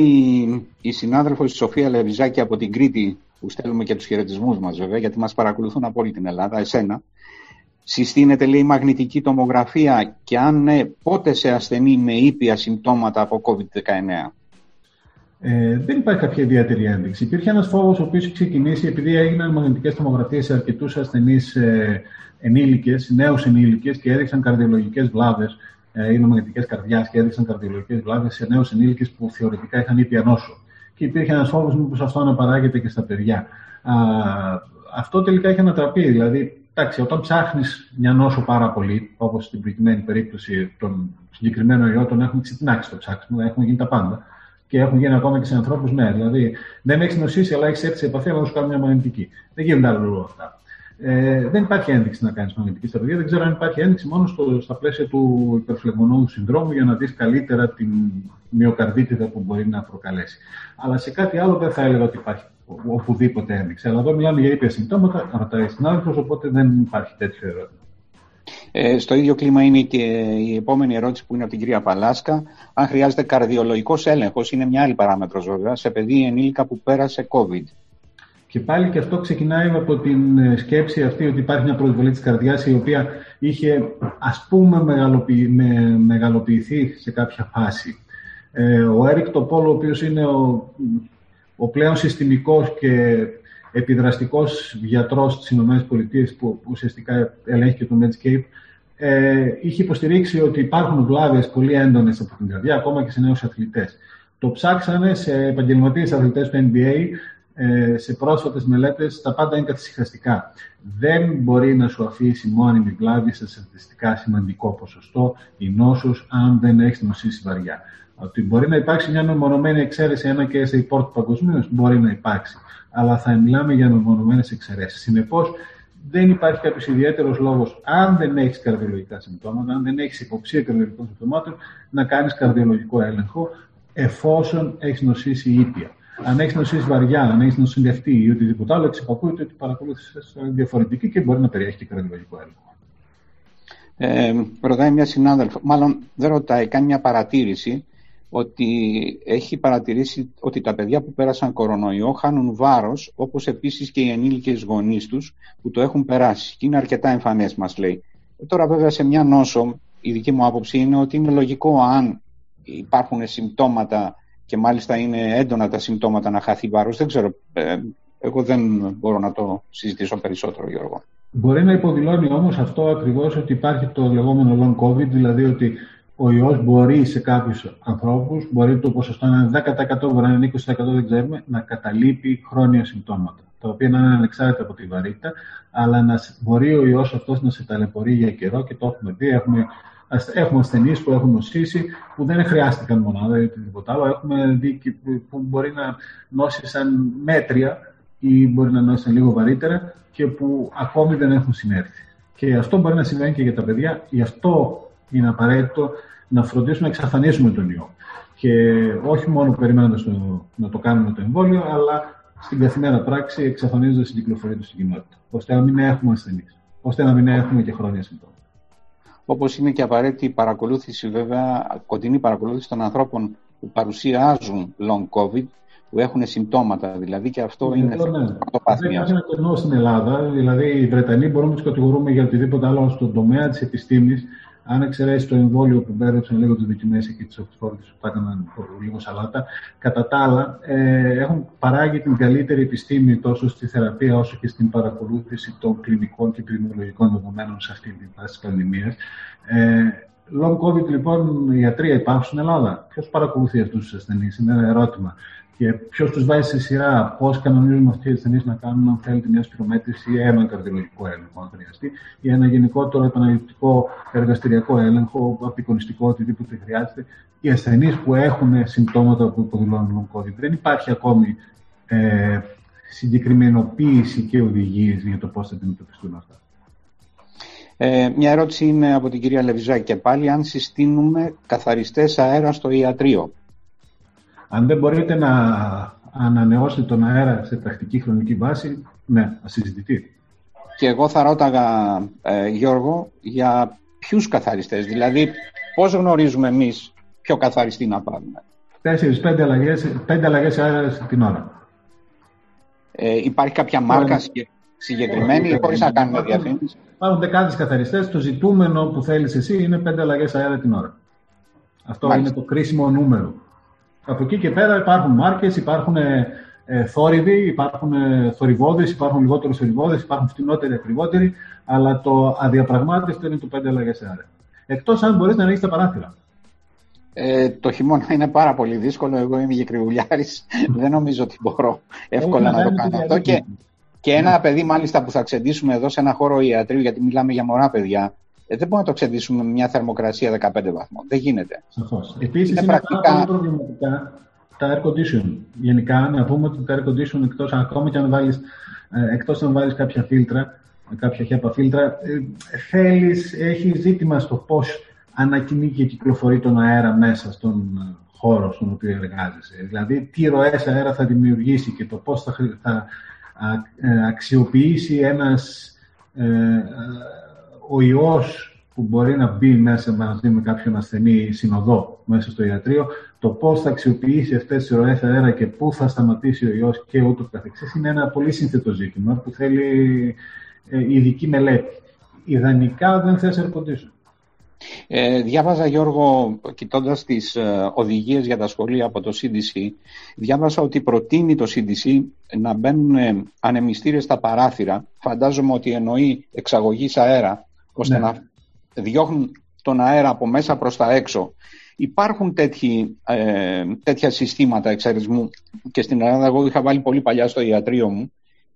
η συνάδελφος η Σοφία Λεβιζάκη από την Κρήτη, που στέλνουμε και τους χαιρετισμούς μας βέβαια, γιατί μας παρακολουθούν από όλη την Ελλάδα, εσένα. Συστήνεται, λέει, μαγνητική τομογραφία και αν ναι, πότε σε ασθενή με ήπια συμπτώματα από κόβιντ δεκαεννέα. Ε, δεν υπάρχει κάποια ιδιαίτερη ένδειξη. Υπήρχε ένας φόβος ο οποίος έχει ξεκινήσει επειδή έγιναν μαγνητικές τομογραφίες σε αρκετούς ασθενείς ε, ενήλικες, νέους ενήλικες και έδειξαν καρδιολογικές βλάβες. Είναι μαγνητικές καρδιάς και έδειξαν καρδιολογικές βλάβες σε νέους ενήλικες που θεωρητικά είχαν ήπια νόσο. Και υπήρχε ένας φόβος μήπως αυτό αναπαράγεται και στα παιδιά. Α, αυτό τελικά έχει ανατραπεί. Δηλαδή, εντάξει, όταν ψάχνεις μια νόσο πάρα πολύ, όπως στην προηγουμένη περίπτωση των συγκεκριμένων ιών, τον έχουν ξυπνάξει το ψάξιμο, έχουν γίνει τα πάντα. Και έχουν γίνει ακόμα και σε ανθρώπους, ναι. Δηλαδή, δεν έχεις νοσήσει, αλλά έχεις έρθει σε επαφή, αλλά σου κάνουν μια μαγνητική. Δεν γίνονται άλλο λόγο αυτά. Ε, δεν υπάρχει ένδειξη να κάνεις μαγνητική στα παιδιά. Δεν ξέρω αν υπάρχει ένδειξη μόνο στο, στα πλαίσια του υπερφλεγμονώδου συνδρόμου για να δεις καλύτερα την μυοκαρδίτιδα που μπορεί να προκαλέσει. Αλλά σε κάτι άλλο δεν θα έλεγα ότι υπάρχει οπουδήποτε ένδειξη. Αλλά εδώ μιλάμε για ήπια συμπτώματα, ρωτάει συνάδελφος, οπότε δεν υπάρχει τέτοιο ερώτημα. Ε, στο ίδιο κλίμα είναι και η επόμενη ερώτηση που είναι από την κυρία Παλάσκα. Αν χρειάζεται καρδιολογικός έλεγχος, είναι μια άλλη παράμετρος βέβαια, σε παιδί ενήλικα που πέρασε COVID. Και πάλι και αυτό ξεκινάει από την σκέψη αυτή ότι υπάρχει μια προσβολή της καρδιάς η οποία είχε ας πούμε μεγαλοποιη... με... μεγαλοποιηθεί σε κάποια φάση. Ε, ο Έρικ Τοπόλο, ο οποίος είναι ο... ο πλέον συστημικός και επιδραστικός γιατρός της ΗΠΑ που ουσιαστικά ελέγχει και το Medscape, ε, είχε υποστηρίξει ότι υπάρχουν βλάβες πολύ έντονες από την καρδιά ακόμα και σε νέους αθλητές. Το ψάξανε σε επαγγελματίες αθλητές του N B A, σε πρόσφατες μελέτες, τα πάντα είναι καθησυχαστικά. Δεν μπορεί να σου αφήσει μόνιμη βλάβη σε στατιστικά σημαντικό ποσοστό η νόσος, αν δεν έχεις νοσήσει βαριά. Ότι μπορεί να υπάρξει μια μεμονωμένη εξαίρεση, ένα και σε υπόρτου παγκοσμίως, μπορεί να υπάρξει. Αλλά θα μιλάμε για μεμονωμένες εξαιρέσεις. Συνεπώς, δεν υπάρχει κάποιος ιδιαίτερος λόγος, αν δεν έχεις καρδιολογικά συμπτώματα, αν δεν έχεις υποψία καρδιολογικών συμπτωμάτων, να κάνεις καρδιολογικό έλεγχο, εφόσον έχεις νοσήσει ήπια. Αν έχει νοσήσει βαριά, αν έχει νοσηλευτεί ή οτιδήποτε άλλο, εξυπακούεται ότι παρακολούθησε διαφορετική και μπορεί να περιέχει και καρδιολογικό έλεγχο. Ε, ρωτάει μια συνάδελφο, μάλλον δεν ρωτάει, κάνει μια παρατήρηση ότι έχει παρατηρήσει ότι τα παιδιά που πέρασαν κορονοϊό χάνουν βάρος, όπως επίσης και οι ενήλικες γονείς τους που το έχουν περάσει. Και είναι αρκετά εμφανές, μας λέει. Ε, τώρα, βέβαια, σε μια νόσο, η δική μου άποψη είναι ότι είναι λογικό αν υπάρχουν συμπτώματα. Και μάλιστα είναι έντονα τα συμπτώματα να χαθεί βάρος. Δεν ξέρω, ε, εγώ δεν μπορώ να το συζητήσω περισσότερο, Γιώργο. Μπορεί να υποδηλώνει όμως αυτό ακριβώς ότι υπάρχει το λεγόμενο long covid, δηλαδή ότι ο ιός μπορεί σε κάποιους ανθρώπους, μπορεί το ποσοστό να είναι δέκα τοις εκατό, μπορεί να είναι είκοσι τοις εκατό, δεν ξέρουμε, να καταλείπει χρόνια συμπτώματα, τα οποία να είναι ανεξάρτητα από τη βαρύτητα, αλλά να μπορεί ο ιός αυτός να σε ταλαιπωρεί για καιρό και το έχουμε δει, έχουμε... Έχουμε ασθενείς που έχουν νοσήσει, που δεν χρειάστηκαν μονάδα ή οτιδήποτε άλλο. Έχουμε δει που μπορεί να νόσησαν μέτρια ή μπορεί να νόσησαν λίγο βαρύτερα και που ακόμη δεν έχουν συνέρθει. Και αυτό μπορεί να συμβαίνει και για τα παιδιά. Γι' αυτό είναι απαραίτητο να φροντίσουμε να εξαφανίσουμε τον ιό. Και όχι μόνο περιμένοντας να το κάνουμε το εμβόλιο, αλλά στην καθημερινή πράξη εξαφανίζοντας την κυκλοφορία του στην κοινότητα. Ώστε να μην έχουμε ασθενείς, ώστε να μην έχουμε και χρόνια συμπτώματα. όπως είναι και απαραίτητη παρακολούθηση, βέβαια, κοντινή παρακολούθηση των ανθρώπων που παρουσιάζουν long COVID, που έχουν συμπτώματα δηλαδή, και αυτό είναι αυτό. Δεν είναι κενό στην Ελλάδα. Δηλαδή, οι Βρετανοί μπορούμε να του κατηγορούμε για οτιδήποτε άλλο στον τομέα τη επιστήμη, αν εξαιρέσει το εμβόλιο που μπέρδεψαν λίγο τις δοκιμές και τις οξφόρτες που τα έκαναν λίγο σαλάτα. Κατά τα άλλα, ε, έχουν παράγει την καλύτερη επιστήμη τόσο στη θεραπεία όσο και στην παρακολούθηση των κλινικών και επιδημιολογικών δεδομένων σε αυτή την φάση της πανδημίας. Ε, long COVID, λοιπόν, γιατροί υπάρχουν στην Ελλάδα. Ποιος παρακολουθεί αυτούς τους ασθενείς, είναι ένα ερώτημα. Και ποιος τους βάζει σε σειρά, πώς κανονίζουμε αυτοί οι ασθενείς να κάνουν, αν θέλετε, μια σπυρομέτρηση ή έναν καρδιολογικό έλεγχο, αν χρειαστεί, ή ένα γενικότερο επαναληπτικό εργαστηριακό έλεγχο, απεικονιστικό, οτιδήποτε χρειάζεται. Οι ασθενείς που έχουν συμπτώματα που υποδηλώνουν long COVID. Δεν υπάρχει ακόμη ε, συγκεκριμενοποίηση και οδηγίες για το πώς θα αντιμετωπιστούν αυτά. Ε, μια ερώτηση είναι από την κυρία Λεβιζάκη και πάλι, αν συστήνουμε καθαριστές αέρα στο ιατρείο. Αν δεν μπορείτε να ανανεώσετε τον αέρα σε τακτική χρονική βάση, ναι, θα συζητηθεί. Και εγώ θα ρώταγα, ε, Γιώργο, για ποιους καθαριστές, δηλαδή πώς γνωρίζουμε εμείς ποιο καθαριστή να πάρουμε. Τέσσερις, πέντε αλλαγές, πέντε αλλαγές αέρα την ώρα. Ε, υπάρχει κάποια μάρκα συγκεκριμένη, χωρίς να κάνουμε διαφήμιση. Υπάρχουν δεκάδες καθαριστές, το ζητούμενο που θέλεις εσύ είναι πέντε αλλαγές αέρα την ώρα. Αυτό Μάλιστα. είναι το κρίσιμο νούμερο. Από εκεί και πέρα υπάρχουν μάρκες, υπάρχουν ε, ε, θόρυβοι, υπάρχουν ε, θορυβόδες, υπάρχουν λιγότερους θορυβόδες, υπάρχουν φτηνότεροι, ακριβότεροι, αλλά το αδιαπραγμάτευτο είναι το πέντε αλλαγές αέρα. Εκτός αν μπορείς να ανοίξεις τα παράθυρα. Ε, το χειμώνα είναι πάρα πολύ δύσκολο. Εγώ είμαι γεκριβουλιάρης. Δεν νομίζω ότι μπορώ εύκολα να το κάνω αυτό. Και, και ένα παιδί, μάλιστα, που θα ξεντήσουμε εδώ σε ένα χώρο ιατρίου, γιατί μιλάμε για μωρά παιδιά. Ε, δεν μπορούμε να το ξεντήσουμε με μια θερμοκρασία δεκαπέντε βαθμών. Δεν γίνεται. Σαφώς. Επίσης, είναι, είναι πρακτικά... πάρα πολύ προβληματικά τα air condition. Γενικά, να πούμε ότι τα air condition, εκτός, ακόμη και αν βάλεις, ε, εκτός αν βάλεις κάποια φίλτρα, κάποια χέπα φίλτρα, ε, θέλεις, έχει ζήτημα στο πώς ανακοινεί και κυκλοφορεί τον αέρα μέσα στον χώρο στον οποίο εργάζεσαι. Δηλαδή, τι ροές αέρα θα δημιουργήσει και το πώς θα, θα αξιοποιήσει ένας... Ε, ο ιός που μπορεί να μπει μέσα μαζί με κάποιον ασθενή συνοδό μέσα στο ιατρείο, το πώς θα αξιοποιήσει αυτές τις ροές αέρα και πού θα σταματήσει ο ιός και ούτω καθεξής, είναι ένα πολύ σύνθετο ζήτημα που θέλει ειδική μελέτη. Ιδανικά δεν θες ερκοντήσω. Ε, διάβαζα, Γιώργο, κοιτώντας τις ε, οδηγίες για τα σχολεία από το σι ντι σι, διάβασα ότι προτείνει το σι ντι σι να μπαίνουν ε, ανεμιστήρες στα παράθυρα. Φαντάζομαι ότι εννοεί εξαγωγής αέρα, ώστε ναι. να διώχνουν τον αέρα από μέσα προς τα έξω. Υπάρχουν τέτοιοι, ε, τέτοια συστήματα εξαρισμού και στην Ελλάδα. Εγώ είχα βάλει πολύ παλιά στο ιατρείο μου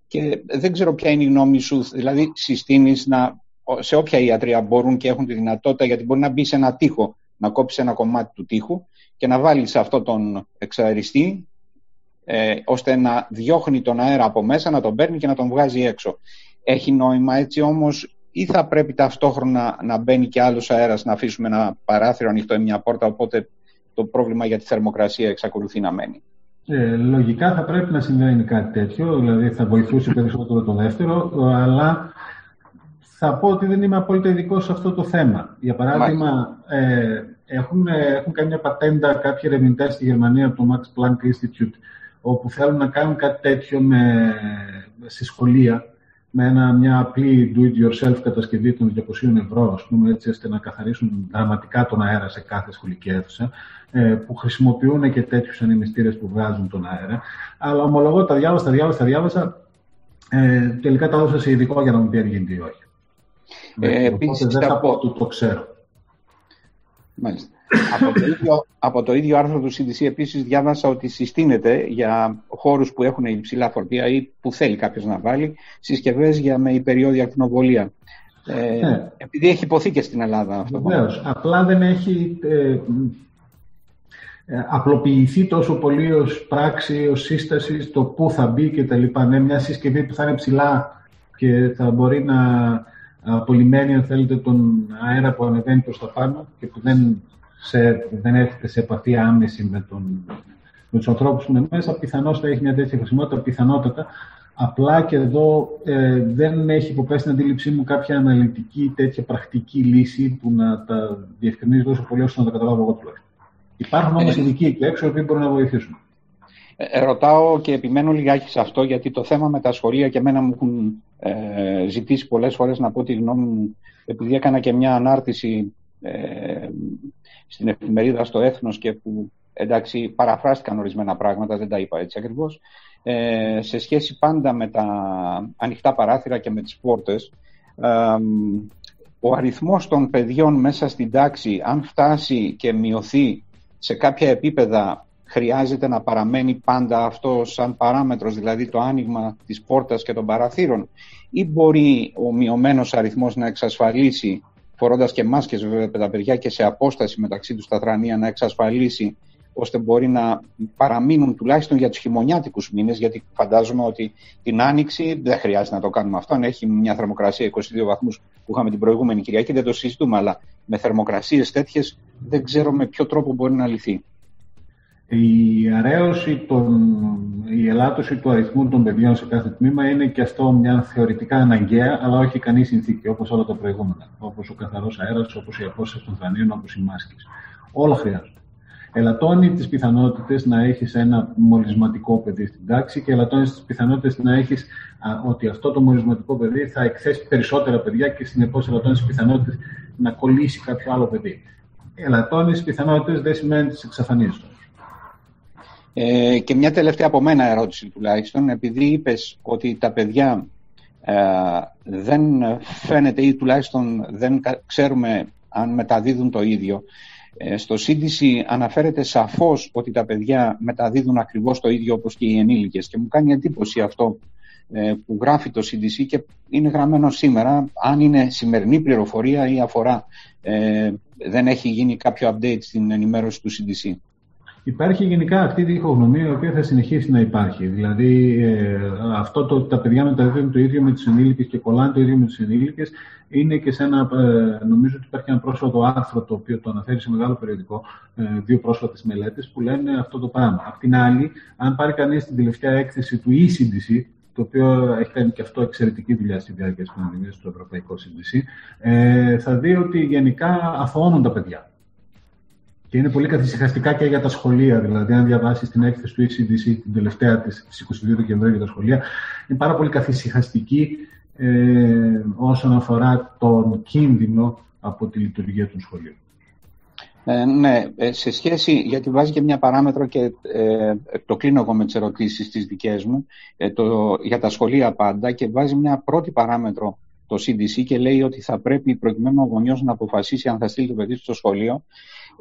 και δεν ξέρω ποια είναι η γνώμη σου. Δηλαδή, συστήνεις να... σε όποια ιατρία μπορούν και έχουν τη δυνατότητα, γιατί μπορεί να μπει σε ένα τοίχο, να κόψει ένα κομμάτι του τοίχου και να βάλει σε αυτό τον εξαεριστή, ε, ώστε να διώχνει τον αέρα από μέσα, να τον παίρνει και να τον βγάζει έξω. Έχει νόημα έτσι όμως, ή θα πρέπει ταυτόχρονα να μπαίνει και άλλος αέρας, να αφήσουμε ένα παράθυρο ανοιχτό ή μια πόρτα, οπότε το πρόβλημα για τη θερμοκρασία εξακολουθεί να μένει? Ε, λογικά θα πρέπει να συμβαίνει κάτι τέτοιο, δηλαδή θα βοηθούσε περισσότερο το δεύτερο, αλλά. Θα πω ότι δεν είμαι απόλυτα ειδικός σε αυτό το θέμα. Για παράδειγμα, ε, έχουν, έχουν κάνει μια πατέντα κάποιοι ερευνητές στη Γερμανία από το Max Planck Institute, όπου θέλουν να κάνουν κάτι τέτοιο με, σε σχολεία, με ένα, μια απλή do-it-yourself κατασκευή των διακόσια ευρώ, ας πούμε, έτσι ώστε να καθαρίσουν δραματικά τον αέρα σε κάθε σχολική αίθουσα, ε, που χρησιμοποιούν και τέτοιους ανεμιστήρες που βγάζουν τον αέρα. Αλλά ομολογώ, τα διάβασα, τα διάβασα, τα διάβασα, ε, τελικά τα έδωσα σε ειδικό για να μου πει αν γίνεται ή όχι. Ε, επίσης, δεν θα πω ότι το ξέρω. Μάλιστα. από, το ίδιο, από το ίδιο άρθρο του σι ντι σι επίσης διάβασα ότι συστήνεται για χώρους που έχουν υψηλά φορτία ή που θέλει κάποιος να βάλει συσκευές για με υπεριόδια ακτινοβολία. Ε, ε. Επειδή έχει υποθεί και στην Ελλάδα αυτό. Βεβαίως. Απλά δεν έχει ε, ε, απλοποιηθεί τόσο πολύ ως πράξη, ως σύσταση, το πού θα μπει και τα λοιπά. Ναι, μια συσκευή που θα είναι ψηλά και θα μπορεί να απολυμμένη, αν θέλετε, τον αέρα που ανεβαίνει προς τα πάνω και που δεν, σε, δεν έρχεται σε επαφή άμεση με, τον, με τους ανθρώπους που είναι μέσα, πιθανώς θα έχει μια τέτοια χρησιμότητα, πιθανότατα, Απλά και εδώ ε, δεν έχει υποπέσει στην αντίληψή μου κάποια αναλυτική τέτοια πρακτική λύση που να τα διευκρινίζει τόσο πολύ όσο να τα καταλάβω εγώ τουλάχιστον. Υπάρχουν όμως ειδικοί εκεί έξω που μπορούν να βοηθήσουν. Ε, ρωτάω και επιμένω λιγάκι σε αυτό, γιατί το θέμα με τα σχολεία και εμένα μου έχουν ε, ζητήσει πολλές φορές να πω τη γνώμη μου, επειδή έκανα και μια ανάρτηση ε, στην εφημερίδα στο Έθνος και που εντάξει παραφράστηκαν ορισμένα πράγματα, δεν τα είπα έτσι ακριβώς, ε, σε σχέση πάντα με τα ανοιχτά παράθυρα και με τις πόρτες. Ε, ο αριθμός των παιδιών μέσα στην τάξη, αν φτάσει και μειωθεί σε κάποια επίπεδα, χρειάζεται να παραμένει πάντα αυτό σαν παράμετρος, δηλαδή το άνοιγμα της πόρτας και των παραθύρων, ή μπορεί ο μειωμένος αριθμός να εξασφαλίσει, φορώντας και μάσκες βέβαια τα παιδιά και σε απόσταση μεταξύ τους τα θρανία, να εξασφαλίσει ώστε μπορεί να παραμείνουν τουλάχιστον για τους χειμωνιάτικους μήνες, γιατί φαντάζομαι ότι την Άνοιξη δεν χρειάζεται να το κάνουμε αυτό. Αν έχει μια θερμοκρασία είκοσι δύο βαθμούς που είχαμε την προηγούμενη Κυριακή, δεν το συζητούμε, αλλά με θερμοκρασίες τέτοιες δεν ξέρω με ποιο τρόπο μπορεί να λυθεί. Η αρέωση, των, η ελάττωση του αριθμού των παιδιών σε κάθε τμήμα είναι και αυτό μια θεωρητικά αναγκαία, αλλά όχι ικανή συνθήκη, όπως όλα τα προηγούμενα. Όπως ο καθαρός αέρας, όπως η απόσταση των θρανίων, όπως οι μάσκες. Όλα χρειάζονται. Ελαττώνει τις πιθανότητες να έχεις ένα μολυσματικό παιδί στην τάξη και ελαττώνει τις πιθανότητες να έχεις ότι αυτό το μολυσματικό παιδί θα εκθέσει περισσότερα παιδιά και συνεπώς ελαττώνει τις πιθανότητες να κολλήσει κάποιο άλλο παιδί. Ελαττώνει τις πιθανότητες δεν σημαίνει ότι τις εξαφανίζεις. Ε, και μια τελευταία από μένα ερώτηση τουλάχιστον, επειδή είπες ότι τα παιδιά ε, δεν φαίνεται ή τουλάχιστον δεν ξέρουμε αν μεταδίδουν το ίδιο. Ε, στο σι ντι σι αναφέρεται σαφώς ότι τα παιδιά μεταδίδουν ακριβώς το ίδιο όπως και οι ενήλικες και μου κάνει εντύπωση αυτό ε, που γράφει το σι ντι σι και είναι γραμμένο σήμερα, αν είναι σημερινή πληροφορία ή αφορά ε, δεν έχει γίνει κάποιο update στην ενημέρωση του σι ντι σι. Υπάρχει γενικά αυτή η διχογνωμία η οποία θα συνεχίσει να υπάρχει. Δηλαδή, ε, αυτό το ότι τα παιδιά μεταδίδουν το ίδιο με τους ενήλικες και κολλάνε το ίδιο με τους ενήλικες είναι και σε ένα. Ε, νομίζω ότι υπάρχει ένα πρόσφατο άρθρο το οποίο το αναφέρει σε μεγάλο περιοδικό, ε, δύο πρόσφατες μελέτες που λένε αυτό το πράγμα. Απ' την άλλη, αν πάρει κανείς την τελευταία έκθεση του ι σι ντι σι, το οποίο έχει κάνει και αυτό εξαιρετική δουλειά στη διάρκεια της πανδημίας του Ευρωπαϊκού σι ντι σι, ε, θα δει ότι γενικά αθωώνουν τα παιδιά. Και είναι πολύ καθησυχαστικά και για τα σχολεία. Δηλαδή, αν διαβάσεις την έκθεση του ι σι ντι σι την τελευταία της είκοσι δύο Δεκεμβρίου για τα σχολεία, είναι πάρα πολύ καθησυχαστική ε, όσον αφορά τον κίνδυνο από τη λειτουργία των σχολείων. Ε, ναι, σε σχέση, γιατί βάζει και μια παράμετρο και ε, το κλείνω εγώ με τις ερωτήσεις τις δικές μου, ε, το, για τα σχολεία πάντα, και βάζει μια πρώτη παράμετρο το σι ντι σι και λέει ότι θα πρέπει προκειμένου ο γονιός να αποφασίσει αν θα στείλει το παιδί στο σχολείο,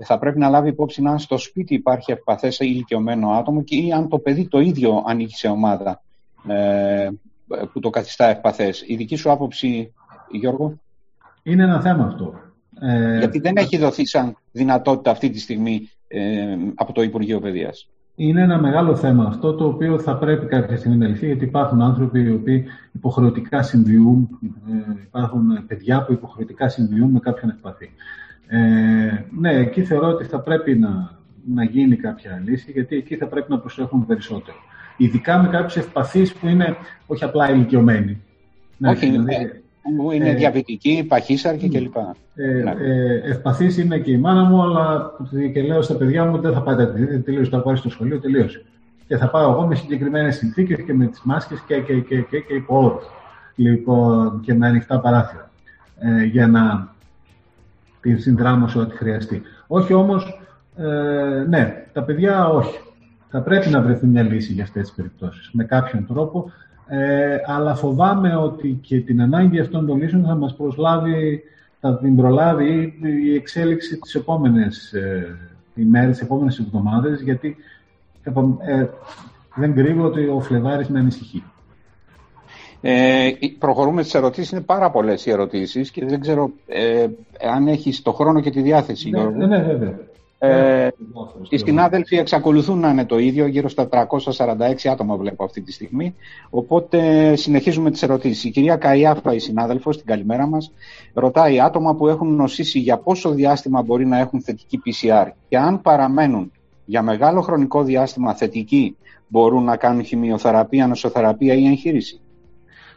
θα πρέπει να λάβει υπόψη να αν στο σπίτι υπάρχει ευπαθές ηλικιωμένο άτομο ή αν το παιδί το ίδιο ανήκει σε ομάδα ε, που το καθιστά ευπαθές. Η δική σου άποψη, Γιώργο? Είναι ένα θέμα αυτό. Ε, Γιατί δεν έχει δοθεί σαν δυνατότητα αυτή τη στιγμή ε, από το Υπουργείο Παιδείας. Είναι ένα μεγάλο θέμα αυτό, το οποίο θα πρέπει κάποια στιγμή να λυθεί, γιατί υπάρχουν άνθρωποι οι οποίοι υποχρεωτικά συνδυούν, ε, υπάρχουν παιδιά που υποχρεωτικά συνδυούν με κάποιον ευπαθή. Ε, ναι, εκεί θεωρώ ότι θα πρέπει να, να γίνει κάποια λύση, γιατί εκεί θα πρέπει να προσέχουν περισσότερο. Ειδικά με κάποιους ευπαθείς που είναι όχι απλά ηλικιωμένοι. Όχι, ναι, δηλαδή, που είναι ε, διαβητικοί, παχύσαρκοι κλπ. Ε, ναι. ε, ευπαθείς είναι και η μάνα μου, αλλά και λέω στα παιδιά μου δεν θα πάτε τελείως, θα πάρει στο σχολείο, τελείωσε. Και θα πάω εγώ με συγκεκριμένες συνθήκες και με τις μάσκες και, και, και, και, και υπό όρους. Λοιπόν, και με ανοιχτά παράθυρα. Ε, για να την συνδράμωση ό,τι χρειαστεί. Όχι όμως, ε, ναι, τα παιδιά όχι. Θα πρέπει να βρεθεί μια λύση για αυτές τις περιπτώσεις, με κάποιον τρόπο, ε, αλλά φοβάμαι ότι και την ανάγκη αυτών των λύσεων θα μας προσλάβει, θα την προλάβει η εξέλιξη τις επόμενες ε, ημέρες, τις επόμενες εβδομάδες, γιατί ε, ε, δεν κρύβω ότι ο Φλεβάρης με ανησυχεί. Ε, προχωρούμε στις ερωτήσεις. Είναι πάρα πολλές οι ερωτήσεις και δεν ξέρω ε, αν έχεις το χρόνο και τη διάθεση. Ναι, ναι, ναι, ναι. Ε, οι συνάδελφοι εξακολουθούν να είναι το ίδιο, γύρω στα τριακόσια σαράντα έξι άτομα βλέπω αυτή τη στιγμή. Οπότε συνεχίζουμε τις ερωτήσεις. Η κυρία Καϊάφα, η συνάδελφος, την καλημέρα μας, ρωτάει άτομα που έχουν νοσήσει για πόσο διάστημα μπορεί να έχουν θετική πι σι αρ και αν παραμένουν για μεγάλο χρονικό διάστημα θετικοί μπορούν να κάνουν χημειοθεραπεία, νοσοθεραπεία ή εγχείρηση.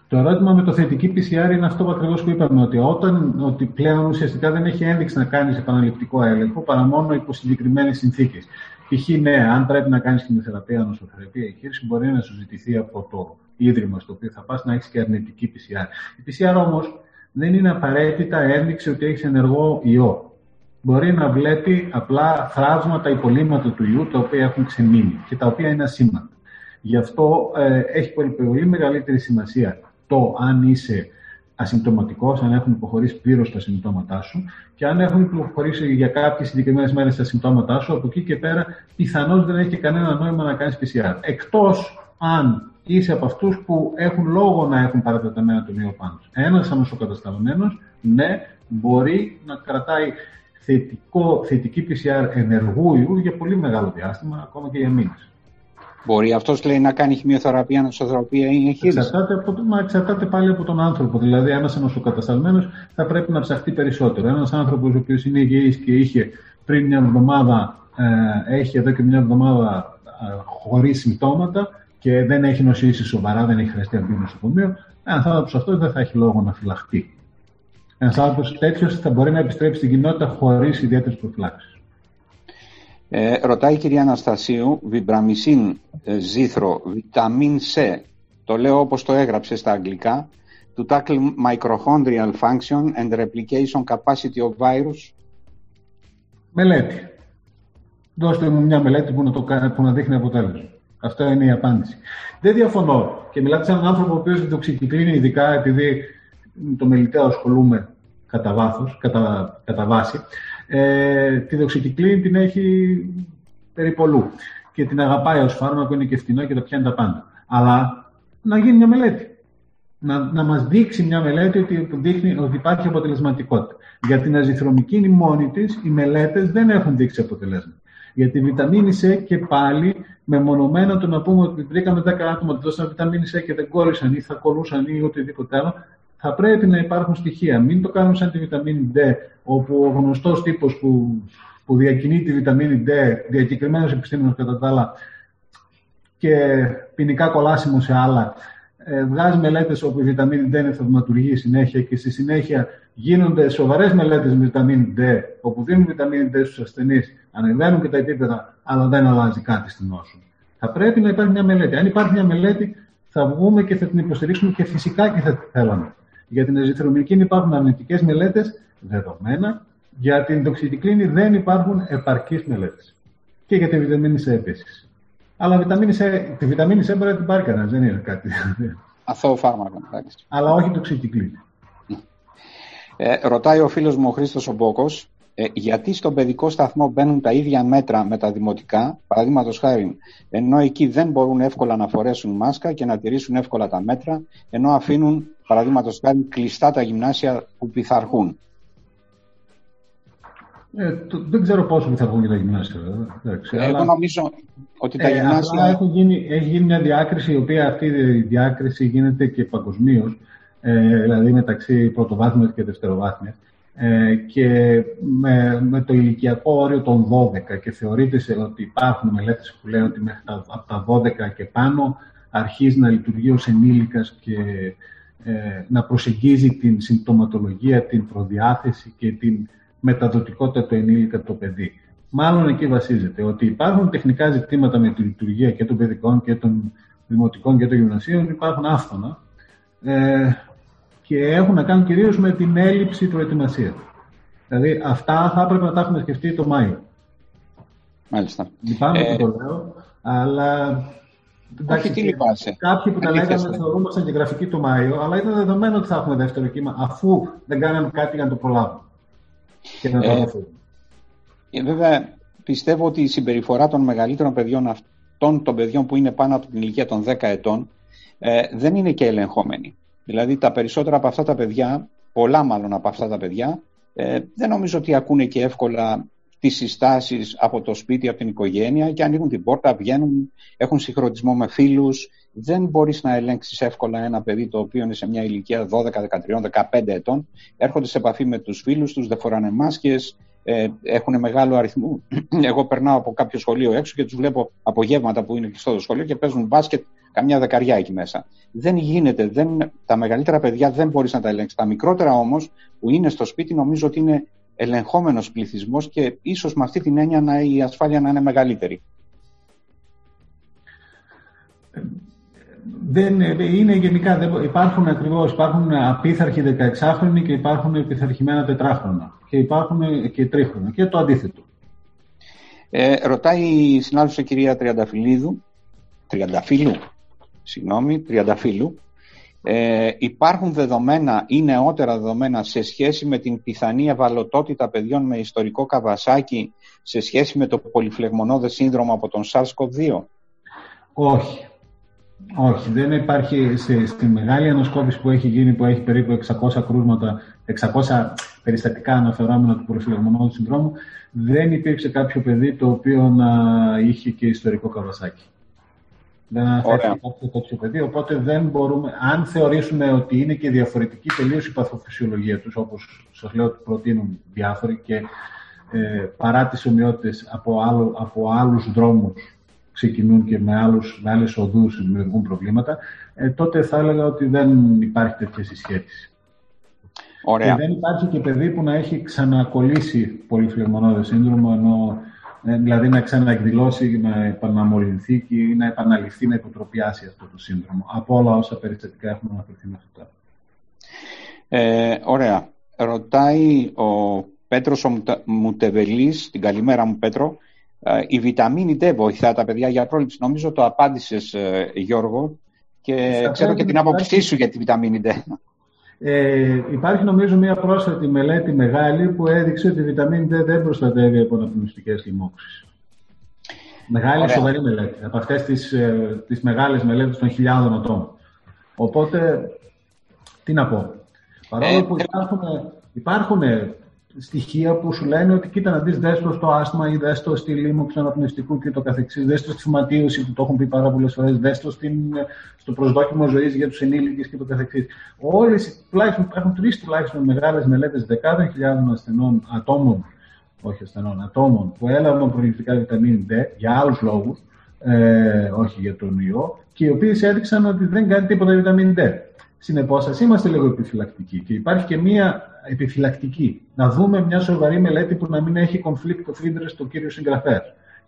Το ερώτημα με το θετική πι σι αρ είναι αυτό ακριβώς που είπαμε, ότι, όταν, ότι πλέον ουσιαστικά δεν έχει ένδειξη να κάνεις επαναληπτικό έλεγχο παρά μόνο υπό συγκεκριμένες συνθήκες. Π.χ. ναι, αν πρέπει να κάνεις χημειοθεραπεία, νοσοθεραπεία, εγχείρηση, μπορεί να σου ζητηθεί από το ίδρυμα στο οποίο θα πας να έχεις και αρνητική πι σι αρ. Η πι σι αρ όμως δεν είναι απαραίτητα ένδειξη ότι έχεις ενεργό ιό. Μπορεί να βλέπει απλά θραύματα, υπολείμματα του ιού τα οποία έχουν ξεμείνει και τα οποία είναι ασήμαντα. Γι' αυτό ε, έχει πολύ, πολύ μεγαλύτερη σημασία το αν είσαι ασυμπτωματικός, αν έχουν υποχωρήσει πλήρως τα συμπτώματά σου και αν έχουν υποχωρήσει για κάποιες συγκεκριμένες μέρες τα συμπτώματά σου, από εκεί και πέρα πιθανώς δεν έχει και κανένα νόημα να κάνεις πι σι αρ. Εκτός αν είσαι από αυτούς που έχουν λόγο να έχουν παρατεταμένα τον ιό πάνω τους. Ένας ανοσοκατασταλωμένος, ναι, μπορεί να κρατάει θετικό, θετική πι σι αρ ενεργού ιού για πολύ μεγάλο διάστημα, ακόμα και για μήνες. Μπορεί αυτός, λέει, να κάνει χημειοθεραπεία, νοσοθεραπεία ή εγχείρηση. Εξαρτάται, από το, μα εξαρτάται πάλι από τον άνθρωπο. Δηλαδή, ένας ανοσοκατασταλμένος θα πρέπει να ψαχτεί περισσότερο. Ένας άνθρωπος ο οποίος είναι υγιής και είχε πριν μια εβδομάδα, ε, έχει εδώ και μια εβδομάδα ε, χωρίς συμπτώματα και δεν έχει νοσήσει σοβαρά, δεν έχει χρειαστεί να μπει νοσοκομείο, ένας άνθρωπος αυτός δεν θα έχει λόγο να φυλαχτεί. Ένας άνθρωπος τέτοιος θα μπορεί να επιστρέψει στην κοινότητα χωρίς ιδιαίτερες προφυλάξεις. Ε, ρωτάει η κυρία Αναστασίου, βιμπραμισίν ε, ζήθρο, βιταμίν C, το λέω όπως το έγραψε στα αγγλικά, to tackle mitochondrial function and replication capacity of virus. Μελέτη. Δώστε μου μια μελέτη που να, το, που να δείχνει αποτέλεσμα. Αυτό είναι η απάντηση. Δεν διαφωνώ. Και μιλάτε σαν έναν άνθρωπο ο οποίος το ξεκυκλίνει, ειδικά επειδή το μελιτέο ασχολούμαι κατά βάθος, κατά, κατά βάση. Ε, τη δοξικυκλίνη την έχει περιπολού και την αγαπάει ως φάρμακο, είναι και φτηνό και τα πιάνει τα πάντα. Αλλά να γίνει μια μελέτη. Να, να μας δείξει μια μελέτη ότι, δείχνει, ότι υπάρχει αποτελεσματικότητα. Για την αζυθρομικίνη μόνη της, οι μελέτες δεν έχουν δείξει αποτελέσματα. Για τη βιταμίνη C και πάλι, μεμονωμένα το να πούμε ότι βρήκαμε δέκα άτομα που δώσαν βιταμίνη C και δεν κόλλησαν ή θα κολλούσαν ή οτιδήποτε άλλο. Θα πρέπει να υπάρχουν στοιχεία. Μην το κάνουμε σαν τη βιταμίνη D, όπου ο γνωστός τύπος που, που διακινεί τη βιταμίνη D, διακεκριμένος επιστήμονος κατά τα άλλα και ποινικά κολάσιμο σε άλλα, ε, βγάζει μελέτες όπου η βιταμίνη D είναι θαυματουργή συνέχεια και στη συνέχεια γίνονται σοβαρές μελέτες με βιταμίνη D, όπου δίνουν βιταμίνη D στους ασθενείς, ανεβαίνουν και τα επίπεδα, αλλά δεν αλλάζει κάτι στην νόσο. Θα πρέπει να υπάρχει μια μελέτη. Αν υπάρχει μια μελέτη, θα βγούμε και θα την υποστηρίξουμε και φυσικά και θα την θέλαμε. Για την αζυθρομικίνη υπάρχουν αρνητικές μελέτες, δεδομένα. Για την δοξιτικλίνη δεν υπάρχουν επαρκείς μελέτες. Και για τη βιταμίνη C επίσης. Αλλά βιταμίνη C, τη βιταμίνη C μπορεί να την πάρει κανένας, δεν είναι κάτι. Αθώο φάρμακο. Αλλά όχι δοξιτικλίνη. Ε, ρωτάει ο φίλος μου ο Χρήστος ο Μπόκος, ε, γιατί στον παιδικό σταθμό μπαίνουν τα ίδια μέτρα με τα δημοτικά, παραδείγματος χάρη, ενώ εκεί δεν μπορούν εύκολα να φορέσουν μάσκα και να τηρήσουν εύκολα τα μέτρα, ενώ αφήνουν, παραδείγματος χάρη, κλειστά τα γυμνάσια που πειθαρχούν. Ε, το, δεν ξέρω πόσο πειθαρχούν για τα γυμνάσια. Εντάξει, ε, αλλά... Εγώ νομίζω ότι τα ε, γυμνάσια... Έχουν γίνει, έχει γίνει μια διάκριση, η οποία αυτή η διάκριση γίνεται και παγκοσμίως, ε, δηλαδή μεταξύ πρωτοβάθμιας και δευτεροβάθμιας, ε, και με, με το ηλικιακό όριο των δώδεκα. Και θεωρείται ότι υπάρχουν μελέτες που λένε ότι μέχρι τα, από τα δώδεκα και πάνω αρχίζει να λειτουργεί ως ενήλικας και... να προσεγγίζει την συμπτωματολογία, την προδιάθεση και την μεταδοτικότητα του ενήλικα το παιδί. Μάλλον εκεί βασίζεται ότι υπάρχουν τεχνικά ζητήματα με τη λειτουργία και των παιδικών και των δημοτικών και των γυμνασίων, υπάρχουν άφθονα ε, και έχουν να κάνουν κυρίως με την έλλειψη προετοιμασίας. Δηλαδή αυτά θα έπρεπε να τα έχουμε σκεφτεί το Μάιο. Μάλιστα. Λυπάμαι ε... που το λέω, αλλά... Εντάξει, όχι, τι λυπάσαι. Κάποιοι που τα λέγανε θεωρούμασταν και γραφική το Μάιο, αλλά ήταν δεδομένο ότι θα έχουμε δεύτερο κύμα, αφού δεν κάναμε κάτι για να το προλάβουμε. Και να το αναφέρουμε. Ε, βέβαια, πιστεύω ότι η συμπεριφορά των μεγαλύτερων παιδιών, αυτών των παιδιών που είναι πάνω από την ηλικία των δέκα ετών, ε, δεν είναι και ελεγχόμενη. Δηλαδή, τα περισσότερα από αυτά τα παιδιά, πολλά μάλλον από αυτά τα παιδιά, ε, δεν νομίζω ότι ακούνε και εύκολα τις συστάσεις από το σπίτι, από την οικογένεια και ανοίγουν την πόρτα, βγαίνουν, έχουν συγχρονισμό με φίλους. Δεν μπορείς να ελέγξεις εύκολα ένα παιδί το οποίο είναι σε μια ηλικία δώδεκα, δεκατρία, δεκαπέντε ετών. Έρχονται σε επαφή με τους φίλους τους, δεν φοράνε μάσκες, ε, έχουν μεγάλο αριθμό. Εγώ περνάω από κάποιο σχολείο έξω και τους βλέπω απογεύματα που είναι κλειστό το σχολείο και παίζουν μπάσκετ καμιά δεκαριά εκεί μέσα. Δεν γίνεται. Δεν, τα μεγαλύτερα παιδιά δεν μπορείς να τα ελέγξεις. Τα μικρότερα όμως που είναι στο σπίτι νομίζω ότι είναι ελεγχόμενος πληθυσμός και ίσως με αυτή την έννοια να, η ασφάλεια να είναι μεγαλύτερη. Δεν, είναι γενικά, δεν, υπάρχουν ακριβώς, υπάρχουν απίθαρχοι δεκαεξάχρονοι και υπάρχουν επιθαρχημένα τετράχρονα και υπάρχουν και τρίχρονα και το αντίθετο. Ε, ρωτάει η συνάδελφος η κυρία Τριανταφυλλίδου, Τριανταφύλλου, συγγνώμη, Τριανταφύλλου, ε, υπάρχουν δεδομένα ή νεότερα δεδομένα σε σχέση με την πιθανή ευαλωτότητα παιδιών με ιστορικό Καβασάκι σε σχέση με το πολυφλεγμονώδες σύνδρομο από τον SARS-σι ο βι δύο? Όχι. Όχι, δεν υπάρχει. Στη, στη μεγάλη ανασκόπηση που έχει γίνει, που έχει περίπου εξακόσια κρούσματα, εξακόσια περιστατικά αναφερόμενα του πολυφλεγμονώδους συνδρόμου, δεν υπήρξε κάποιο παιδί το οποίο να είχε και ιστορικό Καβασάκι. Δεν αναφέρεται κάποιο παιδί, οπότε δεν μπορούμε, αν θεωρήσουμε ότι είναι και διαφορετική τελείως η παθοφυσιολογία τους, όπως σας λέω ότι προτείνουν διάφοροι και ε, παρά τις ομοιότητες από, άλλο, από άλλους δρόμους ξεκινούν και με, άλλους, με άλλες οδούς δημιουργούν προβλήματα, ε, τότε θα έλεγα ότι δεν υπάρχει τέτοια συσχέτιση. Ωραία. Και δεν υπάρχει και παιδί που να έχει ξανακολλήσει πολυφλεγμονώδες σύνδρομο, ενώ, ε, δηλαδή να ξαναεκδηλώσει, να επαναμολυνθεί και να επαναληφθεί, να υποτροπιάσει αυτό το σύνδρομο. Από όλα όσα περιστατικά έχουμε αναφερθεί μέχρι τώρα. Ε, ωραία. Ρωτάει ο Πέτρος ο Μουτεβελής, την καλημέρα μου Πέτρο, η βιταμίνη ντι βοηθά τα παιδιά για πρόληψη? Νομίζω το απάντησες, Γιώργο, και στα ξέρω και την άποψή σου για τη βιταμίνη ντι. Ε, υπάρχει νομίζω μια πρόσφατη μελέτη μεγάλη που έδειξε ότι η βιταμίνη ντι δεν προστατεύει από αναπνευστικές λοιμώξεις. Μεγάλη, ωραία, σοβαρή μελέτη. Από αυτές τις, τις μεγάλες μελέτες των χιλιάδων ατόμων. Οπότε, τι να πω. Παρόλο που ε, υπάρχουν... υπάρχουν στοιχεία που σου λένε ότι κοίτα να δεις, δες το στο άσθμα ή δες το στη λίμωξη αναπνευστικού και το καθεξής, δες το στη φυματίωση που το έχουν πει πάρα πολλές φορές, δες το στην, στο προσδόκιμο ζωής για τους ενήλικες και το καθεξής. Όλες, τουλάχιστον, υπάρχουν τρεις τουλάχιστον μεγάλες μελέτες δεκάδων χιλιάδων ασθενών ατόμων, όχι ασθενών, ατόμων που έλαβαν προληπτικά βιταμίνη D για άλλους λόγους, ε, όχι για τον ιό, και οι οποίες έδειξαν ότι δεν κάνει τίποτα βιταμίνη D. Συνεπώς, ας είμαστε λίγο επιφυλακτικοί και υπάρχει και μία επιφυλακτική. Να δούμε μια σοβαρή μελέτη που να μην έχει conflict of interest στο κύριο συγγραφέα.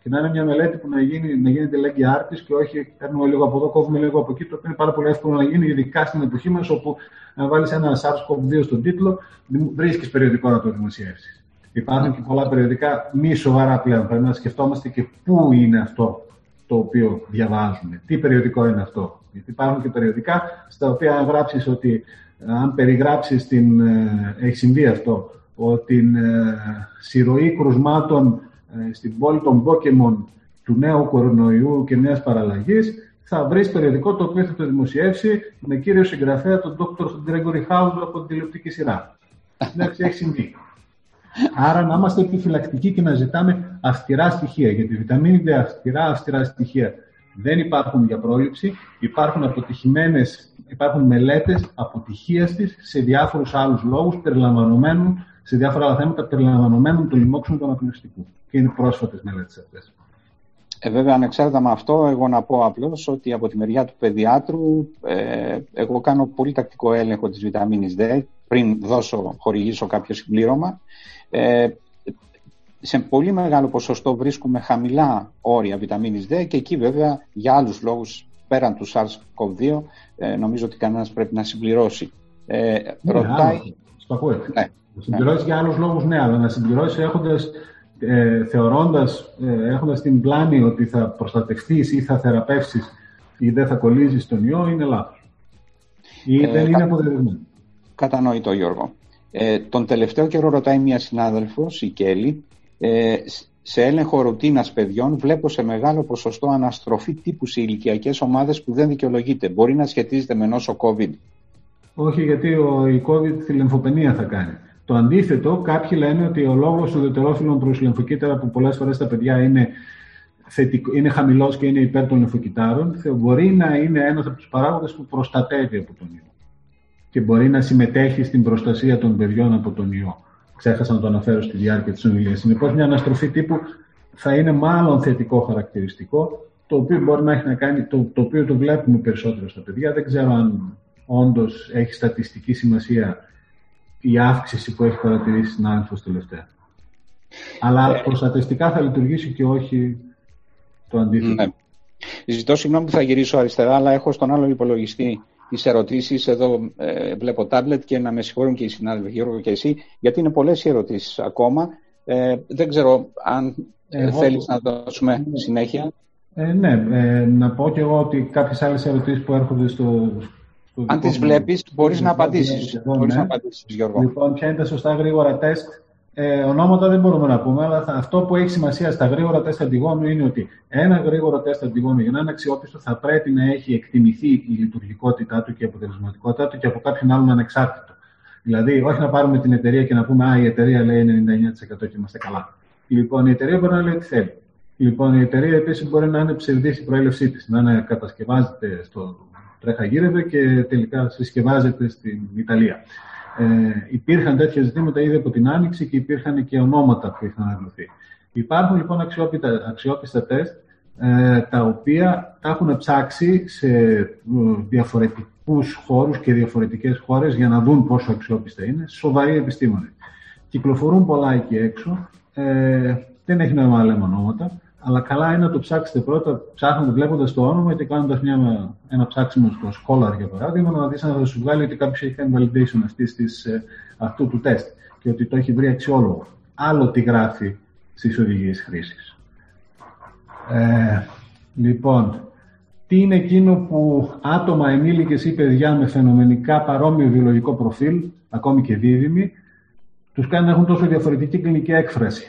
Και να είναι μια μελέτη που να, γίνει, να γίνεται λέγει άρτης και όχι παίρνουμε λίγο από εδώ, κόβουμε λίγο από εκεί. Το οποίο είναι πάρα πολύ εύκολο να γίνει, ειδικά στην εποχή μας, όπου αν βάλεις ένα SARS-σι ο βι δύο στον τίτλο, βρίσκεις περιοδικό να το δημοσιεύσεις. Υπάρχουν και πολλά περιοδικά μη σοβαρά πλέον. Πρέπει να σκεφτόμαστε και πού είναι αυτό το οποίο διαβάζουμε, τι περιοδικό είναι αυτό. Γιατί υπάρχουν και περιοδικά στα οποία αν γράψεις ότι, αν περιγράψεις την, ε, έχει συμβεί αυτό, ότι την ε, συρροή κρουσμάτων ε, στην πόλη των Pokémon του νέου κορονοϊού και νέας παραλλαγής, θα βρεις περιοδικό το οποίο θα το δημοσιεύσει με κύριο συγγραφέα τον Δόκτορ Γκρέγκορι Χάουζ από την τηλεοπτική σειρά. Εντάξει, έχει συμβεί. Άρα να είμαστε επιφυλακτικοί και να ζητάμε αυστηρά στοιχεία, γιατί η βιταμίνη D αυστηρά, αυστηρά στοιχεία δεν υπάρχουν για πρόληψη, υπάρχουν αποτυχημένες, υπάρχουν μελέτες αποτυχίας της σε διάφορους άλλους λόγους, περιλαμβανομένων, σε διάφορα άλλα θέματα περιλαμβανομένων του λοιμόξεων του αναπνευστικού. Και είναι πρόσφατες μελέτες αυτές. Ε, βέβαια, ανεξάρτητα με αυτό, εγώ να πω απλώς ότι από τη μεριά του παιδιάτρου, ε, εγώ κάνω πολύ τακτικό έλεγχο της βιταμίνης D πριν δώσω, χορηγήσω κάποιο συμπλήρωμα. Ε, σε πολύ μεγάλο ποσοστό βρίσκουμε χαμηλά όρια βιταμίνης D και εκεί βέβαια για άλλους λόγους πέραν του SARS-σι ο βι δύο ε, νομίζω ότι κανένας πρέπει να συμπληρώσει. Ε, ναι, ρωτάει... Άλλο, ναι, συμπληρώσεις ναι. Για άλλους λόγους, ναι, αλλά να συμπληρώσεις έχοντας, ε, θεωρώντας, ε, έχοντας την πλάνη ότι θα προστατευτείς ή θα θεραπεύσεις ή δεν θα κολλήσεις τον ιό, είναι λάθος. Ή ε, δεν ε, είναι κα... αποδεδειγμένο. Κατανοητό, Γιώργο. Ε, τον τελευταίο καιρό ρωτάει μια συνάδελφος, η Κέλλη, Ε, σε έλεγχο ρουτίνας παιδιών βλέπω σε μεγάλο ποσοστό αναστροφή τύπου σε ηλικιακές ομάδες που δεν δικαιολογείται. Μπορεί να σχετίζεται με νόσο COVID? Όχι, γιατί ο, η COVID τη λεμφοπενία θα κάνει. Το αντίθετο, κάποιοι λένε ότι ο λόγος του ιδιωτερόφυλλων προς λεμφοκύτταρα που πολλές φορές τα παιδιά είναι, θετικο, είναι χαμηλός και είναι υπέρ των λεμφοκυτάρων, μπορεί να είναι ένας από τους παράγοντες που προστατεύει από τον ιό και μπορεί να συμμετέχει στην προστασία των παιδιών από τον ιό. ξέχασα να το αναφέρω στη διάρκεια της ομιλίας. Συνεπώς, μια αναστροφή τύπου θα είναι μάλλον θετικό χαρακτηριστικό, το οποίο μπορεί να έχει να κάνει, το, το οποίο το βλέπουμε περισσότερο στα παιδιά. Δεν ξέρω αν όντως έχει στατιστική σημασία η αύξηση που έχει παρατηρήσει συνάδελφος τελευταία. Αλλά προστατευτικά θα λειτουργήσει και όχι το αντίθετο. Ναι. Ζητώ συγγνώμη που θα γυρίσω αριστερά, αλλά έχω στον άλλο υπολογιστή τις ερωτήσεις. Εδώ ε, βλέπω τάμπλετ και να με συγχωρούν και οι συνάδελφοι, Γιώργο και εσύ, γιατί είναι πολλές οι ερωτήσεις ακόμα. Ε, δεν ξέρω αν εγώ... θέλεις να δώσουμε συνέχεια. Ε, ναι, ε, να πω και εγώ ότι κάποιες άλλες ερωτήσεις που έρχονται στο... στο αν τις βλέπεις, μπορείς να απαντήσεις. Μπορείς να απαντήσεις, Γιώργο. Λοιπόν, ποια είναι τα σωστά γρήγορα τεστ. Ε, ονόματα δεν μπορούμε να πούμε, αλλά θα, αυτό που έχει σημασία στα γρήγορα τεστ αντιγόνου είναι ότι ένα γρήγορο τεστ αντιγόνου για να είναι αξιόπιστο θα πρέπει να έχει εκτιμηθεί η λειτουργικότητά του και η αποτελεσματικότητά του και από κάποιον άλλον ανεξάρτητο. Δηλαδή, όχι να πάρουμε την εταιρεία και να πούμε «Α, η εταιρεία λέει ενενήντα εννέα τοις εκατό και είμαστε καλά». Λοιπόν, η εταιρεία μπορεί να λέει τι θέλει. Λοιπόν, η εταιρεία επίσης μπορεί να είναι ψευδής η προέλευσή της, να είναι, κατασκευάζεται στο τρέχα γύρευε και τελικά συσκευάζεται στην Ιταλία. Ε, υπήρχαν τέτοια ζητήματα ήδη από την Άνοιξη και υπήρχαν και ονόματα που είχαν αναλυθεί. Υπάρχουν λοιπόν αξιόπιστα, αξιόπιστα τεστ ε, τα οποία τα έχουν ψάξει σε διαφορετικούς χώρους και διαφορετικές χώρες για να δουν πόσο αξιόπιστα είναι, σοβαροί επιστήμονες. Κυκλοφορούν πολλά εκεί έξω, ε, δεν έχει νόημα να λέμε ονόματα, αλλά καλά είναι να το ψάξετε πρώτα, ψάχνοντας, βλέποντας το όνομα και κάνοντας μια, ένα ψάξιμο στο Scholar, για παράδειγμα, να δεις αν θα σου βγάλει ότι κάποιος έχει κάνει validation αυτής της, αυτού του τεστ και ότι το έχει βρει αξιόλογο. Άλλο τι γράφει στις οδηγίες χρήσης. Ε, λοιπόν, τι είναι εκείνο που άτομα, ενήλικες ή παιδιά με φαινομενικά παρόμοιο βιολογικό προφίλ, ακόμη και δίδυμοι, τους κάνει να έχουν τόσο διαφορετική κλινική έκφραση.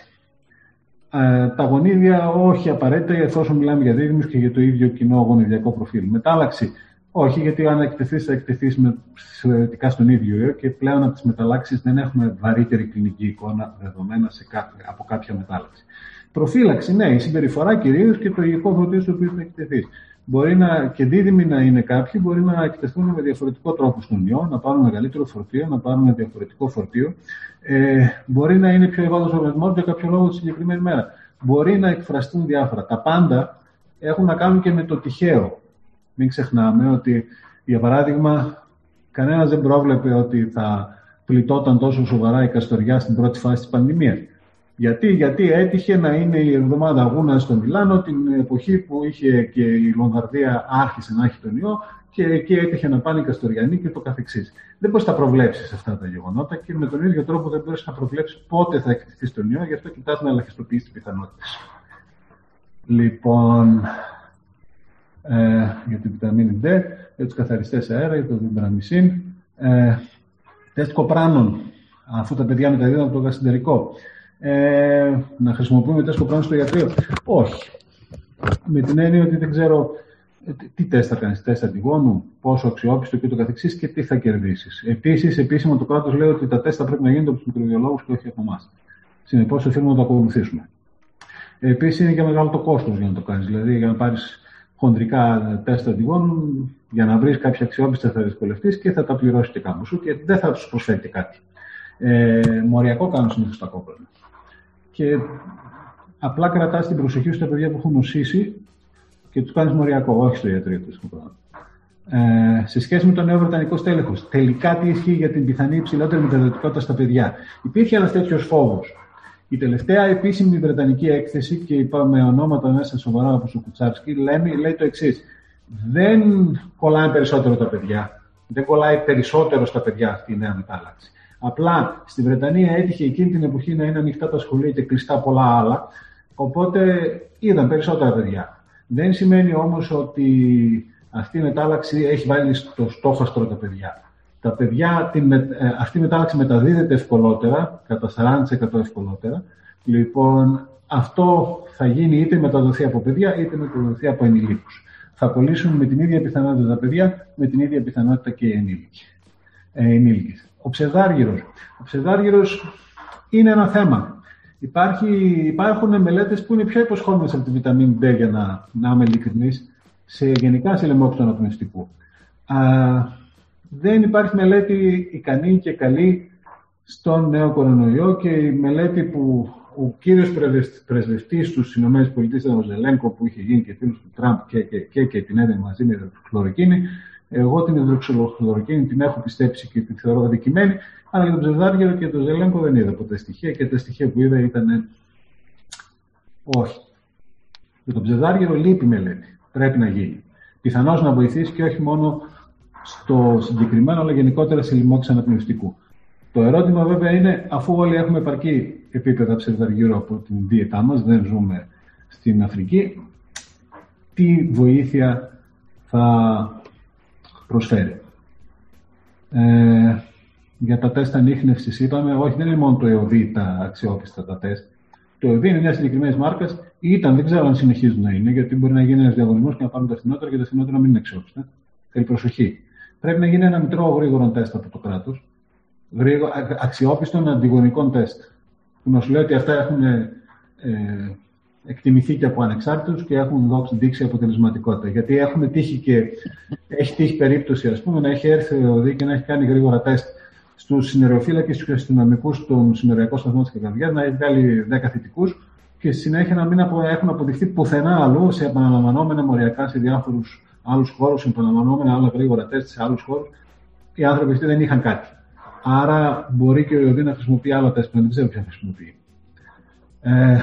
Τα γονίδια όχι απαραίτητα, εφόσον μιλάμε για δίδυμους και για το ίδιο κοινό γονιδιακό προφίλ. Μετάλλαξη όχι, γιατί αν εκτεθείς θα εκτεθείς με, θεωρητικά στον ίδιο ιό και πλέον από τις μεταλλάξεις δεν έχουμε βαρύτερη κλινική εικόνα δεδομένα σε κάποια, από κάποια μετάλλαξη. Προφύλαξη, ναι, η συμπεριφορά κυρίως και το υγικό βοτίο στο οποίο θα εκτεθείς. Μπορεί να, και δίδυμοι να είναι κάποιοι, μπορεί να εκτεθούν με διαφορετικό τρόπο στον ιό, να πάρουν μεγαλύτερο φορτίο, να πάρουν διαφορετικό φορτίο. Ε, μπορεί να είναι πιο ευάλωτο οργανισμό για κάποιο λόγο τη συγκεκριμένη μέρα. Μπορεί να εκφραστούν διάφορα. Τα πάντα έχουν να κάνουν και με το τυχαίο. Μην ξεχνάμε ότι, για παράδειγμα, κανένας δεν πρόβλεπε ότι θα πληττόταν τόσο σοβαρά η καστοριά στην πρώτη φάση της πανδημίας. Γιατί, γιατί έτυχε να είναι η εβδομάδα αγώνα στο Μιλάνο την εποχή που είχε και η Λομβαρδία άρχισε να έχει τον ιό και εκεί έτυχε να πάνε οι Καστοριανοί και το καθεξής. Δεν μπορείς να προβλέψεις αυτά τα γεγονότα και με τον ίδιο τρόπο δεν μπορείς να προβλέψεις πότε θα εκτεθείς τον ιό, γι' αυτό κοιτάς να ελαχιστοποιείς τις πιθανότητες. Λοιπόν, ε, για την βιταμίνη D, για τους καθαριστές αέρα, για το βιμπραμισίν, ε, τεστ κοπράνων, αφού τα παιδιά μεταδίδουν από το γαστρεντερικό. Ε, να χρησιμοποιούμε τεστ κοπράνων στο ιατρείο. Όχι. Με την έννοια ότι δεν ξέρω τι τεστ θα κάνεις, τεστ αντιγόνου, πόσο αξιόπιστο και το καθεξής και τι θα κερδίσεις. Επίσης, επίσημα το κράτος λέει ότι τα τεστ θα πρέπει να γίνονται από τους μικροβιολόγους και όχι από εμάς. Συνεπώς, οφείλουμε να το ακολουθήσουμε. Επίσης, είναι και μεγάλο το κόστος για να το κάνεις. Δηλαδή, για να πάρεις χοντρικά τεστ αντιγόνου, για να βρεις κάποια αξιόπιστα θα δυσκολευτείς και θα τα πληρώσεις και κάπου σου και δεν θα σου προσφέρει κάτι. Ε, μοριακό κάνουν συνήθως τα κόπρανα. Και απλά κρατάς την προσοχή στα παιδιά που έχουν νοσήσει και τους κάνεις μοριακό, όχι στο ιατρείο του σκοπράνου. Ε, σε σχέση με τον νέο βρετανικό στέλεχος, τελικά τι ισχύει για την πιθανή υψηλότερη μεταδοτικότητα στα παιδιά. Υπήρχε ένας τέτοιος φόβος. Η τελευταία επίσημη βρετανική έκθεση, και είπαμε ονόματα μέσα σοβαρά όπως ο Κουτσάρσκι, λέει, λέει το εξής. Δεν κολλάει περισσότερο τα παιδιά. Δεν κολλάει περισσότερο στα παιδιά αυτή η νέα μετάλλαξη. Απλά στη Βρετανία έτυχε εκείνη την εποχή να είναι ανοιχτά τα σχολεία και κλειστά πολλά άλλα. Οπότε είδαν περισσότερα παιδιά. Δεν σημαίνει όμως ότι αυτή η μετάλλαξη έχει βάλει στο στόχαστρο τα παιδιά. Τα παιδιά την, ε, αυτή η μετάλλαξη μεταδίδεται ευκολότερα, κατά σαράντα τοις εκατό ευκολότερα. Λοιπόν, αυτό θα γίνει είτε μεταδοθεί από παιδιά είτε μεταδοθεί από ενηλίκους. Θα κολλήσουν με την ίδια πιθανότητα τα παιδιά, με την ίδια πιθανότητα και οι ενήλικοι. Ε, ενήλικες. Ο ψευδάργυρος. Ο ψευδάργυρος είναι ένα θέμα. Υπάρχει, υπάρχουν μελέτες που είναι πιο υποσχόμενες από τη βιταμίνη D, για να, να είμαι ειλικρινής, σε γενικά σε λαιμόξι του αναπνευστικού. Δεν υπάρχει μελέτη ικανή και καλή στον νέο κορονοϊό και η μελέτη που ο κύριος πρεσβευτής στους ΗΠΑ, ο Ζελένκο, που είχε γίνει και φίλος του Τραμπ και, και, και, και την έδινε μαζί με υδροξυχλωροκίνη. Εγώ την υδροξυχλωροκίνη την έχω πιστέψει και την θεωρώ αδικημένη, αλλά για τον Ψευδάργυρο και τον Ζελένκο δεν είδα ποτέ στοιχεία και τα στοιχεία που είδα ήταν όχι. Για τον Ψευδάργυρο λείπει η μελέτη. Πρέπει να γίνει. Πιθανώς να βοηθήσει και όχι μόνο στο συγκεκριμένο, αλλά γενικότερα σε λοιμώξη αναπνευστικού. Το ερώτημα βέβαια είναι, αφού όλοι έχουμε επαρκή επίπεδα ψευδαργύρου από την δίαιτά μας, δεν ζούμε στην Αφρική, τι βοήθεια θα προσφέρει. Ε, για τα τεστ ανίχνευσης είπαμε, όχι, δεν είναι μόνο το ΕΟΔΥ τα αξιόπιστα τα τεστ. Το ΕΟΔΥ είναι μια συγκεκριμένη μάρκα, ήταν, δεν ξέρω αν συνεχίζουν να είναι, γιατί μπορεί να γίνει ένας διαγωνισμός και να πάρουν τα φθηνότερα και τα φθηνότερα να μην είναι αξιόπιστα. Θέλει προσοχή. Πρέπει να γίνει ένα μητρό γρήγορο τεστ από το κράτος, αξιόπιστων αντιγωνικών τεστ. Που να σου λέει ότι αυτά έχουν ε, εκτιμηθεί και από ανεξάρτητους και έχουν δόξει, δείξει αποτελεσματικότητα. Γιατί έχουμε τύχει και έχει τύχει περίπτωση, ας πούμε, να έχει έρθει ο ΕΟΔΥ και να έχει κάνει γρήγορα τεστ στους συνεροφύλακες και στους αστυνομικούς των συνοριακών σταθμών της Καβγαριάς, να έχει βγάλει δέκα θετικούς και στη συνέχεια να μην απο, έχουν αποδειχθεί πουθενά αλλού σε επαναλαμβανόμενα μοριακά σε διάφορους άλλους χώρους, σε επαναλαμβανόμενα άλλα γρήγορα τεστ σε άλλους χώρους. Οι άνθρωποι αυτοί δεν είχαν κάτι. Άρα μπορεί και ο ΕΟΔΥ να χρησιμοποιεί άλλα τεστ που δεν ξέρω ποια χρησιμοποιεί. Ε,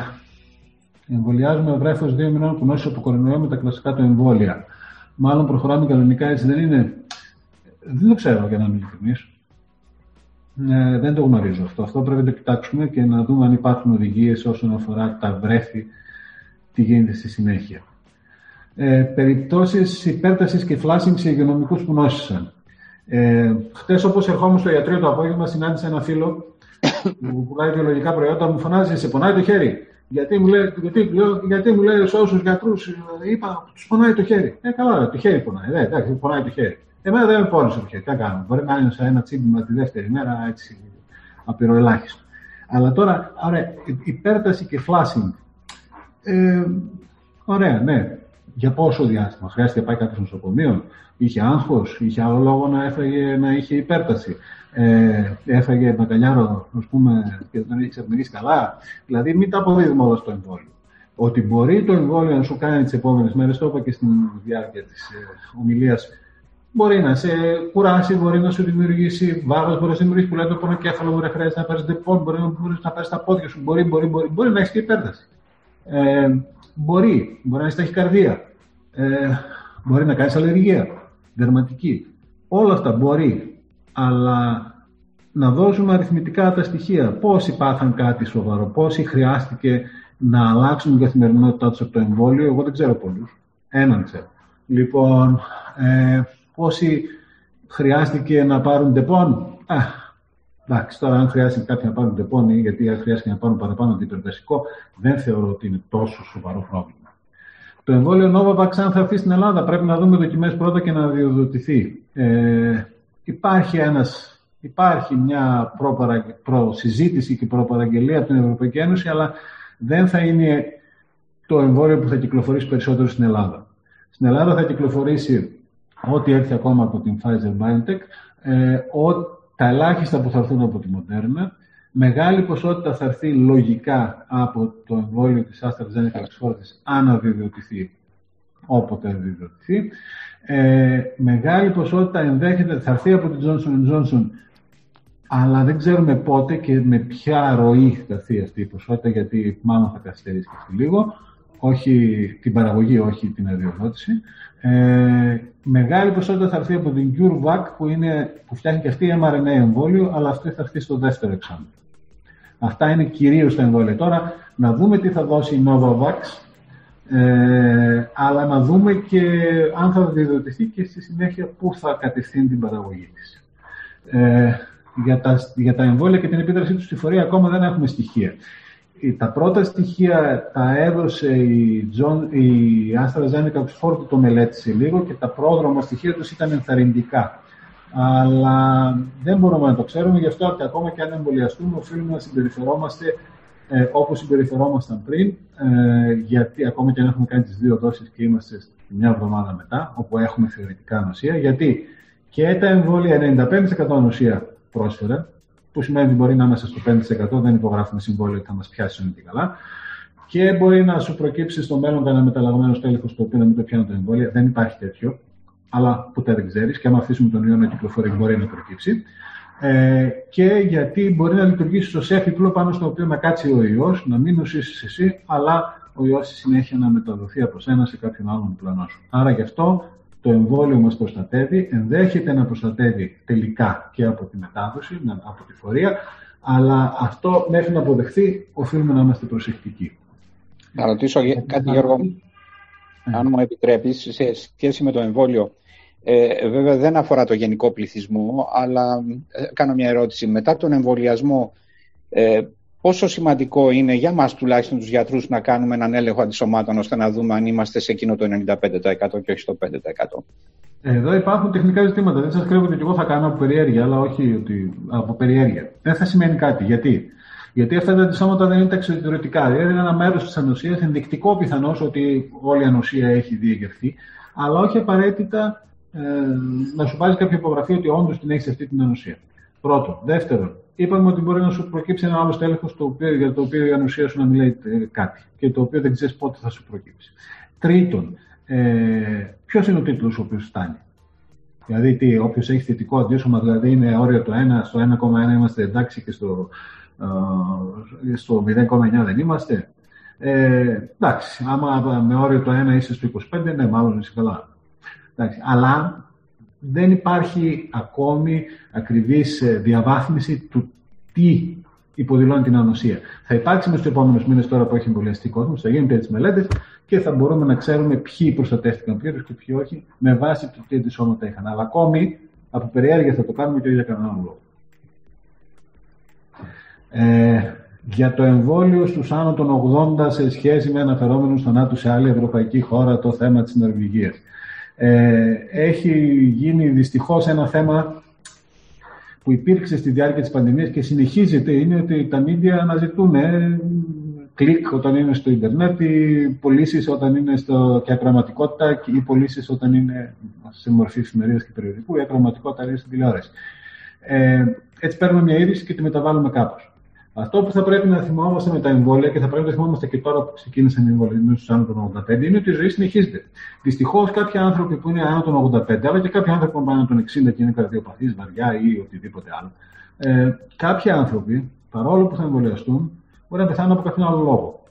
εμβολιάζουμε βρέφος δύο μηνών κουνώσεις από κορονοϊό με τα κλασικά του εμβόλια. Μάλλον προχωράμε κανονικά, έτσι δεν είναι. Δεν το ξέρω, για να μην ειλικρινείς. Ε, δεν το γνωρίζω αυτό. Αυτό πρέπει να το κοιτάξουμε και να δούμε αν υπάρχουν οδηγίες όσον αφορά τα βρέφη, τι γίνεται στη συνέχεια. Ε, περιπτώσεις υπέρτασης και φλάσινγκ σε υγειονομικούς που νόσησαν. Ε, χτες, όπως ερχόμουν στο ιατρείο το απόγευμα, συνάντησα ένα φίλο που πουλάει βιολογικά προϊόντα. Μου φωνάζει, σε πονάει το χέρι. Γιατί μου λέει, γιατί, λέω, γιατί μου λέει σε όσους γιατρούς, είπα, τους πονάει το χέρι. Ε, καλά, το χέρι πονάει. Ε, εντάξει, πονάει το χέρι. Εμένα δεν με πόνισε το χέρι. Τι να κάνω. Μπορεί να ένιωσα ένα τσίμπημα τη δεύτερη μέρα, έτσι, απειροελάχιστο. Αλλά τώρα, ωραία, υπέρταση και φλάσινγκ. Ε, ωραία, ναι. Για πόσο διάστημα χρειάστηκε να πάει κάποιος στο νοσοκομείο, είχε άγχος, είχε άλλο λόγο να, έφαγε, να είχε υπέρταση, ε, έφαγε μπακαλιάρο, ας πούμε, και δεν είχε ξαπνιγήσει καλά. Δηλαδή, μην τα αποδίδουμε όλα στο εμβόλιο. Ότι μπορεί το εμβόλιο να σου κάνει τις επόμενες μέρες, το είπα και στην διάρκεια της ε, ομιλίας, μπορεί να σε κουράσει, μπορεί να σου δημιουργήσει βάρος, μπορεί να σου δημιουργήσει που λέει το πονοκέφαλο, μπορεί να χρειάζεται να πάρεις δεπών, μπορεί να πάρεις τα πόδια σου, μπορεί, μπορεί, μπορεί, μπορεί να έχεις και υπέρταση. Ε, Μπορεί, μπορεί να έχει ταχυκαρδία, ε, μπορεί να κάνει αλλεργία, δερματική. Όλα αυτά μπορεί, αλλά να δώσουμε αριθμητικά τα στοιχεία. Πόσοι πάθαν κάτι σοβαρό, πόσοι χρειάστηκε να αλλάξουν την καθημερινότητά τους από το εμβόλιο. Εγώ δεν ξέρω πολλούς. Έναν ξέρω. Λοιπόν, ε, πόσοι χρειάστηκε να πάρουν τεπών. Εντάξει, τώρα αν χρειάζεται κάποιοι να πάρουν τεπώνη, γιατί αν χρειάζεται να πάρουν παραπάνω αντιπεριβασικό, δεν θεωρώ ότι είναι τόσο σοβαρό πρόβλημα. Το εμβόλιο Novavax, αν θα έρθει στην Ελλάδα, πρέπει να δούμε δοκιμές πρώτα και να αδειοδοτηθεί. Ε, υπάρχει, ένας, υπάρχει μια προσυζήτηση και προπαραγγελία από την Ευρωπαϊκή Ένωση, αλλά δεν θα είναι το εμβόλιο που θα κυκλοφορήσει περισσότερο στην Ελλάδα. Στην Ελλάδα θα κυκλοφορήσει ό,τι έρθει ακόμα από την Pfizer-BioNTech, ε, ό, τα ελάχιστα που θα έρθουν από τη Moderna, μεγάλη ποσότητα θα έρθει λογικά από το εμβόλιο της AstraZeneca εξφόρτης, αν αδειοδοτηθεί, όποτε αδειοδοτηθεί. Ε, μεγάλη ποσότητα ενδέχεται θα έρθει από την Johnson εντ Johnson, αλλά δεν ξέρουμε πότε και με ποια ροή θα έρθει αυτή η ποσότητα, γιατί μάλλον θα καθυστερήσει και αυτή λίγο, όχι την παραγωγή, όχι την αδειοδότηση. Ε, μεγάλη ποσότητα θα έρθει από την CureVac που, είναι, που φτιάχνει και αυτή η mRNA εμβόλιο, αλλά αυτή θα έρθει στο δεύτερο εξάμηνο. Αυτά είναι κυρίως τα εμβόλια. Τώρα να δούμε τι θα δώσει η Novavax, ε, αλλά να δούμε και αν θα διδοτηθεί και στη συνέχεια πού θα κατευθύνει την παραγωγή της. Ε, για, τα, για τα εμβόλια και την επίδρασή του στη φορεία ακόμα δεν έχουμε στοιχεία. Τα πρώτα στοιχεία τα έδωσε η, John, η AstraZeneca Oxford που το μελέτησε λίγο και τα πρόδρομα στοιχεία τους ήταν ενθαρρυντικά. Αλλά δεν μπορούμε να το ξέρουμε, γι' αυτό και ακόμα και αν εμβολιαστούμε οφείλουμε να συμπεριφερόμαστε ε, όπως συμπεριφερόμασταν πριν, ε, γιατί ακόμα και αν έχουμε κάνει τις δύο δόσεις και είμαστε μια εβδομάδα μετά, όπου έχουμε θεωρητικά νοσία, γιατί και τα εμβόλια ενενήντα πέντε τοις εκατό νοσία πρόσφερα, που σημαίνει ότι μπορεί να είμαστε στο πέντε τοις εκατό, δεν υπογράφουμε συμβόλαιο ότι θα μας πιάσουν και καλά. Και μπορεί να σου προκύψει στο μέλλον κανένα μεταλλαγμένο στέλεχο το οποίο να μην το πιάνουν τα εμβόλια. Δεν υπάρχει τέτοιο, αλλά ποτέ δεν ξέρει. Και άμα αφήσουμε τον ιό να κυκλοφορεί, μπορεί να προκύψει. Ε, και γιατί μπορεί να λειτουργήσει ως έφυπλο πάνω στο οποίο να κάτσει ο ιός, να μην ουσίσεις εσύ, αλλά ο ιός στη συνέχεια να μεταδοθεί από σένα σε κάποιον άλλον πλανό σου. Άρα γι' αυτό το εμβόλιο μας προστατεύει, ενδέχεται να προστατεύει τελικά και από τη μετάδοση, από τη φορεία, αλλά αυτό μέχρι να αποδεχθεί οφείλουμε να είμαστε προσεκτικοί. Θα ρωτήσω ε, κάτι, θα... Γιώργο, ε. αν μου επιτρέπεις, σε σχέση με το εμβόλιο. Ε, βέβαια δεν αφορά το γενικό πληθυσμό, αλλά ε, κάνω μια ερώτηση. Μετά τον εμβολιασμό, ε, πόσο σημαντικό είναι για μας τουλάχιστον τους γιατρούς να κάνουμε έναν έλεγχο αντισωμάτων ώστε να δούμε αν είμαστε σε εκείνο το ενενήντα πέντε τοις εκατό και όχι στο πέντε τοις εκατό? Εδώ υπάρχουν τεχνικά ζητήματα. Δεν σας κρύβω ότι εγώ θα κάνω από περιέργεια, αλλά όχι ότι από περιέργεια. Δεν θα σημαίνει κάτι. Γιατί? Γιατί αυτά τα αντισώματα δεν είναι ταξιδιωτικά. Δηλαδή είναι ένα μέρος της ανοσίας, ενδεικτικό πιθανώς ότι όλη η ανοσία έχει διεγερθεί, αλλά όχι απαραίτητα. Ε, να σου βάζει κάποια υπογραφή ότι όντως την έχεις αυτή την ανοσία. Πρώτον. Δεύτερον, είπαμε ότι μπορεί να σου προκύψει ένα άλλο στέλεχος για το οποίο η ανοσία σου να μην λέει κάτι και το οποίο δεν ξέρεις πότε θα σου προκύψει. Τρίτον, ε, ποιος είναι ο τίτλος ο οποίος φτάνει? Δηλαδή, τι, όποιος έχει θετικό αντίσωμα, δηλαδή είναι όριο το ένα, στο ένα κόμμα ένα είμαστε εντάξει και στο, ε, στο μηδέν κόμμα εννιά δεν είμαστε. Ε, εντάξει, άμα με όριο το ένα είσαι στο είκοσι πέντε, ναι, μάλλον είσαι καλά. Αλλά δεν υπάρχει ακόμη ακριβής διαβάθμιση του τι υποδηλώνει την ανοσία. Θα υπάρξει μες στους επόμενους μήνες, τώρα που έχει εμβολιαστεί κόσμος, θα γίνουν τέτοιες μελέτες και θα μπορούμε να ξέρουμε ποιοι προστατεύτηκαν πλήρως και ποιοι όχι, με βάση το τι αντισώματα είχαν. Αλλά ακόμη από περιέργεια θα το κάνουμε και όχι για κανέναν λόγο. Ε, για το εμβόλιο στους άνω των ογδόντα σε σχέση με αναφερόμενους θανάτους σε άλλη ευρωπαϊκή χώρα, το θέμα της Νορβηγίας. Ε, έχει γίνει δυστυχώς ένα θέμα που υπήρξε στη διάρκεια της πανδημίας και συνεχίζεται, είναι ότι τα media αναζητούν κλικ όταν είναι στο ίντερνετ, οι πωλήσεις όταν είναι στο... και ακραματικότητα, οι πωλήσεις όταν είναι σε μορφή εφημερίδας και περιοδικού, η ακραματικότητα είναι στην τηλεόραση. Ε, έτσι παίρνουμε μια είδηση και τη μεταβάλλουμε κάπως. Αυτό που θα πρέπει να θυμόμαστε με τα εμβόλια και θα πρέπει να θυμόμαστε και τώρα που ξεκίνησαν οι εμβολιασμένοι στους άνω των ογδόντα πέντε είναι ότι η ζωή συνεχίζεται. Δυστυχώς, κάποιοι άνθρωποι που είναι άνω των ογδόντα πέντε, αλλά και κάποιοι άνθρωποι που είναι πάνω των εξήντα και είναι καρδιοπαθείς, βαριά ή οτιδήποτε άλλο, ε, κάποιοι άνθρωποι, παρόλο που θα εμβολιαστούν, μπορεί να πεθάνουν από κάποιον άλλο λόγο.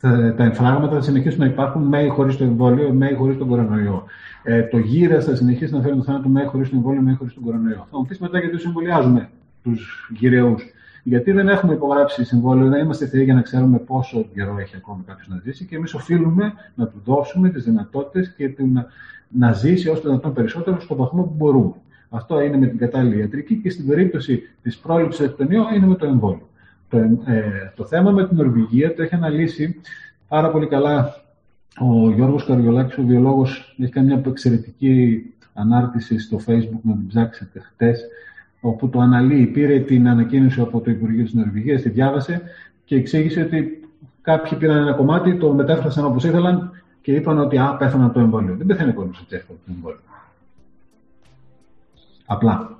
Τα, τα εμφράγματα θα συνεχίσουν να υπάρχουν με ή χωρίς το εμβόλιο, με ή χωρίς τον κορονοϊό. Ε, το γύρας θα συνεχίσει να φέρει το θάνατο με ή χωρίς το εμβόλιο, με ή χωρίς τον κορονοϊό. Θα μου πεις μετά γιατί τους εμβολιάζουμε τους γυραιούς. Γιατί δεν έχουμε υπογράψει συμβόλαιο, δεν είμαστε θεοί για να ξέρουμε πόσο καιρό έχει ακόμη κάποιος να ζήσει και εμείς οφείλουμε να του δώσουμε τις δυνατότητες και να, να ζήσει όσο το δυνατόν περισσότερο στον βαθμό που μπορούμε. Αυτό είναι με την κατάλληλη ιατρική και στην περίπτωση της πρόληψης εκ των ιών είναι με το εμβόλιο. Το, ε, το θέμα με την Νορβηγία το έχει αναλύσει πάρα πολύ καλά ο Γιώργος Καριολάκης, ο βιολόγος, έχει κάνει μια εξαιρετική ανάρτηση στο Facebook, να την ψάξετε χτες, όπου το αναλύει, πήρε την ανακοίνωση από το Υπουργείο της Νορβηγίας, τη διάβασε και εξήγησε ότι κάποιοι πήραν ένα κομμάτι, το μετέφρασαν όπως ήθελαν και είπαν ότι α, πέθανε από το εμβόλιο. Δεν πέθανε κόσμος ότι έφυγε από το εμβόλιο. Απλά.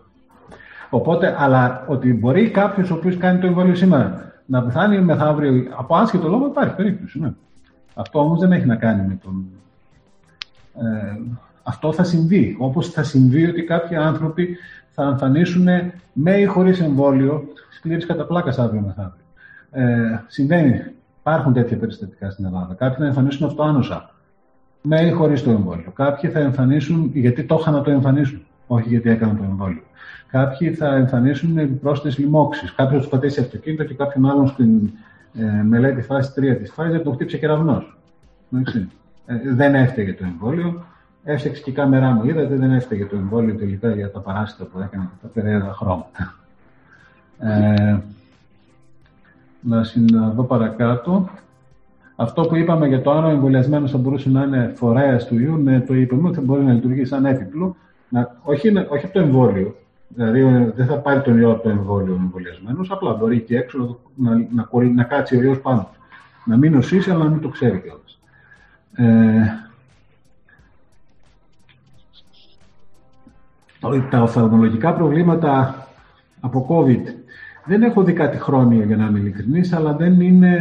Οπότε, αλλά ότι μπορεί κάποιος ο οποίος κάνει το εμβόλιο σήμερα να πεθάνει μεθαύριο από άσχετο λόγο, υπάρχει περίπτωση. Ναι. Αυτό όμως δεν έχει να κάνει με τον... Ε, αυτό θα συμβεί. Όπως θα συμβεί ότι κάποιοι άνθρωποι θα εμφανίσουν με ή χωρίς εμβόλιο σκλήρης κατά πλάκας αύριο μεθαύριο. Ε, συμβαίνει. Υπάρχουν τέτοια περιστατικά στην Ελλάδα. Κάποιοι θα εμφανίσουν αυτοάνοσα με ή χωρίς το εμβόλιο. Κάποιοι θα εμφανίσουν γιατί το είχαν να το εμφανίσουν, όχι γιατί έκαναν το εμβόλιο. Κάποιοι θα εμφανίσουν επιπρόσθετες λοιμώξεις. Κάποιος θα του πατήσει αυτοκίνητο και κάποιον άλλον στην ε, μελέτη φάση τρία της Pfizer τον χτύψε κεραυνός. Ε, δεν έφταιγε το εμβόλιο. Έφτιαξε και η κάμερά μου. Είδατε, δεν έφταιγε το εμβόλιο τελικά για τα παράσιτα που έκανε και τα περίεργα χρώματα. Ε, να συναντώ παρακάτω. Αυτό που είπαμε για το αν ο εμβολιασμένος θα μπορούσε να είναι φορέας του ιού, ναι, το είπαμε ότι θα μπορεί να λειτουργεί σαν έφυπλο. Όχι, όχι από το εμβόλιο. Δηλαδή δεν θα πάρει τον ιό από το εμβόλιο ο εμβολιασμένος, απλά μπορεί και έξω να, να, να, να κάτσει ο ιός πάνω του. Να μην νοσήσει, αλλά να μην το ξέρει κιόλας. Ε, Τα οφθαλμολογικά προβλήματα από COVID Δεν έχω δει κάτι χρόνια, για να είμαι ειλικρινής, αλλά δεν είναι...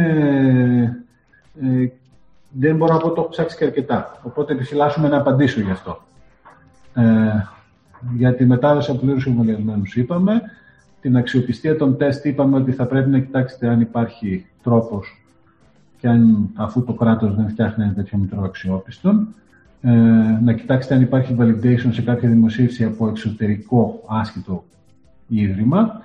Ε, δεν μπορώ να πω, το έχω ψάξει και αρκετά. Οπότε επιφυλάσσομαι να απαντήσω γι' αυτό. Ε, για τη μετάδοση από πλήρους εμβολιασμένους είπαμε. Την αξιοπιστία των τεστ είπαμε ότι θα πρέπει να κοιτάξετε αν υπάρχει τρόπος και αν, αφού το κράτος δεν φτιάχνει ένα τέτοιο μητρό αξιόπιστον, ε, να κοιτάξετε αν υπάρχει validation σε κάποια δημοσίευση από εξωτερικό άσχετο ίδρυμα.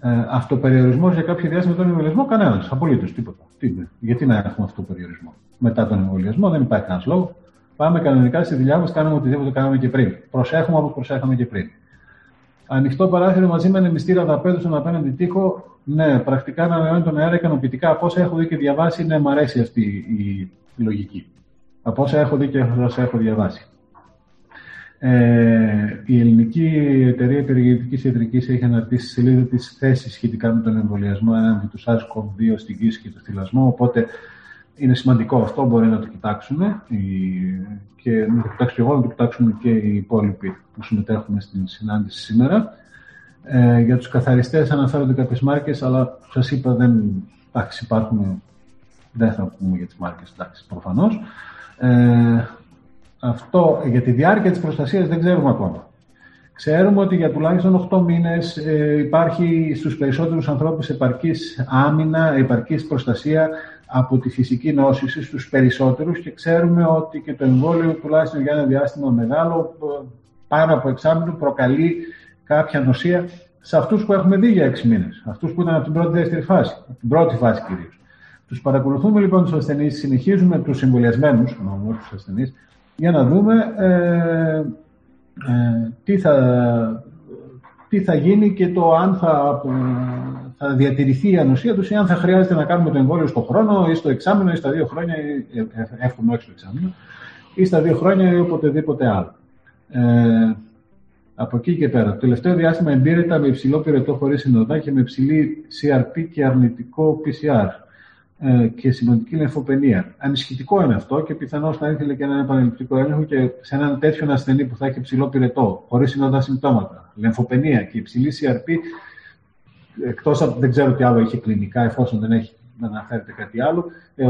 Ε, αυτοπεριορισμός για κάποιο διάστημα τον εμβολιασμό, κανένας. Απολύτως τίποτα. Τι, γιατί να έχουμε αυτοπεριορισμό μετά τον εμβολιασμό, δεν υπάρχει κανένας λόγος. Πάμε κανονικά στη δουλειά μας, κάνουμε οτιδήποτε κάναμε και πριν. Προσέχουμε όπως προσέχαμε και πριν. Ανοιχτό παράθυρο μαζί με ανεμιστήρα δαπέδου στον απέναντι τοίχο. Ναι, πρακτικά να ανανεώνει τον αέρα ικανοποιητικά. Από όσα έχω δει και διαβάσει, ναι, μου αρέσει αυτή η λογική. Από όσα έχω δει και όσα έχω διαβάσει. Ε, η ελληνική εταιρεία περιηγητικής ιατρικής έχει αναρτήσει στη σελίδα της θέσεις σχετικά με τον εμβολιασμό έναντι του SARS-κοβ δύο στην κρίση και του θυλασμού. Οπότε είναι σημαντικό αυτό, μπορεί να το κοιτάξουν και να το κοιτάξω και εγώ, να το κοιτάξουν και οι υπόλοιποι που συμμετέχουν στην συνάντηση σήμερα. Ε, για τους καθαριστές αναφέρονται κάποιες μάρκες, αλλά σας είπα, δεν, εντάξει, υπάρχουν, δεν θα πούμε για τις μάρκες, εντάξει, προφανώς. Ε, αυτό για τη διάρκεια της προστασίας δεν ξέρουμε ακόμα. Ξέρουμε ότι για τουλάχιστον οκτώ μήνες ε, υπάρχει στους περισσότερους ανθρώπους επαρκής άμυνα, επαρκής προστασία από τη φυσική νόσηση στους περισσότερους και ξέρουμε ότι και το εμβόλιο τουλάχιστον για ένα διάστημα μεγάλο, πάνω από εξάμηνο, προκαλεί κάποια νοσία σε αυτούς που έχουμε δει για έξι μήνες, αυτούς που ήταν από την πρώτη δεύτερη φάση, την πρώτη φάση κυρίως. Τους παρακολουθούμε λοιπόν τους ασθενείς, συνεχίζουμε τους συμβολιασμένους, νομίζω τους ασθενείς, για να δούμε ε, Ε, τι, θα, τι θα γίνει και το αν θα, θα διατηρηθεί η ανοσία τους ή αν θα χρειάζεται να κάνουμε το εμβόλιο στον χρόνο ή στο εξάμηνο ή στα δύο χρόνια ή, ε, εύχομαι όχι στο εξάμηνο ή στα δύο χρόνια ή οποτεδήποτε άλλο. Ε, από εκεί και πέρα. Το τελευταίο διάστημα εμπήρετα με υψηλό πυρετό χωρίς συνοδά και με υψηλή σι αρ πι και αρνητικό πι σι αρ ε, και σημαντική λεμφοπενία. Ανησυχητικό είναι αυτό και πιθανώς θα ήθελε και έναν επαναληπτικό έλεγχο και σε έναν τέτοιον ασθενή που θα έχει υψηλό πυρετό, χωρίς συνοδά συμπτώματα, λεμφοπενία και υψηλή σι αρ πι, εκτός από δεν ξέρω τι άλλο έχει κλινικά, εφόσον δεν έχει να αναφέρεται κάτι άλλο. Ε,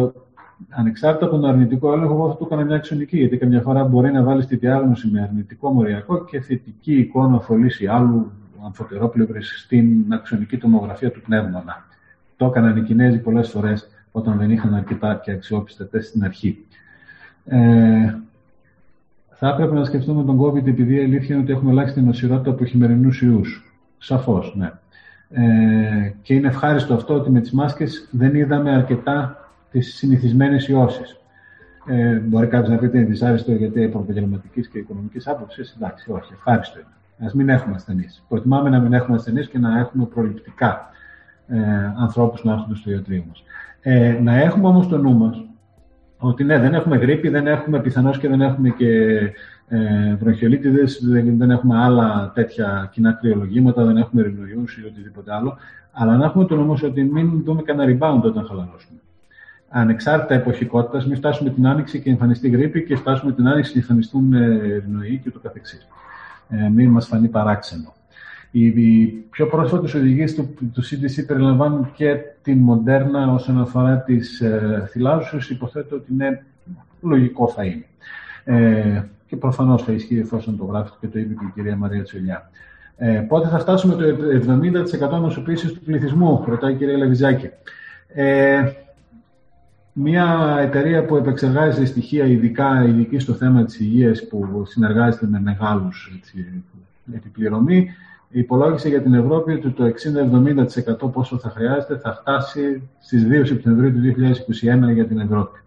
Ανεξάρτητα από τον αρνητικό έλεγχο, εγώ θα του έκανα μια αξιονική, γιατί καμιά φορά μπορεί να βάλει τη διάγνωση με αρνητικό μοριακό και θετική εικόνα φωλής ή άλλου αμφωτερόπλευρης στην αξιονική τομογραφία του πνεύμονα. Το έκαναν οι Κινέζοι πολλές φορές όταν δεν είχαν αρκετά και αξιόπιστα τεστ στην αρχή. Ε, θα έπρεπε να σκεφτούμε τον COVID, επειδή η αλήθεια είναι ότι έχουμε αλλάξει την νοσηρότητα από χειμερινούς ιούς. Σαφώς, ναι. Ε, και είναι ευχάριστο αυτό ότι με τις μάσκες δεν είδαμε αρκετά τις συνηθισμένες ιώσεις. Ε, μπορεί κάποιος να πείτε είναι δυσάρεστο γιατί από επαγγελματικής και οικονομικής άποψης. Εντάξει, όχι, ευχάριστο είναι. Ας μην έχουμε ασθενείς. Προτιμάμε να μην έχουμε ασθενείς και να έχουμε προληπτικά ε, ανθρώπους να έρχονται στο ιατρείο μας. Ε, να έχουμε όμως το νου μας ότι ναι, δεν έχουμε γρίπη, δεν έχουμε πιθανώς και δεν έχουμε και ε, βροχιολίτιδες, δεν, δεν έχουμε άλλα τέτοια κοινά κρυολογήματα, δεν έχουμε ρινοιούς ή οτιδήποτε άλλο. Αλλά να έχουμε το νου μας ότι μην δούμε κανένα rebound όταν χαλαρώσουμε. Ανεξάρτητα εποχικότητας, μην φτάσουμε την άνοιξη και εμφανιστεί γρίπη και φτάσουμε την άνοιξη και εμφανιστούν ρηνοϊοί κ.ο.κ. Ε, μην μας φανεί παράξενο. Οι, οι πιο πρόσφατες οδηγίες του, του σι ντι σι περιλαμβάνουν και την Moderna όσον αφορά τις ε, θυλάζουσες. Υποθέτω ότι είναι λογικό θα είναι. Ε, και προφανώς θα ισχύει εφόσον το γράφει και το είπε και η κυρία Μαρία Τσολιά. Ε, πότε θα φτάσουμε το εβδομήντα τοις εκατό νοσοποίησης του πληθυσμού, ρωτάει η κυρία Λεβιζάκη. Ε, Μια εταιρεία που επεξεργάζεται στοιχεία, ειδικά ειδική στο θέμα της υγείας, που συνεργάζεται με μεγάλους έτσι, επιπληρωμή, υπολόγισε για την Ευρώπη ότι το εξήντα με εβδομήντα τοις εκατό πόσο θα χρειάζεται θα φτάσει στις δύο Σεπτεμβρίου του δύο χιλιάδες είκοσι ένα για την Ευρώπη.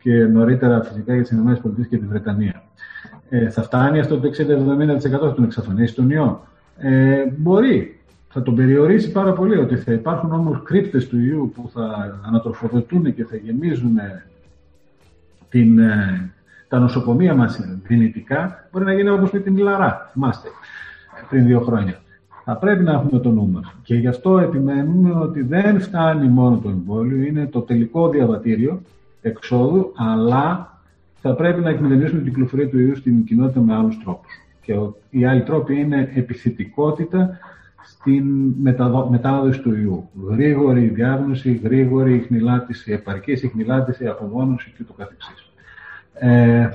Και νωρίτερα φυσικά για τις ΗΠΑ και τη Βρετανία. Ε, θα φτάνει αυτό το εξήντα με εβδομήντα τοις εκατό, θα τον εξαφανίσει τον ιό. Ε, μπορεί. Θα τον περιορίσει πάρα πολύ, ότι θα υπάρχουν όμως κρύπτες του ιού που θα ανατροφοδοτούν και θα γεμίζουν την, τα νοσοκομεία μας δυνητικά. Μπορεί να γίνει όπως με την Λαρά, θυμάστε, πριν δύο χρόνια. Θα πρέπει να έχουμε το νου μας. Και γι' αυτό επιμένουμε ότι δεν φτάνει μόνο το εμβόλιο, είναι το τελικό διαβατήριο εξόδου, αλλά θα πρέπει να εκμεταλλευτούμε την κυκλοφορία του ιού στην κοινότητα με άλλους τρόπους. Και οι άλλοι τρόποι είναι επιθετικότητα, στην μετάδοση του ιού. Γρήγορη διάγνωση, γρήγορη ιχνηλάτιση επαρκής, ιχνηλάτιση, απομόνωση κ.ο.κ. Ε,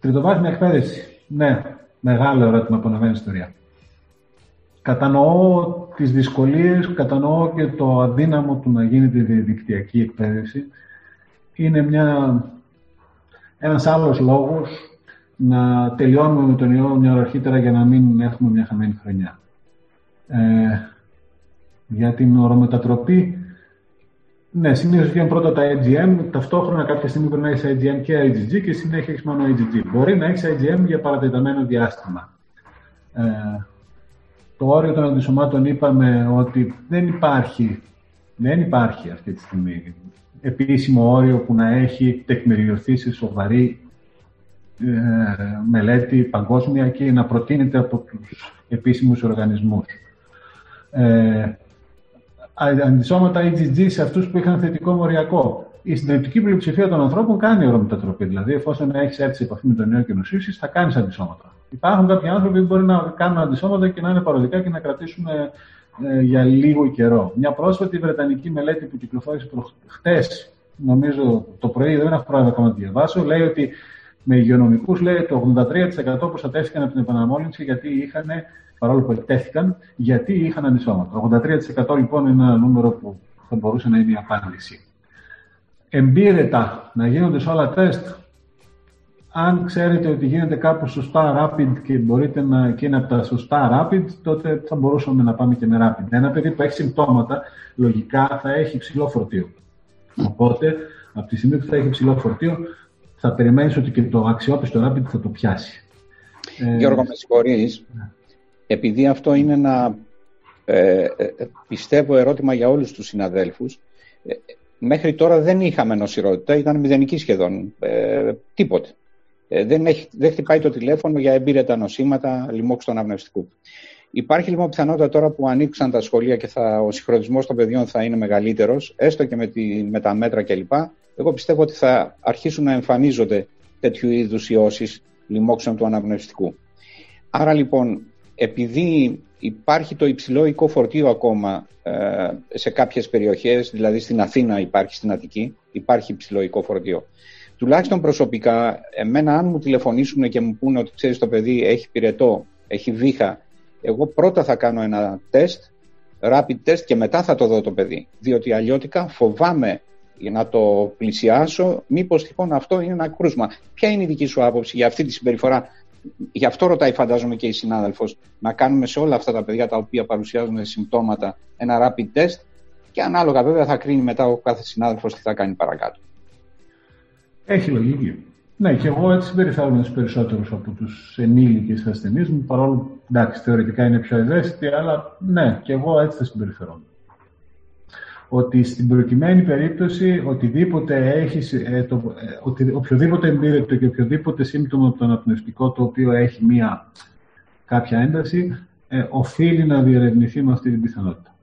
τριτοβάθμια εκπαίδευση. Ναι, μεγάλο ερώτημα που αναβαίνει η ιστορία. Κατανοώ τις δυσκολίες, κατανοώ και το αδύναμο του να γίνεται διαδικτυακή εκπαίδευση. Είναι μια, ένας άλλος λόγος να τελειώνουμε με τον ιό μια ώρα αρχίτερα για να μην έχουμε μια χαμένη χρονιά. Ε, για την ορομετατροπή, ναι, συνήθως βγαίνουν πρώτα τα έι τζι εμ, ταυτόχρονα κάποια στιγμή μπορεί να έχεις έι τζι εμ και άι τζι τζι και συνέχεια έχεις μόνο άι τζι τζι. Μπορεί να έχεις άι τζι εμ για παρατεταμένο διάστημα. Ε, το όριο των αντισωμάτων είπαμε ότι δεν υπάρχει, δεν υπάρχει αυτή τη στιγμή επίσημο όριο που να έχει τεκμηριωθεί σε σοβαρή ε, μελέτη παγκόσμια και να προτείνεται από τους επίσημους οργανισμούς. Ε, αντισώματα άι τζι τζι σε αυτούς που είχαν θετικό μοριακό. Η συντριπτική πλειοψηφία των ανθρώπων κάνει ορομετατροπή. Δηλαδή, εφόσον έχεις έρθει σε επαφή με τον ιό και νοσήσεις, θα κάνεις αντισώματα. Υπάρχουν κάποιοι άνθρωποι που μπορεί να κάνουν αντισώματα και να είναι παροδικά και να κρατήσουν ε, για λίγο καιρό. Μια πρόσφατη βρετανική μελέτη που κυκλοφόρησε χτες, νομίζω το πρωί, δεν έχω πρόβλημα ακόμα να τη διαβάσω, λέει ότι με υγειονομικούς λέει το ογδόντα τρία τοις εκατό προστατεύτηκαν από την επαναμόλυνση γιατί είχαν, παρόλο που εκτέθηκαν, γιατί είχαν αντισώματα. ογδόντα τρία τοις εκατό λοιπόν είναι ένα νούμερο που θα μπορούσε να είναι η απάντηση. Εμπύρετα να γίνονται σε όλα τεστ. Αν ξέρετε ότι γίνεται κάπου σωστά rapid και μπορείτε να και είναι από τα σωστά rapid, τότε θα μπορούσαμε να πάμε και με rapid. Ένα παιδί που έχει συμπτώματα, λογικά θα έχει ψηλό φορτίο. Οπότε, από τη στιγμή που θα έχει ψηλό φορτίο, θα περιμένεις ότι και το αξιόπιστο rapid θα το πιάσει. Γιώργο, ε, με συγχωρείς. Ναι. Επειδή αυτό είναι ένα, ε, πιστεύω, ερώτημα για όλους τους συναδέλφους. Ε, μέχρι τώρα δεν είχαμε νοσηρότητα, ήταν μηδενική σχεδόν, ε, τίποτε. Ε, δεν, έχει, δεν χτυπάει το τηλέφωνο για εμπύρετα νοσήματα, λοιμόξης των αναπνευστικού. Υπάρχει λοιπόν πιθανότητα τώρα που ανοίξαν τα σχολεία και θα, ο συγχρονισμός των παιδιών θα είναι μεγαλύτερος, έστω και με, τη, με τα μέτρα κλπ. Εγώ πιστεύω ότι θα αρχίσουν να εμφανίζονται τέτοιου είδους ιώσεις λοιμόξεων του αναπνευστικού. Άρα λοιπόν, επειδή υπάρχει το υψηλό οικό φορτίο ακόμα ε, σε κάποιες περιοχές, δηλαδή στην Αθήνα υπάρχει, στην Αττική, υπάρχει υψηλό οικό φορτίο. Τουλάχιστον προσωπικά, εμένα αν μου τηλεφωνήσουν και μου πούνε ότι ξέρεις το παιδί έχει πυρετό, έχει βήχα, εγώ πρώτα θα κάνω ένα τεστ, rapid test και μετά θα το δω το παιδί. Διότι αλλιώτικα φοβάμαι να το πλησιάσω, μήπως τυχόν αυτό είναι ένα κρούσμα. Ποια είναι η δική σου άποψη για αυτή τη συμπεριφορά? Γι' αυτό ρωτάει φαντάζομαι και η συνάδελφος, να κάνουμε σε όλα αυτά τα παιδιά τα οποία παρουσιάζουν συμπτώματα ένα rapid test και ανάλογα βέβαια θα κρίνει μετά ο κάθε συνάδελφος τι θα κάνει παρακάτω. Έχει λογική. Ναι, και εγώ έτσι συμπεριφέρομαι στους περισσότερους από τους ενήλικες ασθενείς μου, παρόλο εντάξει, θεωρητικά είναι πιο ευαίσθητοι, αλλά ναι, και εγώ έτσι θα συμπεριφέρομαι. Ότι στην προκειμένη περίπτωση, οτιδήποτε έχεις, ε, το, ε, οτι, οποιοδήποτε εμπειρετό και οποιοδήποτε σύμπτωμα από το αναπνευστικό το οποίο έχει μία, κάποια ένταση, ε, οφείλει να διερευνηθεί με αυτή την πιθανότητα.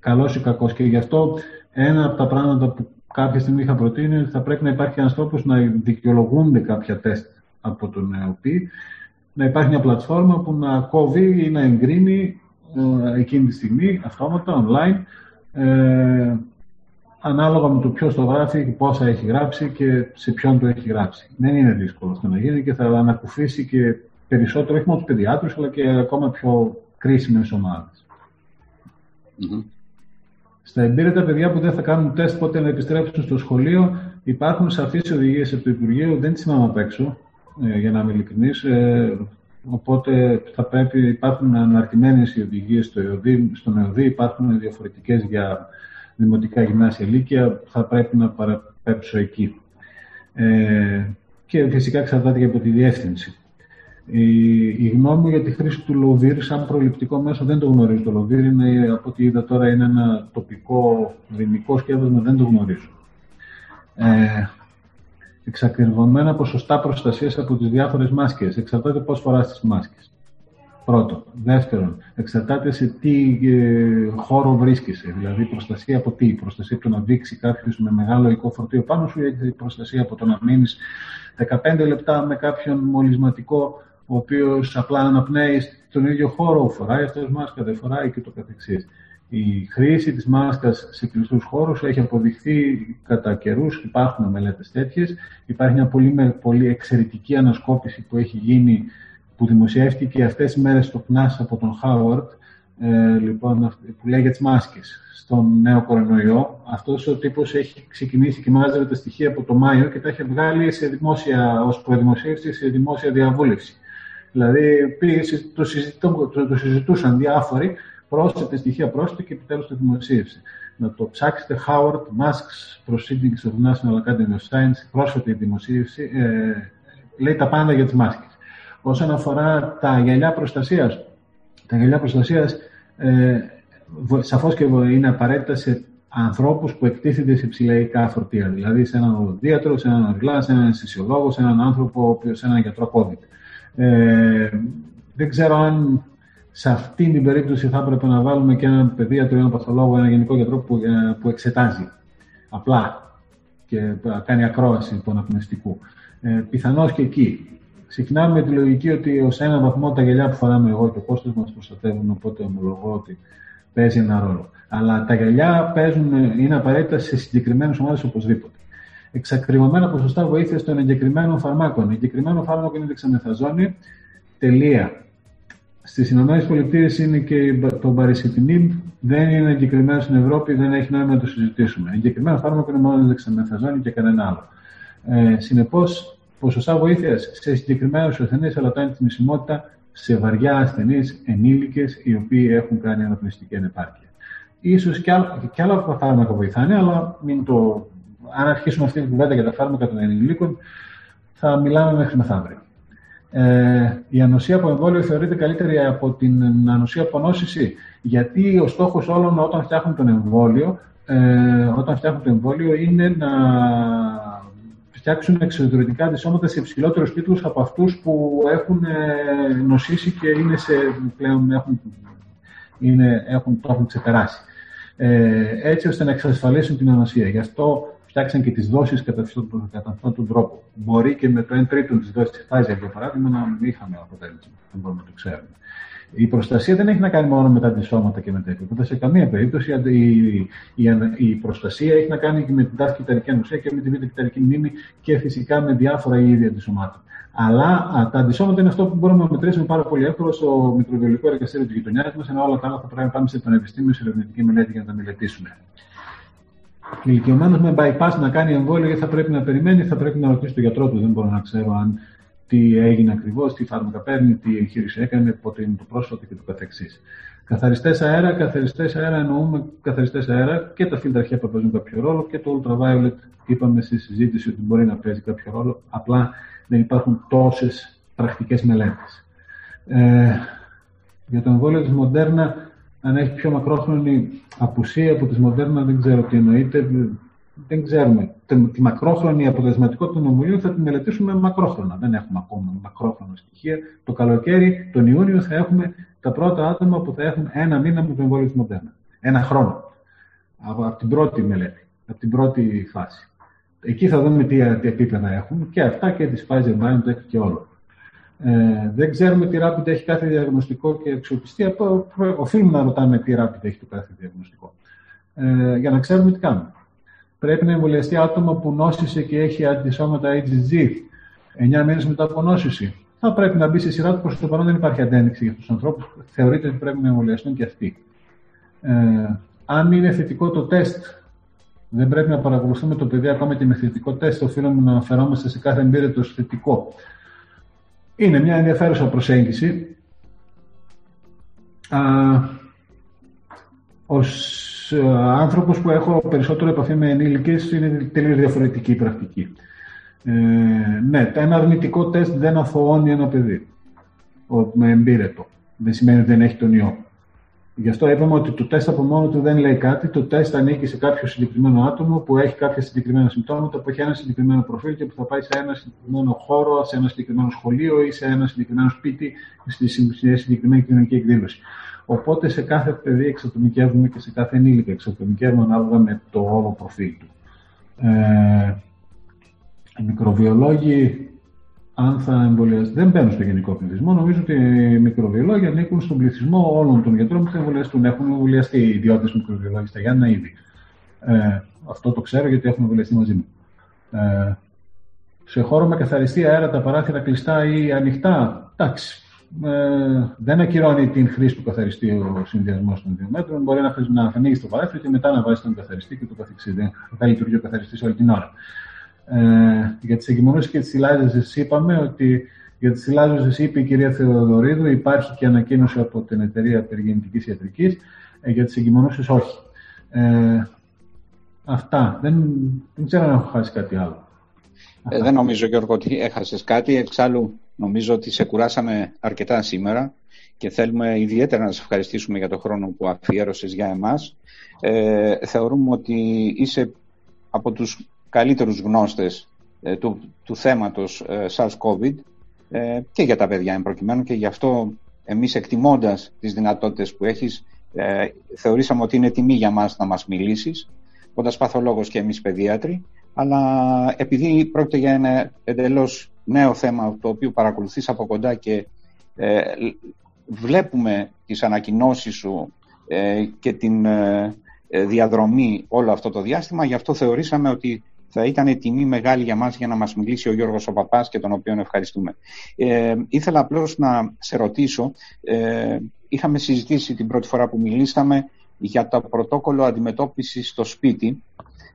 Καλός ή κακός. Και γι' αυτό ένα από τα πράγματα που κάποια στιγμή είχα προτείνει ότι θα πρέπει να υπάρχει ένας τρόπος να δικαιολογούνται κάποια τεστ από τον ΕΟΔΥ, να υπάρχει μια πλατφόρμα που να κόβει ή να εγκρίνει ε, εκείνη τη στιγμή, αυτόματα, online, Ε, ανάλογα με το ποιος το γράφει, πόσα έχει γράψει και σε ποιον το έχει γράψει. Δεν είναι δύσκολο αυτό να γίνει και θα ανακουφίσει και περισσότερο, όχι μόνο τους παιδιάτρους, αλλά και ακόμα πιο κρίσιμες ομάδες. Mm-hmm. Στα εμπείρετα παιδιά που δεν θα κάνουν τεστ ποτέ να επιστρέψουν στο σχολείο, υπάρχουν σαφείς οδηγίες από το Υπουργείο, δεν τις θυμάμαι απ' έξω, ε, για να είμαι ειλικρινής. Ε, Οπότε θα πρέπει, υπάρχουν αναρτημένες οι οδηγίες στο ΕΟΔΥ, στον ΕΟΔΥ, υπάρχουν διαφορετικές για δημοτικά γυμνάσια ηλικία, θα πρέπει να παραπέψω εκεί. Ε, και φυσικά εξαρτάται και από τη διεύθυνση. Η, η γνώμη μου για τη χρήση του Λοβίρ σαν προληπτικό μέσο δεν το γνωρίζω. Το Λοβίρ είναι, από ό,τι είδα τώρα, είναι ένα τοπικό δυτικό σκεύασμα, δεν το γνωρίζω. Ε, Εξακριβωμένα ποσοστά προστασίας από τις διάφορες μάσκες. Εξαρτάται πώς φοράς τις μάσκες. Πρώτον. Δεύτερον, εξαρτάται σε τι ε, χώρο βρίσκεσαι. Δηλαδή, προστασία από τι. Προστασία από το να δείξει κάποιος με μεγάλο οικό φορτίο πάνω σου ή προστασία από το να μείνεις δεκαπέντε λεπτά με κάποιον μολυσματικό ο οποίος απλά αναπνέει στον ίδιο χώρο, φοράει αυτός μάσκα, δεν φοράει και το καθεξής. Η χρήση της μάσκας σε κλειστούς χώρους έχει αποδειχθεί κατά καιρούς, υπάρχουν μελέτες τέτοιες. Υπάρχει μια πολύ, πολύ εξαιρετική ανασκόπηση που έχει γίνει, που δημοσιεύτηκε αυτές τις μέρες στο ΚΝΑΣ από τον Χάουαρτ, ε, λοιπόν, που λέει για τις μάσκες στον νέο κορονοϊό. Αυτός ο τύπος έχει ξεκινήσει και μάζευε τα στοιχεία από το Μάιο και τα έχει βγάλει σε δημόσια, ως προδημοσίευση, σε δημόσια διαβούλευση. Δηλαδή πήγε, το, συζητώ, το, το συζητούσαν διάφοροι, πρόσθετε στοιχεία πρόσθετε και επιτέλους το δημοσίευσε. Να το ψάξετε, Howard, Masks, Proceedings of National Academy of Science, πρόσθετη δημοσίευση, ε, λέει τα πάντα για τις μάσκες. Όσον αφορά τα γυαλιά προστασίας, τα γυαλιά προστασίας ε, σαφώς και είναι απαραίτητα σε ανθρώπους που εκτίθενται σε ψηλαϊκά φορτία, δηλαδή σε έναν οδοντίατρο, σε έναν αυγλά, σε έναν αισθησιολόγο, σε έναν άνθρωπο, ο οποίος, σε έναν γιατρό COVID. Ε, δεν ξέρω αν σε αυτήν την περίπτωση θα έπρεπε να βάλουμε και έναν παιδίατρο, έναν παθολόγο, έναν γενικό γιατρό που, που εξετάζει απλά και κάνει ακρόαση του αναπνευστικού. Ε, πιθανώς και εκεί. Ξεκινάμε με τη λογική ότι ως έναν βαθμό τα γυαλιά που φοράμε εγώ και ο Κώστας μας προστατεύουν, οπότε ομολογώ ότι παίζει ένα ρόλο. Αλλά τα γυαλιά παίζουν, είναι απαραίτητα σε συγκεκριμένες ομάδες οπωσδήποτε. Εξακριβωμένα ποσοστά βοήθειας των εγκεκριμένων φαρμάκων. Εγκεκριμένο φάρμακο είναι η δεξαμεθαζόνη. Τελεία. Στις Ηνωμένες Πολιτείες είναι και το παρισιτινίμπ, δεν είναι εγκεκριμένο στην Ευρώπη, δεν έχει νόημα να το συζητήσουμε. Εγκεκριμένο φάρμακο είναι μόνο η δεξαμεθαζόνη και κανένα άλλο. Ε, συνεπώς, ποσοστά βοήθειας σε συγκεκριμένους ασθενείς, αλλά τάνει τη μισιμότητα σε βαριά ασθενείς, ενήλικες, οι οποίοι έχουν κάνει αναπνευστική ανεπάρκεια. Ίσως και, άλλ, και άλλα φάρμακα βοηθάνε, αλλά μην το... αν αρχίσουμε αυτή την κουβέντα για τα φάρμακα των ενηλίκων, θα μιλάμε μέχρι μεθαύριο. Ε, η ανοσία από εμβόλιο θεωρείται καλύτερη από την ανοσία από νόσηση, γιατί ο στόχος όλων όταν φτιάχνουν τον εμβόλιο, ε, όταν φτιάχνουν το εμβόλιο είναι να φτιάξουν εξωτερικά αντισώματα σε υψηλότερους τίτλους από αυτούς που έχουν ε, νοσήσει και είναι σε, πλέον έχουν, είναι, έχουν, το έχουν ξεπεράσει. Ε, έτσι ώστε να εξασφαλίσουν την ανοσία. Γι' αυτό φτιάξαν και τις δόσεις κατά αυτόν τον τρόπο. Μπορεί και με το ένα τρίτο της δόσης της Pfizer, για παράδειγμα, να μην είχαμε αποτέλεσμα. Δεν μπορούμε να το ξέρουμε. Η προστασία δεν έχει να κάνει μόνο με τα αντισώματα και με τα επίπεδα. Σε καμία περίπτωση η, η, η προστασία έχει να κάνει και με την τάφη κυταρική ανοσία και με τη β' κυταρική μνήμη και φυσικά με διάφορα είδη αντισωμάτων. Αλλά α, τα αντισώματα είναι αυτό που μπορούμε να μετρήσουμε πάρα πολύ εύκολα στο μικροβιολογικό εργαστήριο της γειτονιάς μας, ενώ όλα τα άλλα θα πρέπει να πάμε σε πανεπιστήμιο, σε ερευνητική μελέτη για να τα μελετήσουμε. Ηλικιωμένος με bypass να κάνει εμβόλιο, θα πρέπει να περιμένει, θα πρέπει να ρωτήσει τον γιατρό του. Δεν μπορώ να ξέρω αν τι έγινε ακριβώς, τι φάρμακα παίρνει, τι εγχείρηση έκανε, πότε είναι το πρόσφατο και το καθεξής. Καθαριστές αέρα, καθαριστές αέρα εννοούμε καθαριστές αέρα και τα φίλτρα χέπα παίζουν κάποιο ρόλο και το ultraviolet είπαμε στη συζήτηση ότι μπορεί να παίζει κάποιο ρόλο, απλά δεν υπάρχουν τόσες πρακτικές μελέτες. Ε, για το εμβόλιο της Moderna, αν έχει πιο μακρόχρονη απουσία από τις Moderna, δεν ξέρω τι εννοείται. Δεν ξέρουμε. Τη μακρόχρονη αποτελεσματικότητα του εμβολίου θα τη μελετήσουμε μακρόχρονα. Δεν έχουμε ακόμα μακρόχρονα στοιχεία. Το καλοκαίρι, τον Ιούνιο, θα έχουμε τα πρώτα άτομα που θα έχουν ένα μήνα με το εμβόλιο της Moderna. Ένα χρόνο. Από την πρώτη μελέτη, από την πρώτη φάση. Εκεί θα δούμε τι επίπεδα έχουν και αυτά και τη Pfizer-BioNTech και όλο. Ε, δεν ξέρουμε τι rapid έχει κάθε διαγνωστικό και αξιοπιστία. Οφείλουμε να ρωτάμε τι rapid έχει το κάθε διαγνωστικό. Ε, για να ξέρουμε τι κάνουμε. Πρέπει να εμβολιαστεί άτομα που νόσησε και έχει αντισώματα άι τζι τζι εννιά μήνες μετά από νόσηση. Θα πρέπει να μπει σε σειρά του, προς το παρόν δεν υπάρχει αντένεξη για αυτούς τους ανθρώπους. Θεωρείται ότι πρέπει να εμβολιαστούν και αυτοί. Ε, αν είναι θετικό το τεστ, δεν πρέπει να παρακολουθούμε το παιδί ακόμα και με θετικό τεστ. Οφείλουμε να αναφερόμαστε σε κάθε εμπειρετό θετικό. Είναι μια ενδιαφέρουσα προσέγγιση. Α, ως άνθρωπος που έχω περισσότερο επαφή με ενήλικες, είναι τελείως διαφορετική η πρακτική. Ε, ναι, ένα αρνητικό τεστ δεν αθωώνει ένα παιδί με εμπύρετο. Δεν σημαίνει ότι δεν έχει τον ιό. Γι' αυτό είπαμε ότι το τεστ από μόνο του δεν λέει κάτι. Το τεστ ανήκει σε κάποιο συγκεκριμένο άτομο που έχει κάποια συγκεκριμένα συμπτώματα, που έχει ένα συγκεκριμένο προφίλ και που θα πάει σε ένα συγκεκριμένο χώρο, σε ένα συγκεκριμένο σχολείο ή σε ένα συγκεκριμένο σπίτι, στη συγκεκριμένη κοινωνική εκδήλωση. Οπότε σε κάθε παιδί εξατομικεύουμε και σε κάθε ενήλικα εξατομικεύουμε ανάλογα με το όλο προφίλ του. Ε, οι μικροβιολόγοι αν θα εμβολιαστούν. Δεν μπαίνουν στο γενικό πληθυσμό. Νομίζω ότι οι μικροβιολόγοι ανήκουν στον πληθυσμό όλων των γιατρών που θα εμβολιαστούν. Έχουν εμβολιαστεί οι ιδιώτες μικροβιολόγοι στα Γιάννενα ήδη. Ε, αυτό το ξέρω γιατί έχουμε εμβολιαστεί μαζί μου. Ε, σε χώρο με καθαριστή αέρα, τα παράθυρα κλειστά ή ανοιχτά, εντάξει. Ε, δεν ακυρώνει την χρήση του καθαριστή ο συνδυασμός των δύο μέτρων. Μπορεί να, να ανοίγει το παράθυρο και μετά να βάζει τον καθαριστή και το καθεξή. Δεν θα λειτουργεί ο καθαριστής όλη την ώρα. Ε, για τις εγκυμονήσεις και τις συλλάζεσες είπαμε ότι για τις συλλάζεσες είπε η κυρία Θεοδωρίδου, υπάρχει και ανακοίνωση από την εταιρεία περιγεννητικής ιατρικής, ε, για τις εγκυμονήσεις όχι. Ε, αυτά. Δεν, δεν ξέρω αν έχω χάσει κάτι άλλο. Ε, δεν νομίζω, Γιώργο, ότι έχασες κάτι. Εξάλλου νομίζω ότι σε κουράσαμε αρκετά σήμερα και θέλουμε ιδιαίτερα να σε ευχαριστήσουμε για τον χρόνο που αφιέρωσες για εμάς. Ε, θεωρούμε ότι είσαι από τους καλύτερους γνώστες ε, του, του θέματος ε, SARS-COVID ε, και για τα παιδιά εμπροκειμένου και γι' αυτό εμείς, εκτιμώντας τις δυνατότητες που έχεις, ε, θεωρήσαμε ότι είναι τιμή για μας να μας μιλήσεις, όντας παθολόγος και εμείς παιδίατροι, αλλά επειδή πρόκειται για ένα εντελώς νέο θέμα το οποίο παρακολουθείς από κοντά και ε, βλέπουμε τις ανακοινώσεις σου ε, και την ε, διαδρομή όλο αυτό το διάστημα, γι' αυτό θεωρήσαμε ότι θα ήταν τιμή μεγάλη για μας για να μας μιλήσει ο Γιώργος ο Παππάς, και τον οποίον ευχαριστούμε. Ε, ήθελα απλώς να σε ρωτήσω, ε, είχαμε συζητήσει την πρώτη φορά που μιλήσαμε για το πρωτόκολλο αντιμετώπισης στο σπίτι.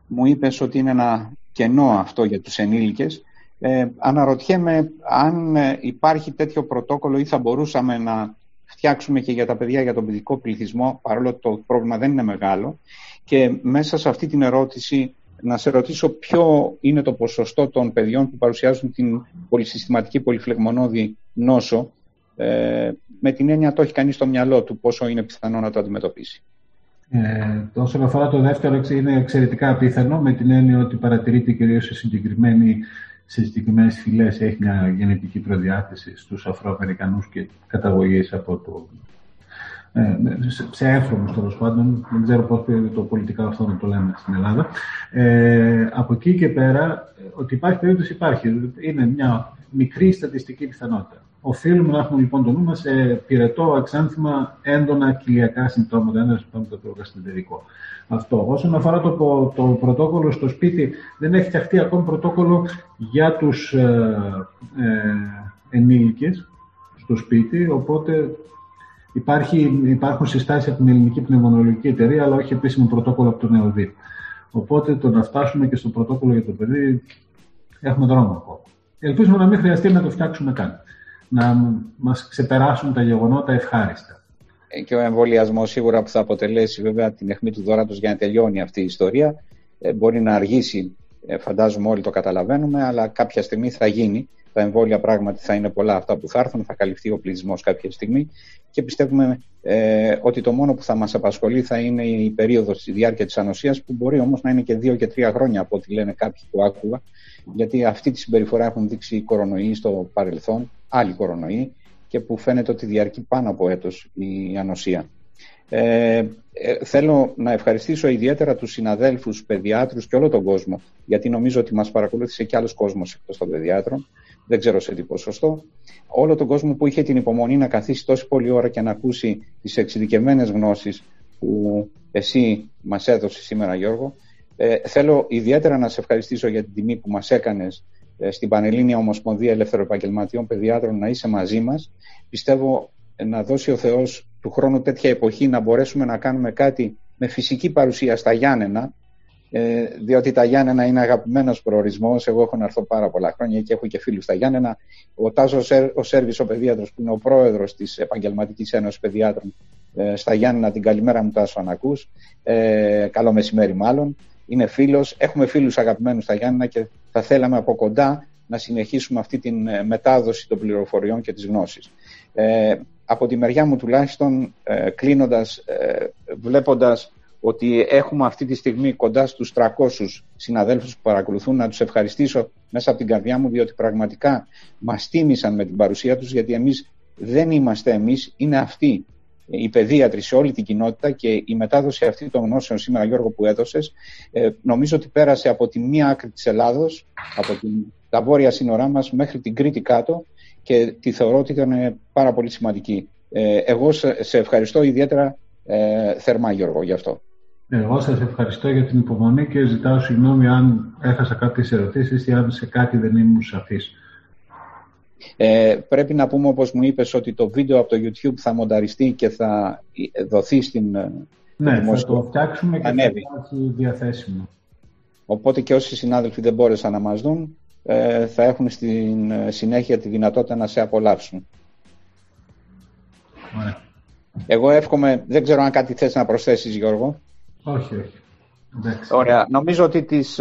Μου είπες ότι είναι ένα κενό αυτό για τους ενήλικες. Ε, αναρωτιέμαι αν υπάρχει τέτοιο πρωτόκολλο ή θα μπορούσαμε να φτιάξουμε και για τα παιδιά, για τον παιδικό πληθυσμό, παρόλο ότι το πρόβλημα δεν είναι μεγάλο. Και μέσα σε αυτή την ερώτηση να σε ρωτήσω ποιο είναι το ποσοστό των παιδιών που παρουσιάζουν την πολυσυστηματική πολυφλεγμονώδη νόσο, ε, με την έννοια το έχει κανείς στο μυαλό του πόσο είναι πιθανό να το αντιμετωπίσει. Ε, όσον αφορά το δεύτερο, είναι εξαιρετικά πιθανό, με την έννοια ότι παρατηρείται κυρίως σε συγκεκριμένη σε συγκεκριμένες φυλές, έχει μια γενετική προδιάθεση στους Αφροαμερικανούς και καταγωγής από το... Ε, σε εύχομαι, τέλος πάντων, δεν ξέρω πώς το πολιτικά αυτό να το λέμε στην Ελλάδα. Ε, από εκεί και πέρα, ότι υπάρχει περίπτωση, υπάρχει. Είναι μια μικρή στατιστική πιθανότητα. Οφείλουμε να έχουμε λοιπόν το νου μας σε πυρετό, εξάνθημα, έντονα κοιλιακά συμπτώματα, ένα συμπτώματα προκασιντερικό. Αυτό. Όσον αφορά το, το πρωτόκολλο στο σπίτι, δεν έχει φτιαχτεί ακόμη πρωτόκολλο για τους ε, ε, ενήλικες στο σπίτι, οπότε υπάρχει, υπάρχουν συστάσεις από την Ελληνική Πνευμονολογική Εταιρεία, αλλά όχι επίσημο πρωτόκολλο από τον ΕΟΔΥ. Οπότε το να φτάσουμε και στο πρωτόκολλο για το παιδί, έχουμε δρόμο ακόμα. Ελπίζουμε να μην χρειαστεί να το φτιάξουμε καν. Να μας ξεπεράσουν τα γεγονότα ευχάριστα. Και ο εμβολιασμός σίγουρα που θα αποτελέσει βέβαια την αιχμή του δώρατος για να τελειώνει αυτή η ιστορία. Ε, μπορεί να αργήσει, ε, φαντάζομαι όλοι το καταλαβαίνουμε, αλλά κάποια στιγμή θα γίνει. Τα εμβόλια πράγματι θα είναι πολλά αυτά που θα έρθουν, θα καλυφθεί ο πληθυσμός κάποια στιγμή και πιστεύουμε ε, ότι το μόνο που θα μας απασχολεί θα είναι η περίοδος, η διάρκεια της ανοσίας, που μπορεί όμως να είναι και δύο και τρία χρόνια από ό,τι λένε κάποιοι που άκουγα, γιατί αυτή τη συμπεριφορά έχουν δείξει οι κορονοϊοί στο παρελθόν, άλλοι κορονοϊοί, και που φαίνεται ότι διαρκεί πάνω από έτος η ανοσία. Ε, ε, θέλω να ευχαριστήσω ιδιαίτερα τους συναδέλφους παιδιάτρους και όλο τον κόσμο, γιατί νομίζω ότι μας παρακολούθησε και άλλος κόσμος εκτός των παιδιάτρων, δεν ξέρω σε τι ποσοστό, όλο τον κόσμο που είχε την υπομονή να καθίσει τόση πολλή ώρα και να ακούσει τις εξειδικευμένες γνώσεις που εσύ μας έδωσες σήμερα, Γιώργο. Ε, θέλω ιδιαίτερα να σε ευχαριστήσω για την τιμή που μας έκανες ε, στην Πανελλήνια Ομοσπονδία Ελευθεροεπαγγελματιών Παιδιάτρων να είσαι μαζί μας. Πιστεύω να δώσει ο Θεός του χρόνου τέτοια εποχή να μπορέσουμε να κάνουμε κάτι με φυσική παρουσία στα Γιάννενα, ε, διότι τα Γιάννενα είναι αγαπημένος προορισμός. Εγώ έχω να έρθω πάρα πολλά χρόνια και έχω και φίλους στα Γιάννενα. Ο Τάσος ο Σέρβης ο Παιδιάτρος, που είναι ο πρόεδρος της Επαγγελματικής Ένωσης Παιδιάτρων ε, στα Γιάννενα, την καλημέρα μου Τάσο αν ακούς, ε, καλό μεσημέρι μάλλον, είναι φίλος. Έχουμε φίλους αγαπημένους στα Γιάννενα και θα θέλαμε από κοντά να συνεχίσουμε αυτή τη μετάδοση των πληροφοριών και της γνώσης. Ε, από τη μεριά μου τουλάχιστον, ε, κλείνοντας, ε, βλέποντας ότι έχουμε αυτή τη στιγμή κοντά στους τριακόσιους συναδέλφους που παρακολουθούν, να τους ευχαριστήσω μέσα από την καρδιά μου, διότι πραγματικά μας τίμησαν με την παρουσία τους, γιατί εμείς δεν είμαστε εμείς, είναι αυτοί οι παιδίατροι σε όλη την κοινότητα, και η μετάδοση αυτή των γνώσεων σήμερα, Γιώργο, που έδωσες, ε, νομίζω ότι πέρασε από τη μία άκρη της Ελλάδος, από την τα βόρεια σύνορά μας μέχρι την Κρήτη κάτω και τη θεωρώ ότι ήταν πάρα πολύ σημαντική. Εγώ σε ευχαριστώ ιδιαίτερα ε, θερμά, Γιώργο, γι' αυτό. Εγώ σας ευχαριστώ για την υπομονή και ζητάω συγγνώμη αν έχασα κάποιες ερωτήσεις ή αν σε κάτι δεν ήμουν σαφής. Ε, πρέπει να πούμε, όπως μου είπες, ότι το βίντεο από το YouTube θα μονταριστεί και θα δοθεί στην... Ναι, θα το φτιάξουμε και ανέβη. Θα υπάρχει διαθέσιμο. Οπότε και όσοι συνάδελφοι δεν μπόρεσαν να μας δουν, ε, θα έχουν στην συνέχεια τη δυνατότητα να σε απολαύσουν. Ωραία. Εγώ εύχομαι, δεν ξέρω αν κάτι θες να προσθέσεις, Γιώργο. Όχι, όχι. Εντάξει. Ωραία. Νομίζω ότι τις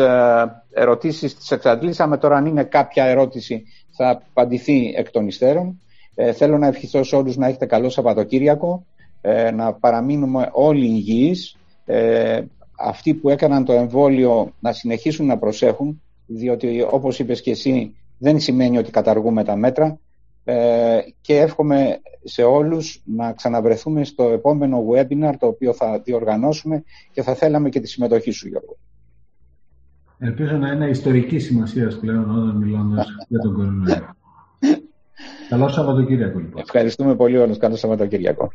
ερωτήσεις τις εξαντλήσαμε. Τώρα αν είναι κάποια ερώτηση θα απαντηθεί εκ των υστέρων. Ε, θέλω να ευχηθώ σε όλους να έχετε καλό Σαββατοκύριακο, ε, να παραμείνουμε όλοι υγιείς. Ε, αυτοί που έκαναν το εμβόλιο να συνεχίσουν να προσέχουν, διότι όπως είπες και εσύ δεν σημαίνει ότι καταργούμε τα μέτρα. Ε, και εύχομαι σε όλους να ξαναβρεθούμε στο επόμενο webinar το οποίο θα διοργανώσουμε και θα θέλαμε και τη συμμετοχή σου, Γιώργο. Ελπίζω να είναι ιστορική σημασία πλέον όταν μιλάμε για τον κορονοϊό. Καλό Σαββατοκύριακο, λοιπόν. Ευχαριστούμε πολύ όλους. Καλό Σαββατοκύριακο.